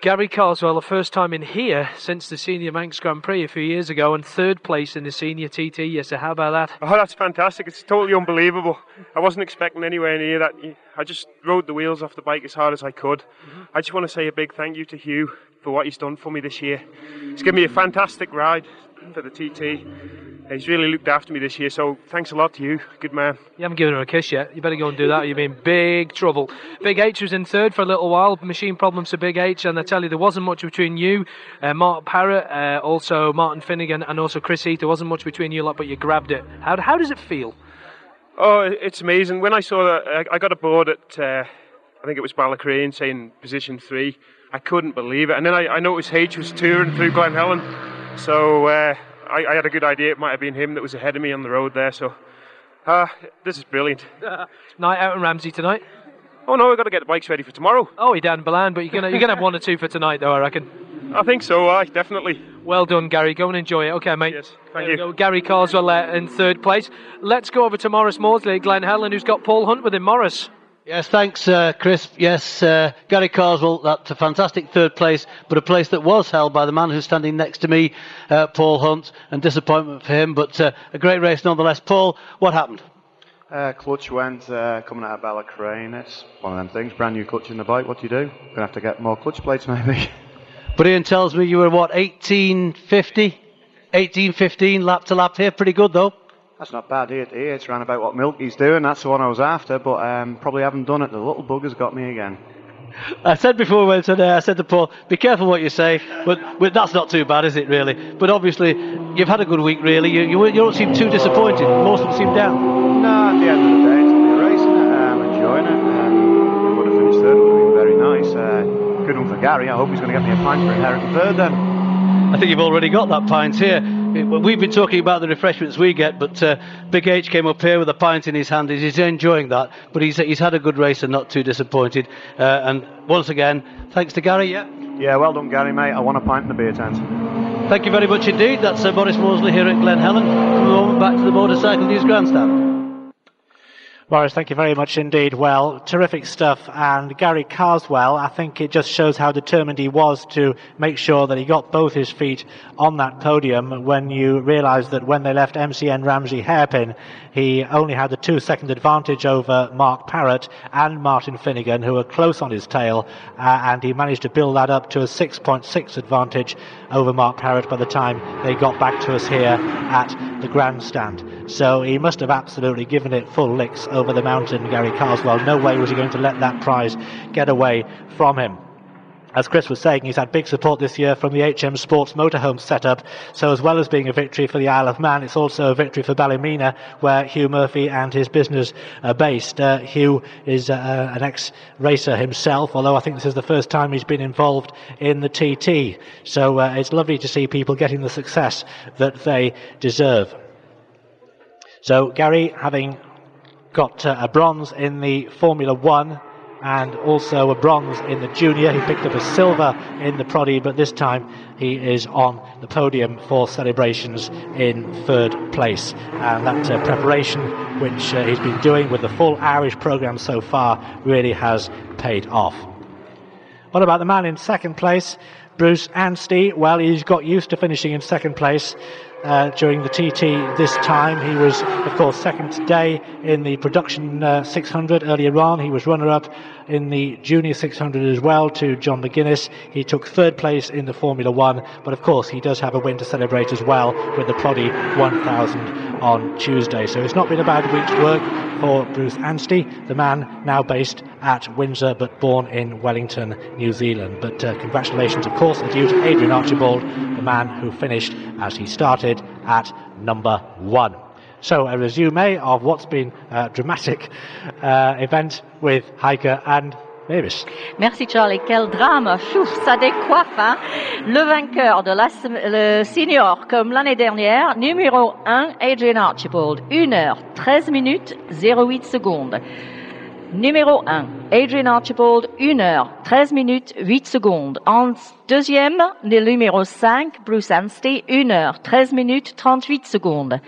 Gary Carswell, the first time in here since the Senior Manx Grand Prix a few years ago, and third place in the Senior T T. Yes, sir, how about that? Oh, that's fantastic. It's totally unbelievable. I wasn't expecting anywhere near that. I just rode the wheels off the bike as hard as I could. Mm-hmm. I just want to say a big thank you to Hugh for what he's done for me this year. He's given me a fantastic ride for the T T. He's really looked after me this year, so thanks a lot to you. Good man. You haven't given her a kiss yet. You better go and do that, or you've been big trouble. Big H was in third for a little while. Machine problems to Big H, and I tell you, there wasn't much between you, uh, Mark Parrott, uh, also Martin Finnegan, and also Chris Heath. There wasn't much between you lot, but you grabbed it. How how does it feel? Oh, it's amazing. When I saw that, I, I got a board at, uh, I think it was Ballycrane, saying position three. I couldn't believe it. And then I, I noticed H was touring through Glen Helen, so... Uh, I, I had a good idea. It might have been him that was ahead of me on the road there, so uh, this is brilliant. Night out in Ramsey tonight? Oh no, we've got to get the bikes ready for tomorrow. Oh, you're down in Balan, but you're going you're gonna have one or two for tonight though, I reckon. I think so, aye, definitely. Well done, Gary. Go and enjoy it. Okay, mate. Yes, thank you. Go. Gary Carswell uh, in third place. Let's go over to Maurice Maudsley at Glen Helen, who's got Paul Hunt with him. Maurice. Yes, thanks, uh, Chris. Yes, uh, Gary Carswell, that's a fantastic third place, but a place that was held by the man who's standing next to me, uh, Paul Hunt, and disappointment for him, but uh, a great race nonetheless. Paul, what happened? Uh, clutch went uh, coming out of Ballycrane. It's one of them things, brand new clutch in the bike, what do you do? Going to have to get more clutch plates, maybe. But Ian tells me you were, what, eighteen fifty? eighteen fifteen, lap to lap here, pretty good though. That's not bad here to here. It's round about what Milky's doing. That's the one I was after, but um, probably haven't done it. The little bugger's got me again. I said before we went today, I said to Paul, be careful what you say, but, but that's not too bad, is it, really? But obviously, you've had a good week, really. You, you, you don't seem too disappointed. Most of them seem down. No, at the end of the day, it's going to be racing. I'm um, enjoying it. Um, we would have finished third. It would have been very nice. Uh, good one for Gary. I hope he's going to get me a pint for inheriting third, then. I think you've already got that pint here. We've been talking about the refreshments we get, but uh, Big H came up here with a pint in his hand. He's enjoying that, but he's he's had a good race and not too disappointed. Uh, and once again, thanks to Gary. Yeah. Yeah, well done, Gary, mate. I want a pint in the beer tent. Thank you very much indeed. That's uh, Maurice Maudsley here at Glen Helen. From the moment, back to the Motorcycle News Grandstand. Maurice, thank you very much indeed. Well, terrific stuff. And Gary Carswell, I think it just shows how determined he was to make sure that he got both his feet on that podium, when you realise that when they left M C N Ramsey Hairpin, he only had a two-second advantage over Mark Parrott and Martin Finnegan, who were close on his tail, uh, and he managed to build that up to a six point six advantage over Mark Parrott by the time they got back to us here at the grandstand. So he must have absolutely given it full licks over the mountain, Gary Carswell. No way was he going to let that prize get away from him. As Chris was saying, he's had big support this year from the H M Sports motorhome setup, so as well as being a victory for the Isle of Man, it's also a victory for Ballymena, where Hugh Murphy and his business are based. Uh, Hugh is uh, an ex-racer himself, although I think this is the first time he's been involved in the T T, so uh, it's lovely to see people getting the success that they deserve. So Gary, having got uh, a bronze in the Formula One and also a bronze in the Junior. He picked up a silver in the Proddy, but this time he is on the podium for celebrations in third place. And that uh, preparation which uh, he's been doing with the full Irish programme so far really has paid off. What about the man in second place, Bruce Anstey? Well, he's got used to finishing in second place. uh, during the T T this time. He was, of course, second today in the production uh, six hundred earlier on. He was runner-up in the junior six hundred as well to John McGuinness. He took third place in the Formula One, but of course he does have a win to celebrate as well with the Proddy one thousand on Tuesday. So it's not been a bad week's work for Bruce Anstey, the man now based at Windsor but born in Wellington, New Zealand. But uh, congratulations, of course, are due to Adrian Archibald, the man who finished as he started at number one. So a resume of what's been a dramatic uh, event with Heike and Mavis. Merci Charlie, quel drame, chouf, ça décoiffe, hein? Le vainqueur de la le senior comme l'année dernière, numéro un, Adrian Archibald, une heure treize minutes zéro huit secondes. Numéro un, Adrian Archibald, une heure treize minutes huit secondes. En deuxième, le numéro cinq, Bruce Anstey, une heure treize minutes trente-huit secondes.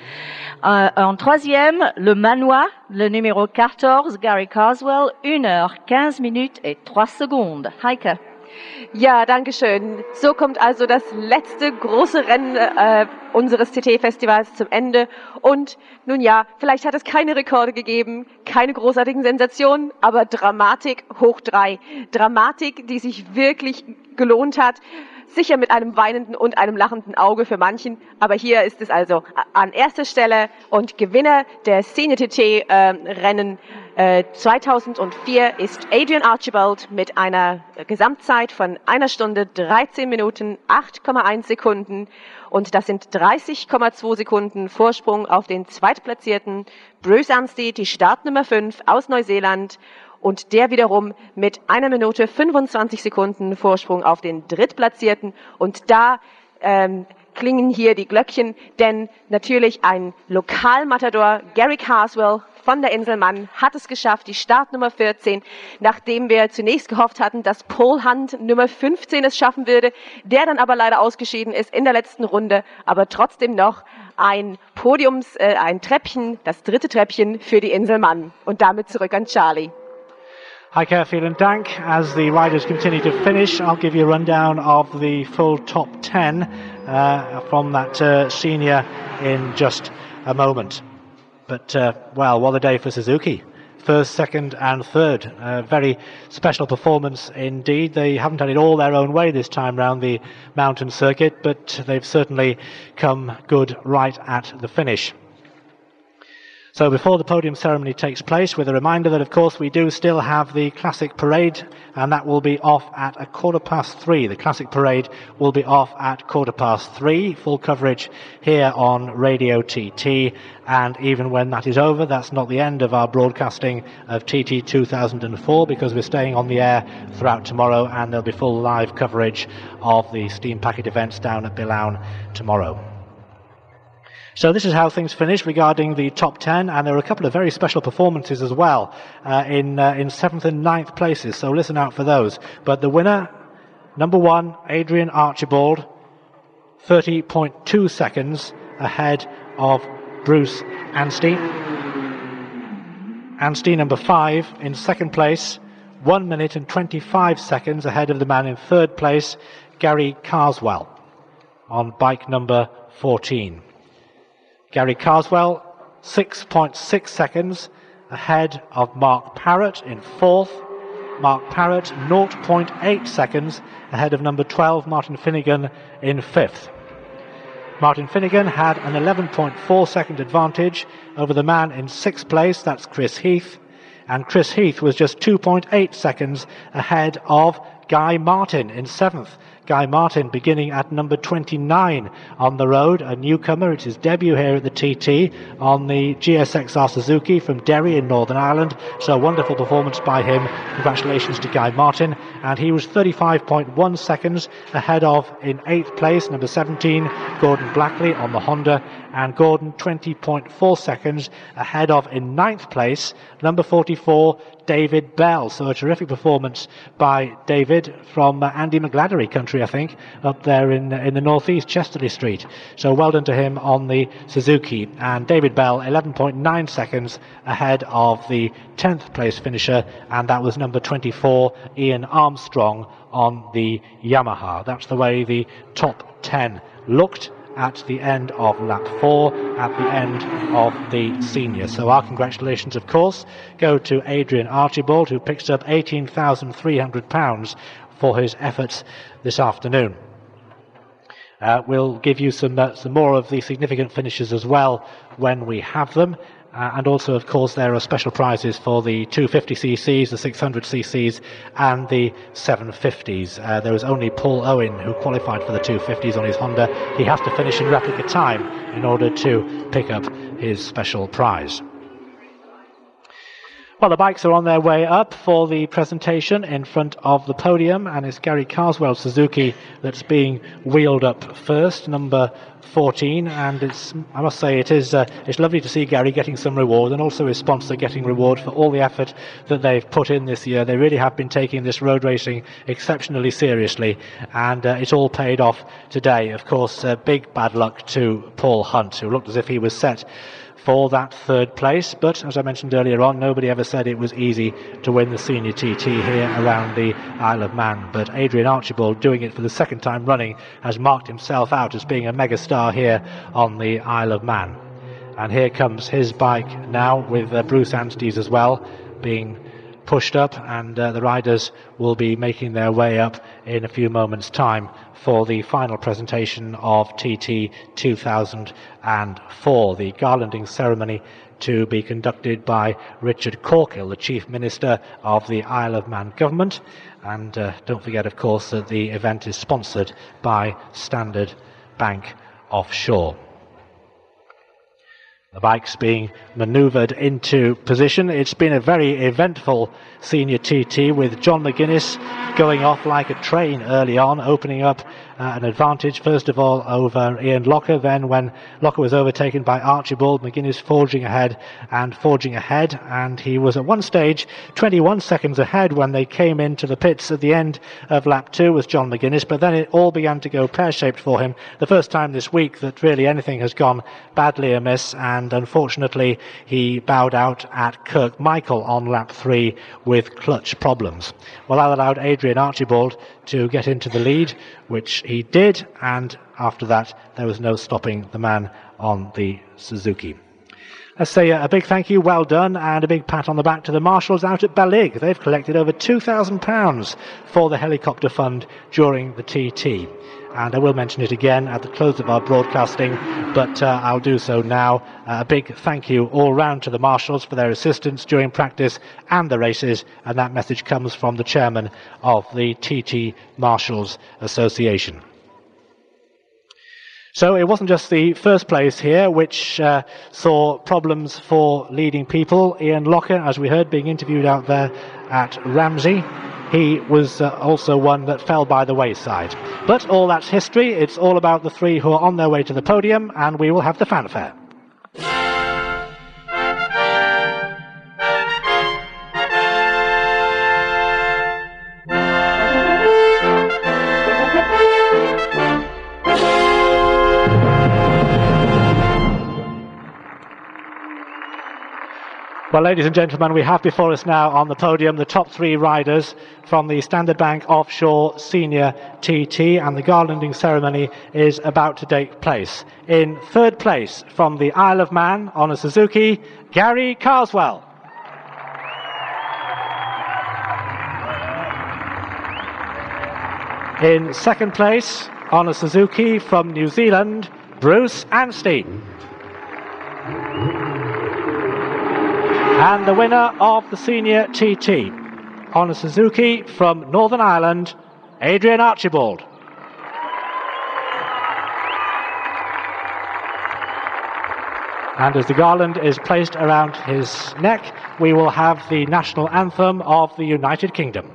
Euh, en troisième, le Manois, le numéro quatorze, Gary Carswell, une heure quinze minutes et trois secondes. Heike. Ja, danke schön. So kommt also das letzte große Rennen äh, unseres T T-Festivals zum Ende. Und nun ja, vielleicht hat es keine Rekorde gegeben, keine großartigen Sensationen, aber Dramatik hoch drei. Dramatik, die sich wirklich gelohnt hat. Sicher mit einem weinenden und einem lachenden Auge für manchen, aber hier ist es also an erster Stelle und Gewinner der Senior T T-Rennen äh, äh, zweitausendvier ist Adrian Archibald mit einer Gesamtzeit von einer Stunde dreizehn Minuten acht Komma eins Sekunden und das sind dreißig Komma zwei Sekunden Vorsprung auf den zweitplatzierten Bruce Anstey, die Startnummer fünf aus Neuseeland. Und der wiederum mit einer Minute fünfundzwanzig Sekunden Vorsprung auf den Drittplatzierten. Und da ähm, klingen hier die Glöckchen, denn natürlich ein Lokalmatador, Gary Carswell von der Inselmann, hat es geschafft, die Startnummer vierzehn, nachdem wir zunächst gehofft hatten, dass Paul Hunt Nummer fünfzehn es schaffen würde, der dann aber leider ausgeschieden ist in der letzten Runde, aber trotzdem noch ein Podiums, äh, ein Treppchen, das dritte Treppchen für die Inselmann. Und damit zurück an Charlie. Heike, vielen Dank. As the riders continue to finish, I'll give you a rundown of the full top ten uh, from that uh, senior in just a moment. But, uh, well, what a day for Suzuki. First, second and third. A very special performance indeed. They haven't had it all their own way this time round the mountain circuit, but they've certainly come good right at the finish. So before the podium ceremony takes place, with a reminder that, of course, we do still have the Classic Parade, and that will be off at a quarter past three. The Classic Parade will be off at quarter past three. Full coverage here on Radio T T, and even when that is over, that's not the end of our broadcasting of T T two thousand four, because we're staying on the air throughout tomorrow, and there'll be full live coverage of the Steam Packet events down at Bilown tomorrow. So this is how things finish regarding the top ten, and there are a couple of very special performances as well uh, in uh, in seventh and ninth places, so listen out for those. But the winner, number one, Adrian Archibald, thirty point two seconds ahead of Bruce Anstey. Anstey, number five, in second place, one minute and twenty-five seconds ahead of the man in third place, Gary Carswell, on bike number fourteen. Gary Carswell, six point six seconds ahead of Mark Parrott in fourth. Mark Parrott, zero point eight seconds ahead of number twelve, Martin Finnegan, in fifth. Martin Finnegan had an eleven point four second advantage over the man in sixth place, that's Chris Heath. And Chris Heath was just two point eight seconds ahead of Guy Martin in seventh. Guy Martin beginning at number twenty-nine on the road, a newcomer. It's his debut here at the T T on the G S X R Suzuki from Derry in Northern Ireland. So a wonderful performance by him. Congratulations to Guy Martin. And he was thirty-five point one seconds ahead of, in eighth place, number seventeen, Gordon Blackley on the Honda. And Gordon, twenty point four seconds ahead of, in ninth place, number forty-four, David Bell. So a terrific performance by David from uh, Andy McGladdery country, I think, up there in in the northeast, Chesterley Street. So well done to him on the Suzuki. And David Bell, eleven point nine seconds ahead of the tenth place finisher, and that was number twenty-four, Ian Armstrong on the Yamaha. That's the way the top ten looked at the end of lap four, at the end of the senior. So our congratulations, of course, go to Adrian Archibald, who picks up eighteen thousand three hundred pounds for his efforts this afternoon. Uh, we'll give you some, uh, some more of the significant finishes as well when we have them. Uh, and also, of course, there are special prizes for the two fifty c c's, the six hundred c c's and the seven fifties. Uh, there was only Paul Owen who qualified for the two fifties on his Honda. He has to finish in replica time in order to pick up his special prize. Well, the bikes are on their way up for the presentation in front of the podium, and it's Gary Carswell Suzuki that's being wheeled up first, number fourteen, and it's, I must say, it is uh, it's lovely to see Gary getting some reward, and also his sponsor getting reward for all the effort that they've put in this year. They really have been taking this road racing exceptionally seriously, and uh, it's all paid off today. Of course, uh, big bad luck to Paul Hunt, who looked as if he was set for that third place, but as I mentioned earlier on, nobody ever said it was easy to win the senior T T here around the Isle of Man. But Adrian Archibald, doing it for the second time running, has marked himself out as being a megastar here on the Isle of Man. And here comes his bike now, with uh, Bruce Anstey's as well being pushed up, and uh, the riders will be making their way up in a few moments' time for the final presentation of T T two thousand four, the garlanding ceremony to be conducted by Richard Corkill, the Chief Minister of the Isle of Man government. And uh, don't forget, of course, that the event is sponsored by Standard Bank Offshore. The bike's being manoeuvred into position. It's been a very eventful senior T T, with John McGuinness going off like a train early on, opening up uh, an advantage, first of all, over Ian Locker. Then when Locker was overtaken by Archibald, McGuinness forging ahead and forging ahead. And he was at one stage twenty-one seconds ahead when they came into the pits at the end of lap two, was John McGuinness. But then it all began to go pear-shaped for him. The first time this week that really anything has gone badly amiss, and And unfortunately, he bowed out at Kirkmichael on lap three with clutch problems. Well, that allowed Adrian Archibald to get into the lead, which he did, and after that, there was no stopping the man on the Suzuki. Let's say a big thank you, well done, and a big pat on the back to the marshals out at Ballig. They've collected over two thousand pounds for the helicopter fund during the T T. And I will mention it again at the close of our broadcasting, but uh, I'll do so now. Uh, a big thank you all round to the marshals for their assistance during practice and the races, and that message comes from the chairman of the T T Marshals Association. So it wasn't just the first place here which uh, saw problems for leading people. Ian Locker, as we heard, being interviewed out there at Ramsey. He was uh, also one that fell by the wayside. But all that's history. It's all about the three who are on their way to the podium, and we will have the fanfare. Well, ladies and gentlemen, we have before us now on the podium the top three riders from the Standard Bank Offshore Senior T T, and the garlanding ceremony is about to take place. In third place from the Isle of Man on a Suzuki, Gary Carswell. In second place on a Suzuki from New Zealand, Bruce Anstey. And the winner of the senior T T on a Suzuki from Northern Ireland, Adrian Archibald. And as the garland is placed around his neck, we will have the national anthem of the United Kingdom.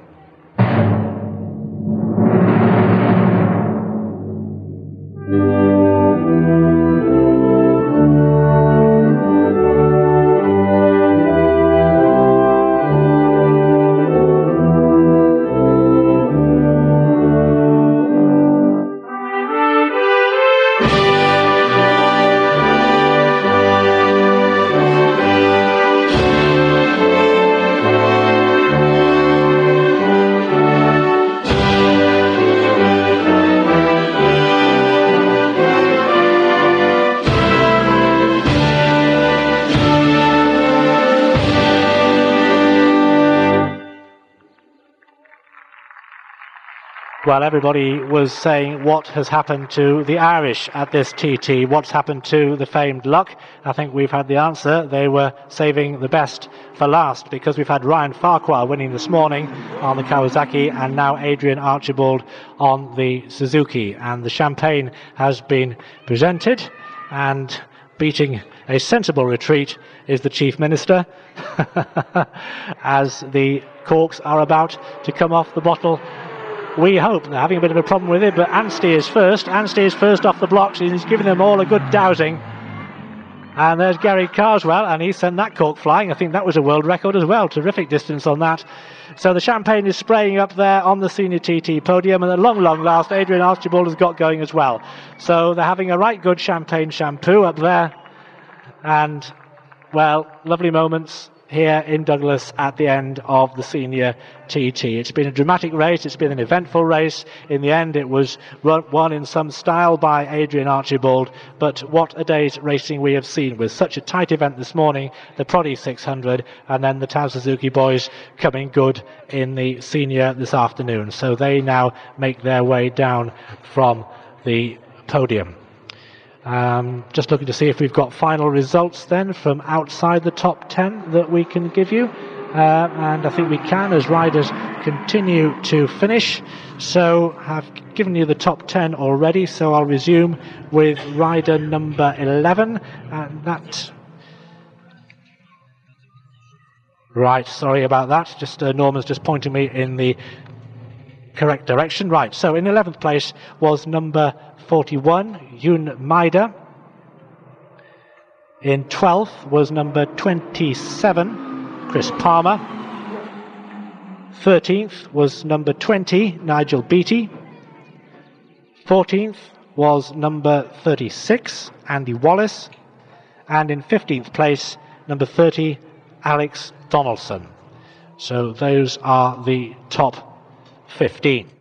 Well, everybody was saying what has happened to the Irish at this T T, what's happened to the famed Luck. I think we've had the answer. They were saving the best for last, because we've had Ryan Farquhar winning this morning on the Kawasaki, and now Adrian Archibald on the Suzuki. And the champagne has been presented, and beating a sensible retreat is the Chief Minister as the corks are about to come off the bottle. We hope they're having a bit of a problem with it, but Anstey is first. Anstey is first off the blocks, and he's giving them all a good dousing. And there's Gary Carswell, and he sent that cork flying. I think that was a world record as well. Terrific distance on that. So the champagne is spraying up there on the senior T T podium, and at long, long last, Adrian Archibald has got going as well. So they're having a right good champagne shampoo up there. And, well, lovely moments here in Douglas at the end of the senior T T. It's been a dramatic race, it's been an eventful race. In the end, it was won in some style by Adrian Archibald, but what a day's racing we have seen, with such a tight event this morning, the Proddy six hundred, and then the Tau Suzuki boys coming good in the senior this afternoon. So they now make their way down from the podium. Um, just looking to see if we've got final results then from outside the top ten that we can give you, uh, and I think we can, as riders continue to finish. So I've given you the top ten already, so I'll resume with rider number eleven, and that... Right, sorry about that, just uh, Norman's just pointing me in the correct direction. Right, so in eleventh place was number forty-one, Yoon Maida. In twelfth was number twenty-seven, Chris Palmer. thirteenth was number twenty, Nigel Beatty. fourteenth was number thirty-six, Andy Wallace. And in fifteenth place, number thirty, Alex Donaldson. So those are the top fifteen.